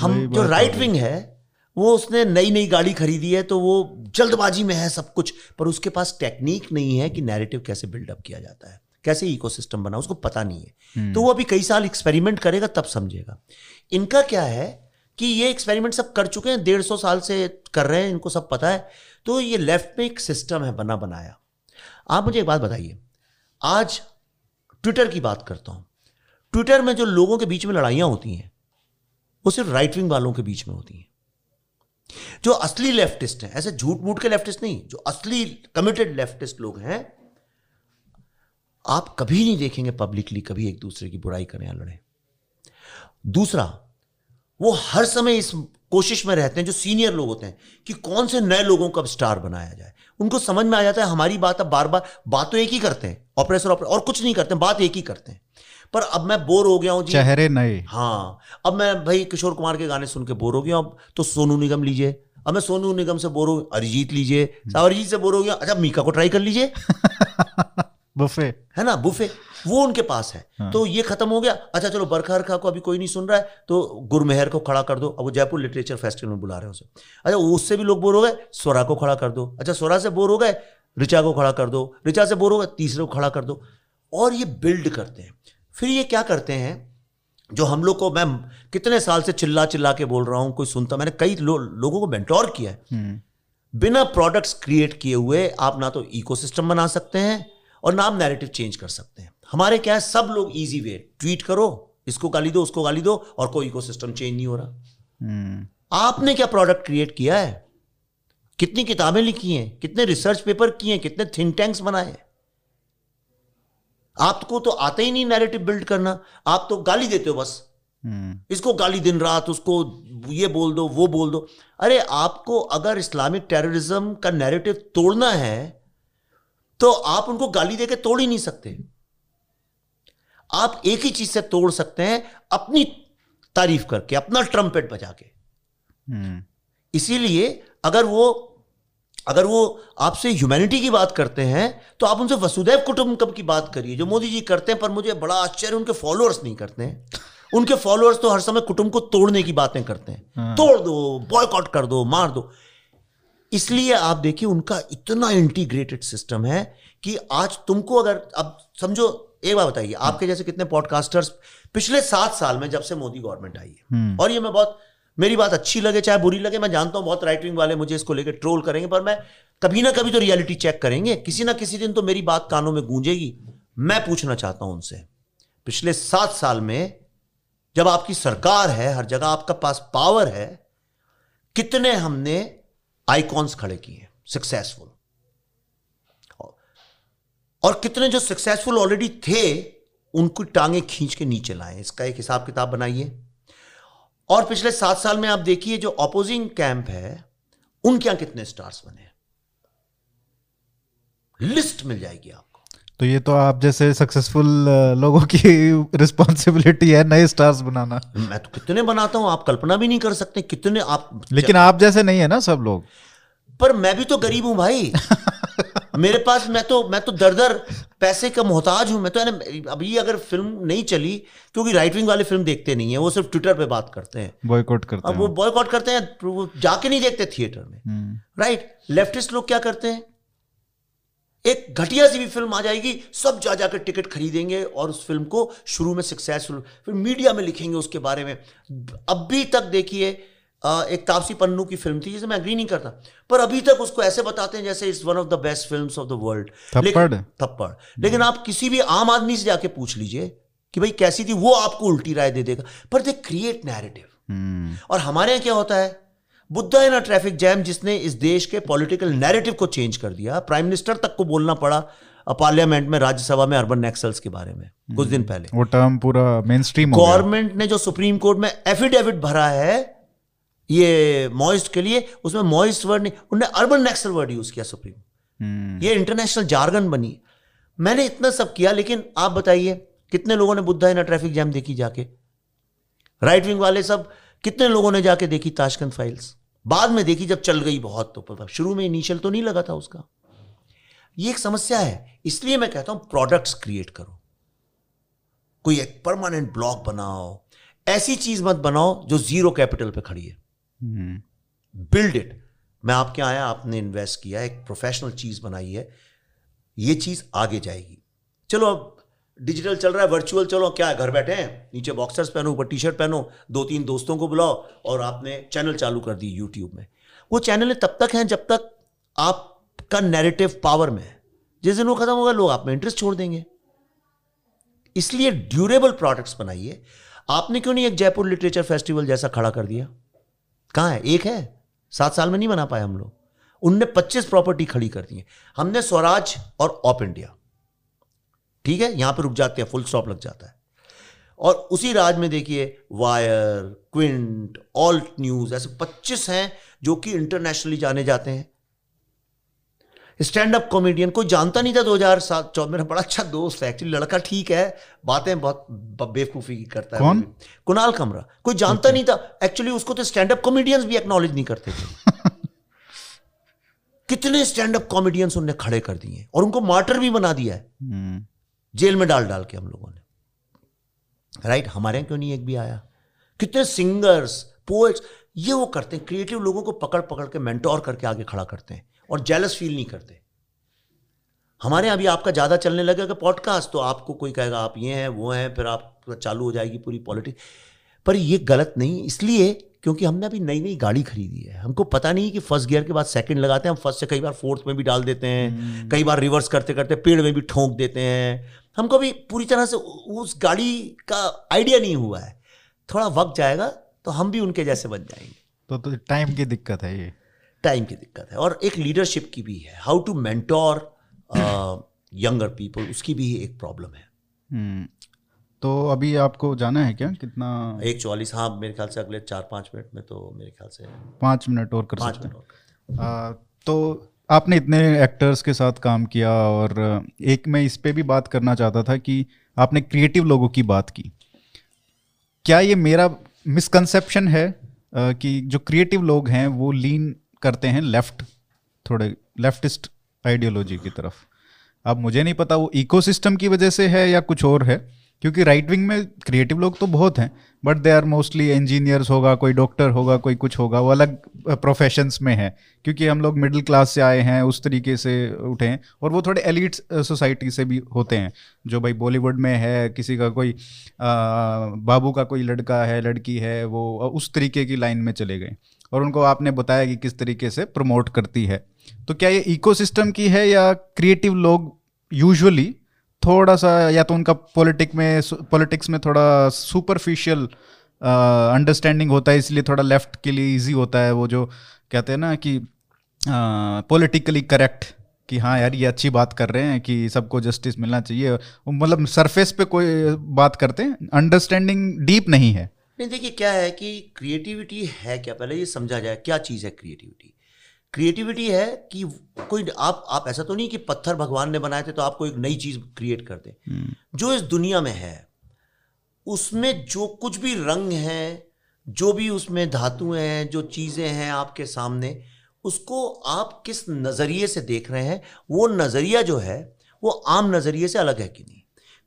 हम जो राइट विंग है वो उसने नई नई गाड़ी खरीदी है तो वो जल्दबाजी में है सब कुछ, पर उसके पास टेक्निक नहीं है कि नैरेटिव कैसे बिल्डअप किया जाता है, कैसे इकोसिस्टम बना, उसको पता नहीं है। तो वो अभी कई साल एक्सपेरिमेंट करेगा तब समझेगा। इनका क्या है कि ये एक्सपेरिमेंट सब कर चुके हैं, 150 साल से कर रहे हैं, इनको सब पता है। तो ये लेफ्ट में एक सिस्टम है बना बनाया। आप मुझे एक बात बताइए, आज ट्विटर की बात करता हूँ, ट्विटर में जो लोगों के बीच में लड़ाइयाँ होती हैं वो सिर्फ राइट विंग वालों के बीच में होती हैं। जो असली लेफ्टिस्ट हैं, ऐसे झूठ मूठ के लेफ्टिस्ट नहीं, जो असली कमिटेड लेफ्टिस्ट लोग हैं, आप कभी नहीं देखेंगे पब्लिकली कभी एक दूसरे की बुराई करें या लड़ें। दूसरा, वो हर समय इस कोशिश में रहते हैं, जो सीनियर लोग होते हैं, कि कौन से नए लोगों को अब स्टार बनाया जाए। उनको समझ में आ जाता है हमारी बात अब बार बार, बात तो एक ही करते हैं, ऑपरेशन और कुछ नहीं करते, बात एक ही करते हैं, पर अब मैं बोर हो गया हूँ जी, चेहरे नए। हाँ, अब मैं भाई किशोर कुमार के गाने सुन के बोर हो गया, अब तो सोनू निगम लीजिए, अब मैं सोनू निगम से बोर हो, अरिजीत लीजिए, अरिजीत से बोर हो गया, अच्छा मीका को ट्राई कर लीजिए बुफे है ना, बुफे वो उनके पास है। हाँ। तो ये खत्म हो गया, अच्छा चलो बरखा हरखा को अभी कोई नहीं सुन रहा है तो गुरमेहर को खड़ा कर दो, अब वो जयपुर लिटरेचर फेस्टिवल में बुला रहे हैं उसे, अच्छा उससे भी लोग बोर हो गए, स्वरा को खड़ा कर दो, अच्छा स्वरा से बोर हो गए, ऋचा को खड़ा कर दो, ऋचा से बोर हो गए, तीसरे को खड़ा कर दो, और ये बिल्ड करते हैं। फिर ये क्या करते हैं, जो हम लोग को, मैं कितने साल से चिल्ला चिल्ला के बोल रहा हूँ, कोई सुनता, मैंने कई लोगों को मेंटोर किया है, बिना प्रोडक्ट्स क्रिएट किए हुए आप ना तो इकोसिस्टम बना सकते हैं और ना आप नैरेटिव चेंज कर सकते हैं। हमारे क्या है, सब लोग इजी वे, ट्वीट करो, इसको गाली दो, उसको गाली दो, और कोई इकोसिस्टम चेंज नहीं हो रहा। आपने क्या प्रोडक्ट क्रिएट किया है, कितनी किताबें लिखी हैं, कितने रिसर्च पेपर किए हैं, कितने थिंक टैंक्स बनाए हैं? आपको तो आता ही नहीं नैरेटिव बिल्ड करना, आप तो गाली देते हो बस। इसको गाली दिन रात, उसको ये बोल दो, वो बोल दो। अरे आपको अगर इस्लामिक टेररिज्म का नैरेटिव तोड़ना है तो आप उनको गाली देके तोड़ ही नहीं सकते। आप एक ही चीज से तोड़ सकते हैं, अपनी तारीफ करके, अपना ट्रम्पेट बजा के। इसीलिए अगर वो आपसे ह्यूमैनिटी की बात करते हैं तो आप उनसे वसुधैव कुटुंबकम की बात करिए, जो मोदी जी करते हैं। पर मुझे बड़ा आश्चर्य, उनके फॉलोअर्स नहीं करते हैं। उनके फॉलोअर्स तो हर समय कुटुंब को तोड़ने की बातें करते हैं, तोड़ दो, बॉयकॉट कर दो, मार दो। इसलिए आप देखिए उनका इतना इंटीग्रेटेड सिस्टम है कि आज तुमको अगर, अब समझो, एक बार बताइए, आपके जैसे कितने पॉडकास्टर्स पिछले 7 साल में, जब से मोदी गवर्नमेंट आई है, और ये मैं बहुत, मेरी बात अच्छी लगे चाहे बुरी लगे, मैं जानता हूं बहुत राइट विंग वाले मुझे इसको लेकर ट्रोल करेंगे, पर मैं कभी ना कभी तो रियलिटी चेक करेंगे, किसी ना किसी दिन तो मेरी बात कानों में गूंजेगी। मैं पूछना चाहता हूं उनसे, पिछले 7 साल में जब आपकी सरकार है, हर जगह आपका पास पावर है, कितने हमने आइकॉन्स खड़े किए सक्सेसफुल, और कितने जो सक्सेसफुल ऑलरेडी थे उनको टांगे खींच के नीचे लाए। इसका एक हिसाब किताब बनाइए। और पिछले 7 साल में आप देखिए जो ऑपोजिंग कैंप है उनके यहां कितने स्टार्स बने, लिस्ट मिल जाएगी आपको। तो ये तो आप जैसे सक्सेसफुल लोगों की रिस्पॉन्सिबिलिटी है नए स्टार्स बनाना। मैं तो कितने बनाता हूँ, आप कल्पना भी नहीं कर सकते कितने आप, लेकिन आप जैसे नहीं है ना सब लोग। पर मैं भी तो गरीब हूँ भाई मेरे पास, मैं तो दर पैसे का मोहताज हूँ। मैं तो अभी अगर फिल्म नहीं चली, क्योंकि राइट विंग वाले फिल्म देखते नहीं है, वो सिर्फ ट्विटर पे बात करते हैं, बॉयकॉट करते हैं। अब वो बॉयकॉट करते हैं, वो जाके नहीं देखते थिएटर में। राइट, लेफ्टिस्ट लोग क्या करते हैं, एक घटिया सी भी फिल्म आ जाएगी, सब जाकर टिकट खरीदेंगे और उस फिल्म को शुरू में सक्सेसफुल, फिर मीडिया में लिखेंगे उसके बारे में। अभी तक देखिए एक तापसी पन्नू की फिल्म थी जिसे मैं एग्री नहीं करता, पर अभी तक उसको ऐसे बताते हैं जैसे it's one of the best films of the world. थप्पड़। लेकिन आप किसी भी आम आदमी से जाके पूछ लीजिए कि भाई कैसी थी, वो आपको उल्टी राय दे देगा। पर दे क्रिएट नैरेटिव। और हमारे यहाँ क्या होता है, Buddha in a traffic jam जिसने इस देश के पॉलिटिकल नैरेटिव को चेंज कर दिया। प्राइम मिनिस्टर तक को बोलना पड़ा पार्लियामेंट में, राज्यसभा में अर्बन नक्सल्स के बारे में कुछ दिन पहले। वो टर्म पूरा मेनस्ट्रीम हो गया। गवर्नमेंट ने जो सुप्रीम कोर्ट में एफिडेविट भरा है ये मॉइस्ट के लिए, उसमें मॉइस्ट वर्ड नहीं, उन्होंने अर्बन नक्सल वर्ड यूज किया सुप्रीम। ये इंटरनेशनल जार्गन बनी। मैंने इतना सब किया, लेकिन आप बताइए कितने लोगों ने Buddha in a traffic jam देखी जाके? राइट विंग वाले सब, कितने लोगों ने जाके देखी ताशकंद फाइल्स? बाद में देखी जब चल गई बहुत, तो पता, शुरू में इनिशियल तो नहीं लगा था उसका। ये एक समस्या है। इसलिए मैं कहता हूं प्रोडक्ट्स क्रिएट करो, कोई एक परमानेंट ब्लॉक बनाओ, ऐसी चीज मत बनाओ जो जीरो कैपिटल पे खड़ी है। Build it. मैं आपके आया, आपने इन्वेस्ट किया, एक प्रोफेशनल चीज बनाई है, ये चीज आगे जाएगी। चलो अब डिजिटल चल रहा है, वर्चुअल, चलो क्या है, घर बैठे हैं, नीचे बॉक्सर्स पहनो, ऊपर टी शर्ट पहनो, 2-3 दोस्तों को बुलाओ और आपने चैनल चालू कर दी यूट्यूब में। वो चैनल तब तक हैं जब तक आपका नैरेटिव पावर में है। जिस दिन वो खत्म होगा लोग आप में इंटरेस्ट छोड़ देंगे। इसलिए ड्यूरेबल प्रोडक्ट्स बनाइए। आपने क्यों नहीं एक जयपुर लिटरेचर फेस्टिवल जैसा खड़ा कर दिया? कहाँ है? एक है, 7 साल में नहीं बना पाए हम लोग। उनने 25 प्रॉपर्टी खड़ी कर दी है। हमने स्वराज और ऑप इंडिया, ठीक है, यहां पे रुक जाते हैं, फुल स्टॉप लग जाता है। और उसी राज में देखिए वायर, क्विंट, ऑल्ट न्यूज, ऐसे 25 हैं जो कि इंटरनेशनली जाने जाते हैं। स्टैंड अप कॉमेडियन कोई जानता नहीं था 2007-14 में। बड़ा अच्छा दोस्त है एक्चुअली, लड़का ठीक है, बातें बहुत बेवकूफी करता है। कौन? कुणाल कमरा। कोई जानता नहीं था एक्चुअली उसको, तो स्टैंड अप कॉमेडियंस भी एक्नॉलेज नहीं करते थे। कितने स्टैंड अप कॉमेडियंस उनने खड़े कर दिए हैं और उनको मार्टर भी बना दिया है, जेल में डाल डाल के हम लोगों ने। राइट, हमारे यहाँ क्यों नहीं एक भी आया? कितने सिंगर्स, पोएट्स, ये वो करते हैं, क्रिएटिव लोगों को पकड़ पकड़ के मेंटोर करके आगे खड़ा करते हैं और जेलस फील नहीं करते। हमारे यहाँ अभी आपका ज़्यादा चलने लगेगा पॉडकास्ट, तो आपको कोई कहेगा आप ये हैं, वो हैं, फिर आप चालू हो जाएगी पूरी पॉलिटिक्स। पर ये गलत नहीं, इसलिए क्योंकि हमने अभी नई नई गाड़ी खरीदी है, हमको पता नहीं कि फर्स्ट गियर के बाद सेकंड लगाते हैं, हम फर्स्ट से कई बार फोर्थ में भी डाल देते हैं, कई बार रिवर्स करते करते पेड़ में भी ठोंक देते हैं। हमको भी पूरी तरह से उस गाड़ी का आइडिया नहीं हुआ है। थोड़ा वक्त जाएगा तो हम भी उनके जैसे बन जाएंगे। तो टाइम की दिक्कत है, ये टाइम की दिक्कत है, और एक लीडरशिप की भी है। How to mentor younger people, उसकी भी एक प्रॉब्लम है। तो अभी आपको जाना है क्या? कितना? 1:44। हाँ, मेरे ख्याल से अगले 4-5 मिनट में, तो मेरे ख्याल से 5 मिनट और कर सकते हैं। तो आपने इतने एक्टर्स के साथ काम किया, और एक मैं इस पे भी बात करना चाहता था कि आपने क्रिएटिव लोगों की बात की। क्या ये मेरा मिसकंसेप्शन है कि जो क्रिएटिव लोग हैं वो लीन करते हैं लेफ्टिस्ट आइडियोलॉजी की तरफ? अब मुझे नहीं पता वो इकोसिस्टम की वजह से है या कुछ और है, क्योंकि राइट विंग में क्रिएटिव लोग तो बहुत हैं, but they are mostly engineers होगा, कोई डॉक्टर होगा, कोई कुछ होगा, वो अलग प्रोफेशंस में है। क्योंकि हम लोग मिडिल क्लास से आए हैं, उस तरीके से उठे हैं, और वो थोड़े एलिट सोसाइटी से भी होते हैं, जो भाई बॉलीवुड में है, किसी का कोई बाबू का कोई लड़का है, लड़की है, वो उस तरीके की लाइन में चले गए। और उनको आपने बताया कि किस तरीके से प्रमोट करती है। तो क्या ये इकोसिस्टम की है, या क्रिएटिव लोग यूजुअली थोड़ा सा, या तो उनका पॉलिटिक्स में थोड़ा सुपरफिशियल अंडरस्टैंडिंग होता है, इसलिए थोड़ा लेफ्ट के लिए इजी होता है, वो जो कहते हैं ना कि पॉलिटिकली करेक्ट, कि हाँ यार ये अच्छी बात कर रहे हैं कि सबको जस्टिस मिलना चाहिए, मतलब सरफेस पे कोई बात करते हैं, अंडरस्टैंडिंग डीप नहीं है। नहीं, देखिए क्या है कि क्रिएटिविटी है क्या, पहले ये समझा जाए क्या चीज़ है क्रिएटिविटी। क्रिएटिविटी है कि कोई आप ऐसा तो नहीं कि पत्थर भगवान ने बनाए थे तो आपको एक नई चीज क्रिएट कर दे। जो इस दुनिया में है उसमें जो कुछ भी रंग है, जो भी उसमें धातुएं हैं, जो चीजें हैं आपके सामने, उसको आप किस नजरिए से देख रहे हैं, वो नजरिया जो है वो आम नजरिए से अलग है कि नहीं।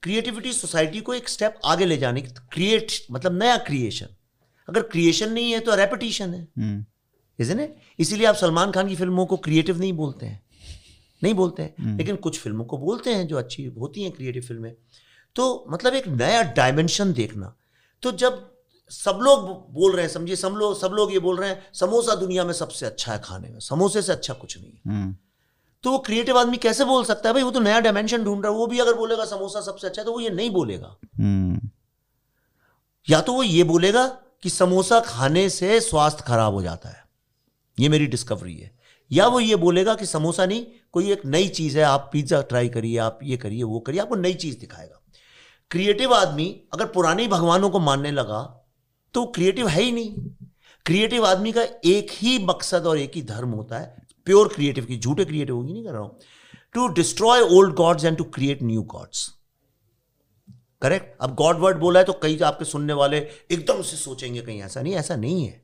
क्रिएटिविटी सोसाइटी को एक स्टेप आगे ले जाने की, क्रिएट मतलब नया क्रिएशन, अगर क्रिएशन नहीं है तो रेपिटेशन है। इसीलिए आप सलमान खान की फिल्मों को क्रिएटिव नहीं बोलते हैं, लेकिन कुछ फिल्मों को बोलते हैं जो अच्छी होती हैं क्रिएटिव फिल्में। तो मतलब एक नया डायमेंशन देखना। तो जब सब लोग बोल रहे हैं, समझिए सब लोग ये बोल रहे हैं समोसा दुनिया में सबसे अच्छा है खाने में, समोसे से अच्छा कुछ नहीं है, तो वो क्रिएटिव आदमी कैसे बोल सकता है भाई, वो तो नया डायमेंशन ढूंढ रहा है। वो भी अगर बोलेगा समोसा सबसे अच्छा है तो वो ये नहीं बोलेगा, या तो वो ये बोलेगा कि समोसा खाने से स्वास्थ्य खराब हो जाता है, ये मेरी डिस्कवरी है, या वो ये बोलेगा कि समोसा नहीं कोई एक नई चीज है, आप पिज्जा ट्राई करिए, आप ये करिए वो करिए, आपको नई चीज दिखाएगा। क्रिएटिव आदमी अगर पुराने भगवानों को मानने लगा तो क्रिएटिव है ही नहीं। क्रिएटिव आदमी का एक ही मकसद और एक ही धर्म होता है, प्योर क्रिएटिव की, झूठे क्रिएटिव होगी नहीं कर रहा हूं, to destroy old gods and to create new gods. Correct. अब गॉड वर्ड बोला है तो कई आपके सुनने वाले एकदम से सोचेंगे कहीं ऐसा नहीं, ऐसा नहीं है।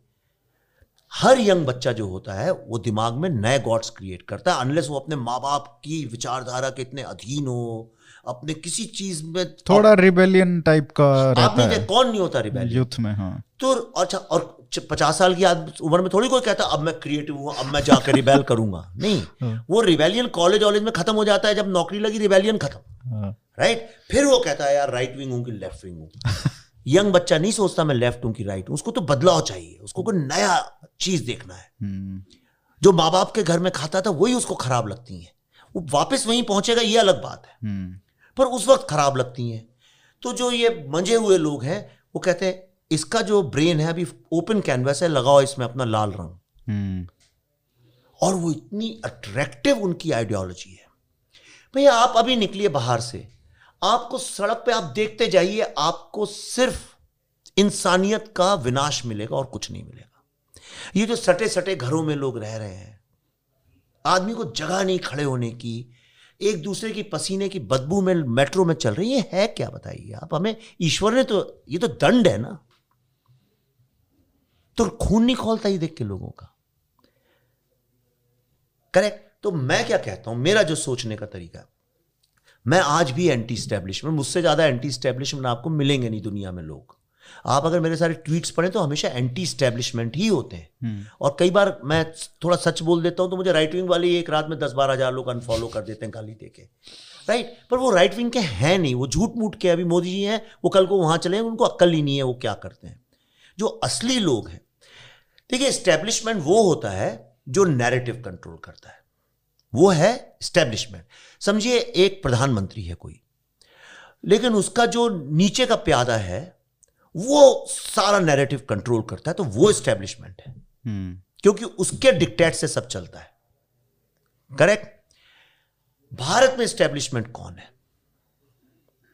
हर यंग बच्चा जो होता है वो दिमाग में नए गॉड्स क्रिएट करता है, अनलेस वो अपने माँ बाप की विचारधारा के इतने अधीन हो, अपने किसी चीज में थोड़ा रिबेलियन टाइप का रहता है। कौन नहीं होता रिबेलियन यूथ में? हाँ। तो अच्छा, और 50 साल की उम्र में थोड़ी कोई कहता अब मैं क्रिएटिव हूँ, अब मैं जाकर रिबेल करूंगा, नहीं। वो रिबेलियन कॉलेज वॉलेज में खत्म हो जाता है, जब नौकरी लगी रिबेलियन खत्म, राइट। फिर वो कहता है यार राइट विंग हूँ कि लेफ्ट विंग हूँ। यंग बच्चा नहीं सोचता मैं लेफ्ट हूँ कि राइट हूँ, उसको तो बदलाव चाहिए, उसको कोई नया चीज देखना है। जो माँ बाप के घर में खाता था वही उसको खराब लगती है, वो वापस वहीं पहुंचेगा ये अलग बात है, पर उस वक्त खराब लगती हैं। तो जो ये मंजे हुए लोग हैं वो कहते हैं इसका जो ब्रेन है अभी ओपन कैनवस है, लगाओ इसमें अपना लाल रंग, और वो इतनी अट्रैक्टिव उनकी आइडियोलॉजी है। भैया आप अभी निकलिए बाहर से, आपको सड़क पे आप देखते जाइए, आपको सिर्फ इंसानियत का विनाश मिलेगा और कुछ नहीं मिलेगा। ये जो सटे सटे घरों में लोग रह रहे हैं, आदमी को जगह नहीं खड़े होने की, एक दूसरे की पसीने की बदबू में मेट्रो में चल रही है क्या बताइए आप हमें? ईश्वर ने तो, ये तो दंड है ना, तो खून नहीं खोलता ये देख के लोगों का। करेक्ट। तो मैं क्या कहता हूं, मेरा जो सोचने का तरीका है, मैं आज भी एंटी स्टैब्लिशमेंट, मुझसे ज्यादा एंटी स्टैब्लिशमेंट आपको मिलेंगे नहीं दुनिया में लोग। आप अगर मेरे सारे ट्वीट्स पढ़ें तो हमेशा एंटी स्टैब्लिशमेंट ही होते हैं, और कई बार मैं थोड़ा सच बोल देता हूं तो मुझे राइट विंग वाले एक रात में 10-12 हज़ार लोग अनफॉलो कर देते हैं गाली देके, राइट। पर वो राइट विंग के हैं नहीं, वो झूठ मूठ के। अभी मोदी जी हैं, वो कल को वहां चले, उनको अक्ल ही नहीं है वो क्या करते हैं। जो असली लोग हैं, देखिए स्टैब्लिशमेंट वो होता है जो नैरेटिव कंट्रोल करता है, वो है स्टैब्लिशमेंट। समझिए एक प्रधानमंत्री है कोई, लेकिन उसका जो नीचे का प्यादा है वो सारा नैरेटिव कंट्रोल करता है, तो वो एस्टेब्लिशमेंट है, क्योंकि उसके डिक्टेट से सब चलता है। करेक्ट। भारत में एस्टेब्लिशमेंट कौन है?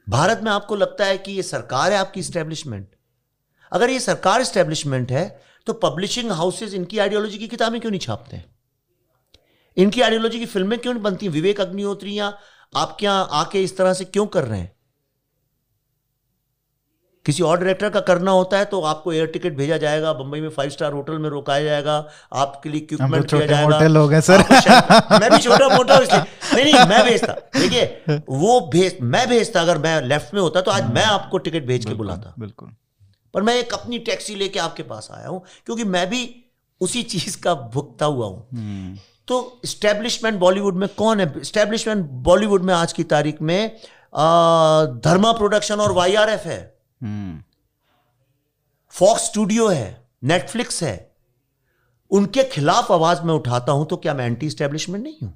भारत में आपको लगता है कि ये सरकार है आपकी एस्टेब्लिशमेंट? अगर ये सरकार एस्टेब्लिशमेंट है तो पब्लिशिंग हाउसेज इनकी आइडियोलॉजी की किताबें क्यों नहीं छापते हैं? इनकी आइडियोलॉजी की फिल्में क्यों नहीं बनती? विवेक अग्निहोत्री आपके यहां आके इस तरह से क्यों कर रहे हैं? किसी और डायरेक्टर का करना होता है तो आपको एयर टिकट भेजा जाएगा, बंबई में 5 स्टार होटल में रोकाया जाएगा, आपके लिए इक्विपमेंट भेजा जाएगा। होटल हो गए सर। मैं भी छोटा मोटा इसलिए नहीं, मैं भेजता, देखिए वो मैं भेजता। अगर मैं लेफ्ट में होता तो आज मैं आपको टिकट भेज के बुलाता, बिल्कुल। पर मैं एक अपनी टैक्सी लेके आपके पास आया हूँ, क्योंकि मैं भी उसी चीज का भुगता हुआ हूँ। तो एस्टेब्लिशमेंट बॉलीवुड में कौन है? एस्टेब्लिशमेंट बॉलीवुड में आज की तारीख में धर्मा प्रोडक्शन और YRF है, फॉक्स स्टूडियो है, नेटफ्लिक्स है। उनके खिलाफ आवाज मैं उठाता हूं तो क्या मैं एंटी स्टैब्लिशमेंट नहीं हूं?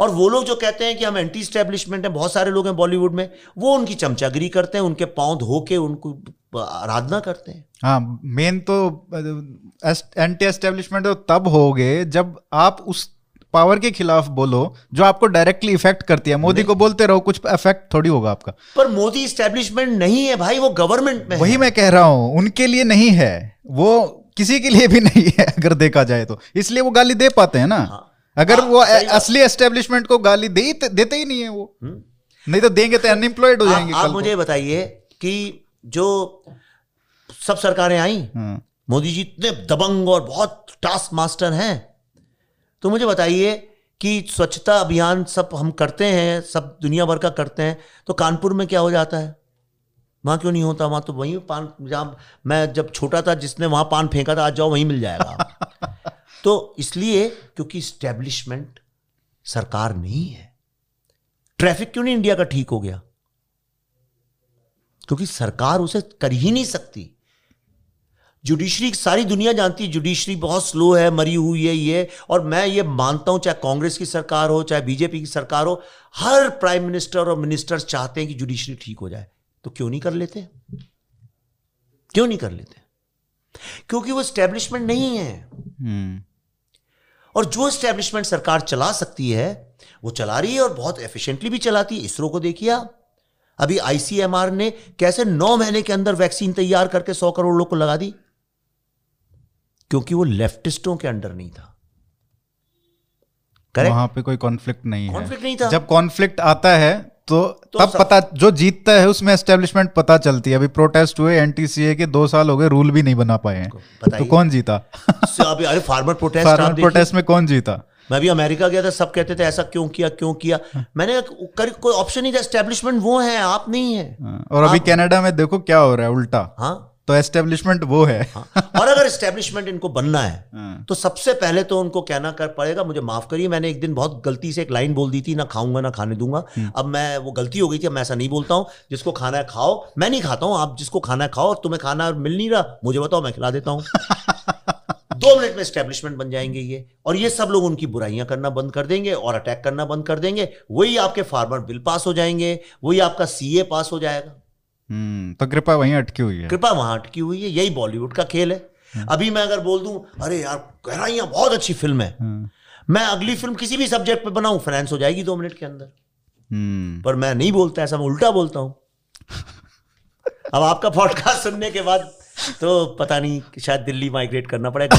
और वो लोग जो कहते हैं कि हम एंटी स्टैब्लिशमेंट हैं, बहुत सारे लोग हैं बॉलीवुड में, वो उनकी चमचागिरी करते हैं, उनके पांव धो के उनको आराधना करते हैं। हाँ, मेन तो एंटी एस्टैब्लिशमेंट तब होगे जब आप उस पावर के खिलाफ बोलो जो आपको डायरेक्टली इफेक्ट करती है। मोदी को बोलते रहो, कुछ इफेक्ट थोड़ी होगा आपका। पर मोदी एस्टैब्लिशमेंट नहीं है भाई, वो गवर्नमेंट में। वही मैं कह रहा हूं, उनके लिए नहीं है, वो किसी के लिए भी नहीं है अगर देखा जाए तो, इसलिए वो गाली दे पाते हैं ना। हाँ। अगर वो असली एस्टैब्लिशमेंट को गाली देते ही नहीं है वो, नहीं तो देंगे तो अनएम्प्लॉयड हो जाएंगे। आप मुझे बताइए कि जो सब सरकारें आई, मोदी जी इतने दबंग और बहुत टास्क मास्टर हैं, तो मुझे बताइए कि स्वच्छता अभियान सब हम करते हैं, सब दुनिया भर का करते हैं, तो कानपुर में क्या हो जाता है? वहाँ क्यों नहीं होता? वहाँ तो वहीं पान, जहाँ मैं जब छोटा था जिसने वहाँ पान फेंका था, आज जाओ वहीं मिल जाएगा। तो इसलिए क्योंकि एस्टेब्लिशमेंट सरकार नहीं है। ट्रैफिक क्यों नहीं इंडिया का ठीक हो गया? क्योंकि सरकार उसे कर ही नहीं सकती। जुडिशरी सारी दुनिया जानती है जुडिशरी बहुत स्लो है, मरी हुई है ये। और मैं ये मानता हूँ चाहे कांग्रेस की सरकार हो चाहे बीजेपी की सरकार हो, हर प्राइम मिनिस्टर और मिनिस्टर्स चाहते हैं कि जुडिशरी ठीक हो जाए। तो क्यों नहीं कर लेते, क्यों नहीं कर लेते? क्योंकि वो एस्टेब्लिशमेंट नहीं है, और जो एस्टेब्लिशमेंट सरकार चला सकती है वो चला रही है और बहुत एफिशिएंटली भी चलाती है। इसरो को देखिए आप, अभी आईसीएमआर ने कैसे 9 महीने के अंदर वैक्सीन तैयार करके 100 करोड़ लोग को लगा दी, क्योंकि वो लेफ्टिस्टों के अंडर नहीं था। करेक्ट, वहां पे कोई कॉन्फ्लिक्ट नहीं था। जब कॉन्फ्लिक्ट आता है तो तब पता, जो जीतता है उसमें एस्टेब्लिशमेंट पता चलती है। अभी प्रोटेस्ट हुए एनटीसीए के, 2 साल हो गए, रूल भी नहीं बना पाए हैं, तो कौन जीता? अरे फार्मर प्रोटेस्ट में कौन जीता? मैं भी अमेरिका गया था, सब कहते थे ऐसा क्यों किया। मैंने कोई ऑप्शन नहीं था। एस्टेब्लिशमेंट वो है, आप नहीं है। और अभी कनाडा में देखो क्या हो रहा है, उल्टा। हाँ, तो एस्टेब्लिशमेंट वो है। और अगर एस्टेब्लिशमेंट इनको बनना है तो सबसे पहले तो उनको कहना कर पड़ेगा, मुझे माफ करिए मैंने एक दिन बहुत गलती से एक लाइन बोल दी थी, ना खाऊंगा ना खाने दूंगा। अब मैं, वो गलती हो गई थी, अब मैं ऐसा नहीं बोलता हूँ। जिसको खाना है खाओ, मैं नहीं खाता हूँ, आप जिसको खाना है खाओ। और तुम्हें खाना मिल नहीं रहा, मुझे बताओ, मैं खिला देता हूँ। 2 मिनट में एस्टेब्लिशमेंट बन जाएंगे ये, और ये सब लोग उनकी बुराइयां करना बंद कर देंगे और अटैक करना बंद कर देंगे। वही आपके फार्मर बिल पास हो जाएंगे, वही आपका सीए पास हो जाएगा। तो कृपा वहां अटकी हुई है। यही बॉलीवुड का खेल है। अभी मैं अगर बोल दूं अरे यार गहराइया बहुत अच्छी फिल्म है, मैं अगली फिल्म किसी भी सब्जेक्ट पे बनाऊं फाइनेंस हो जाएगी 2 मिनट के अंदर। पर मैं नहीं बोलता ऐसा, मैं उल्टा बोलता हूं। अब आपका पॉडकास्ट सुनने के बाद तो पता नहीं, शायद दिल्ली माइग्रेट करना पड़ेगा।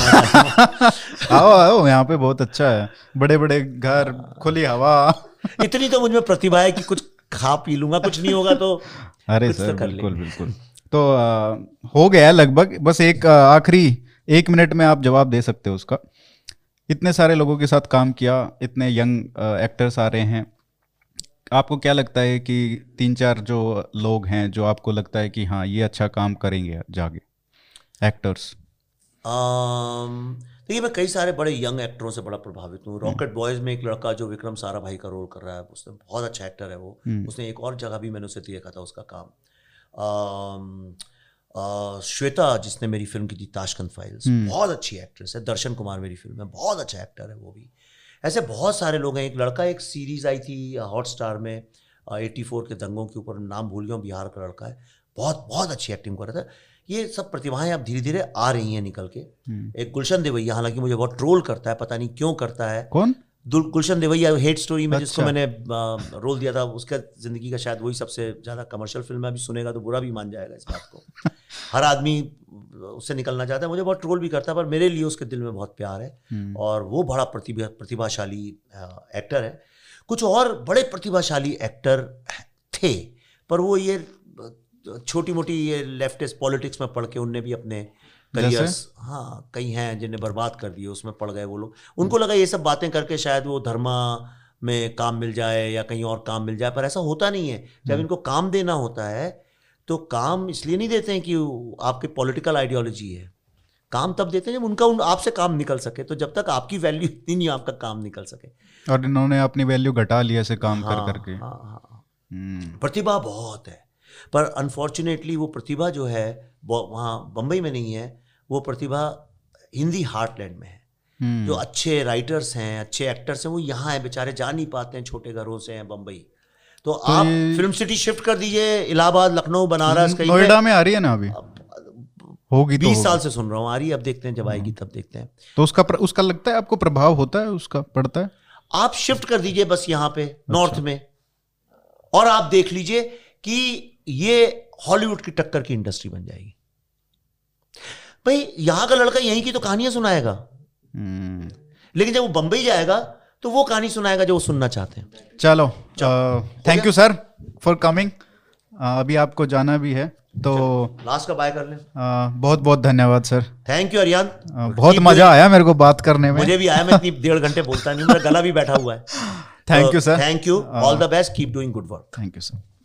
आओ, यहाँ पे बहुत अच्छा है, बड़े बड़े घर, खुली हवा। इतनी तो मुझमें प्रतिभा है कि कुछ खा पी लूंगा, कुछ नहीं होगा तो। अरे सर, बिल्कुल। तो हो गया लगभग, बस एक आखिरी 1 मिनट में आप जवाब दे सकते हो उसका। इतने सारे लोगों के साथ काम किया, इतने यंग एक्टर्स आ रहे हैं, आपको क्या लगता है कि 3-4 जो लोग हैं जो आपको लगता है कि हाँ ये अच्छा काम करेंगे जागे एक्टर्स? देखिए, मैं कई सारे बड़े यंग एक्टरों से बड़ा प्रभावित हूँ। रॉकेट बॉयज में एक लड़का जो विक्रम सारा भाई का रोल कर रहा है, उसने बहुत अच्छा एक्टर है वो। उसने एक और जगह भी मैंने उसे देखा था उसका काम। श्वेता जिसने मेरी फिल्म की थी ताशकंद फाइल्स, बहुत अच्छी एक्ट्रेस है। दर्शन कुमार मेरी फिल्म में, बहुत अच्छा एक्टर है वो भी। ऐसे बहुत सारे लोग हैं। एक लड़का, एक सीरीज़ आई थी हॉटस्टार में 84 के दंगों के ऊपर, नाम भूल गया हूँ, बिहार का लड़का है, बहुत अच्छी एक्टिंग कर रहा था। ये सब प्रतिभाएं अब धीरे धीरे आ रही हैं निकल के। एक गुलशन देवैया, हालांकि मुझे बहुत ट्रोल करता है, पता नहीं क्यों करता है। कौन? गुलशन देवैया, हेट स्टोरी में। अच्छा। जिसको मैंने रोल दिया था, उसका जिंदगी का शायद वही सबसे ज़्यादा कमर्शियल फिल्म है। अभी सुनेगा तो बुरा भी मान जाएगा इस बात को। हर आदमी उससे निकलना चाहता है। मुझे बहुत ट्रोल भी करता है, पर मेरे लिए उसके दिल में बहुत प्यार है, और वो बड़ा प्रतिभाशाली एक्टर है। कुछ और बड़े प्रतिभाशाली एक्टर थे, पर वो ये छोटी मोटी ये लेफ्टिस्ट पॉलिटिक्स में पढ़ के उनने भी अपने करियर्स, हाँ कई हैं जिन्हें बर्बाद कर दिए, उसमें पड़ गए वो लोग। उनको लगा ये सब बातें करके शायद वो धर्मा में काम मिल जाए या कहीं और काम मिल जाए, पर ऐसा होता नहीं है। जब इनको काम देना होता है तो काम इसलिए नहीं देते हैं कि आपके पॉलिटिकल आइडियोलॉजी है। काम तब देते हैं जब उनका आपसे काम निकल सके। तो जब तक आपकी वैल्यू इतनी नहीं, आपका काम निकल सके। और इन्होंने अपनी वैल्यू घटा लिया ऐसे काम करके। प्रतिभा बहुत है, पर अनफॉर्चुनेटली वो प्रतिभा जो है वहाँ बम्बई में नहीं है। वो प्रतिभा हिंदी हार्टलैंड में है। जो अच्छे राइटर्स हैं, अच्छे एक्टर्स हैं, वो यहाँ हैं, बेचारे जा नहीं पाते हैं, छोटे घरों से हैं बम्बई। तो आप फिल्म सिटी शिफ्ट कर दीजिए, इलाहाबाद, लखनऊ, बनारस, कहीं नोएडा में आ रही है ना अभी, होगी 20 साल से सुन रहा हूँ आ रही है। अब देखते हैं जब आएगी तब देखते हैं। तो उसका लगता है आपको प्रभाव होता है, उसका पड़ता है? आप शिफ्ट कर दीजिए बस यहाँ पे नॉर्थ में, और आप देख लीजिए कि ये हॉलीवुड की टक्कर की इंडस्ट्री बन जाएगी। भाई यहां का लड़का यहीं की तो कहानियां सुनाएगा, लेकिन जब वो बंबई जाएगा तो वो कहानी सुनाएगा जो वो सुनना चाहते हैं। चलो, thank you sir for coming. अभी आपको जाना भी है तो लास्ट का बाय कर लें। बहुत धन्यवाद सर। थैंक यू अरियान, बहुत मजा आया मेरे को बात करने में। मुझे भी आया, मैं इतनी 1.5 घंटे बोलता नहीं, मेरा गला भी बैठा हुआ है। Thank you sir, thank you, all the best, keep doing good work. Thank you sir.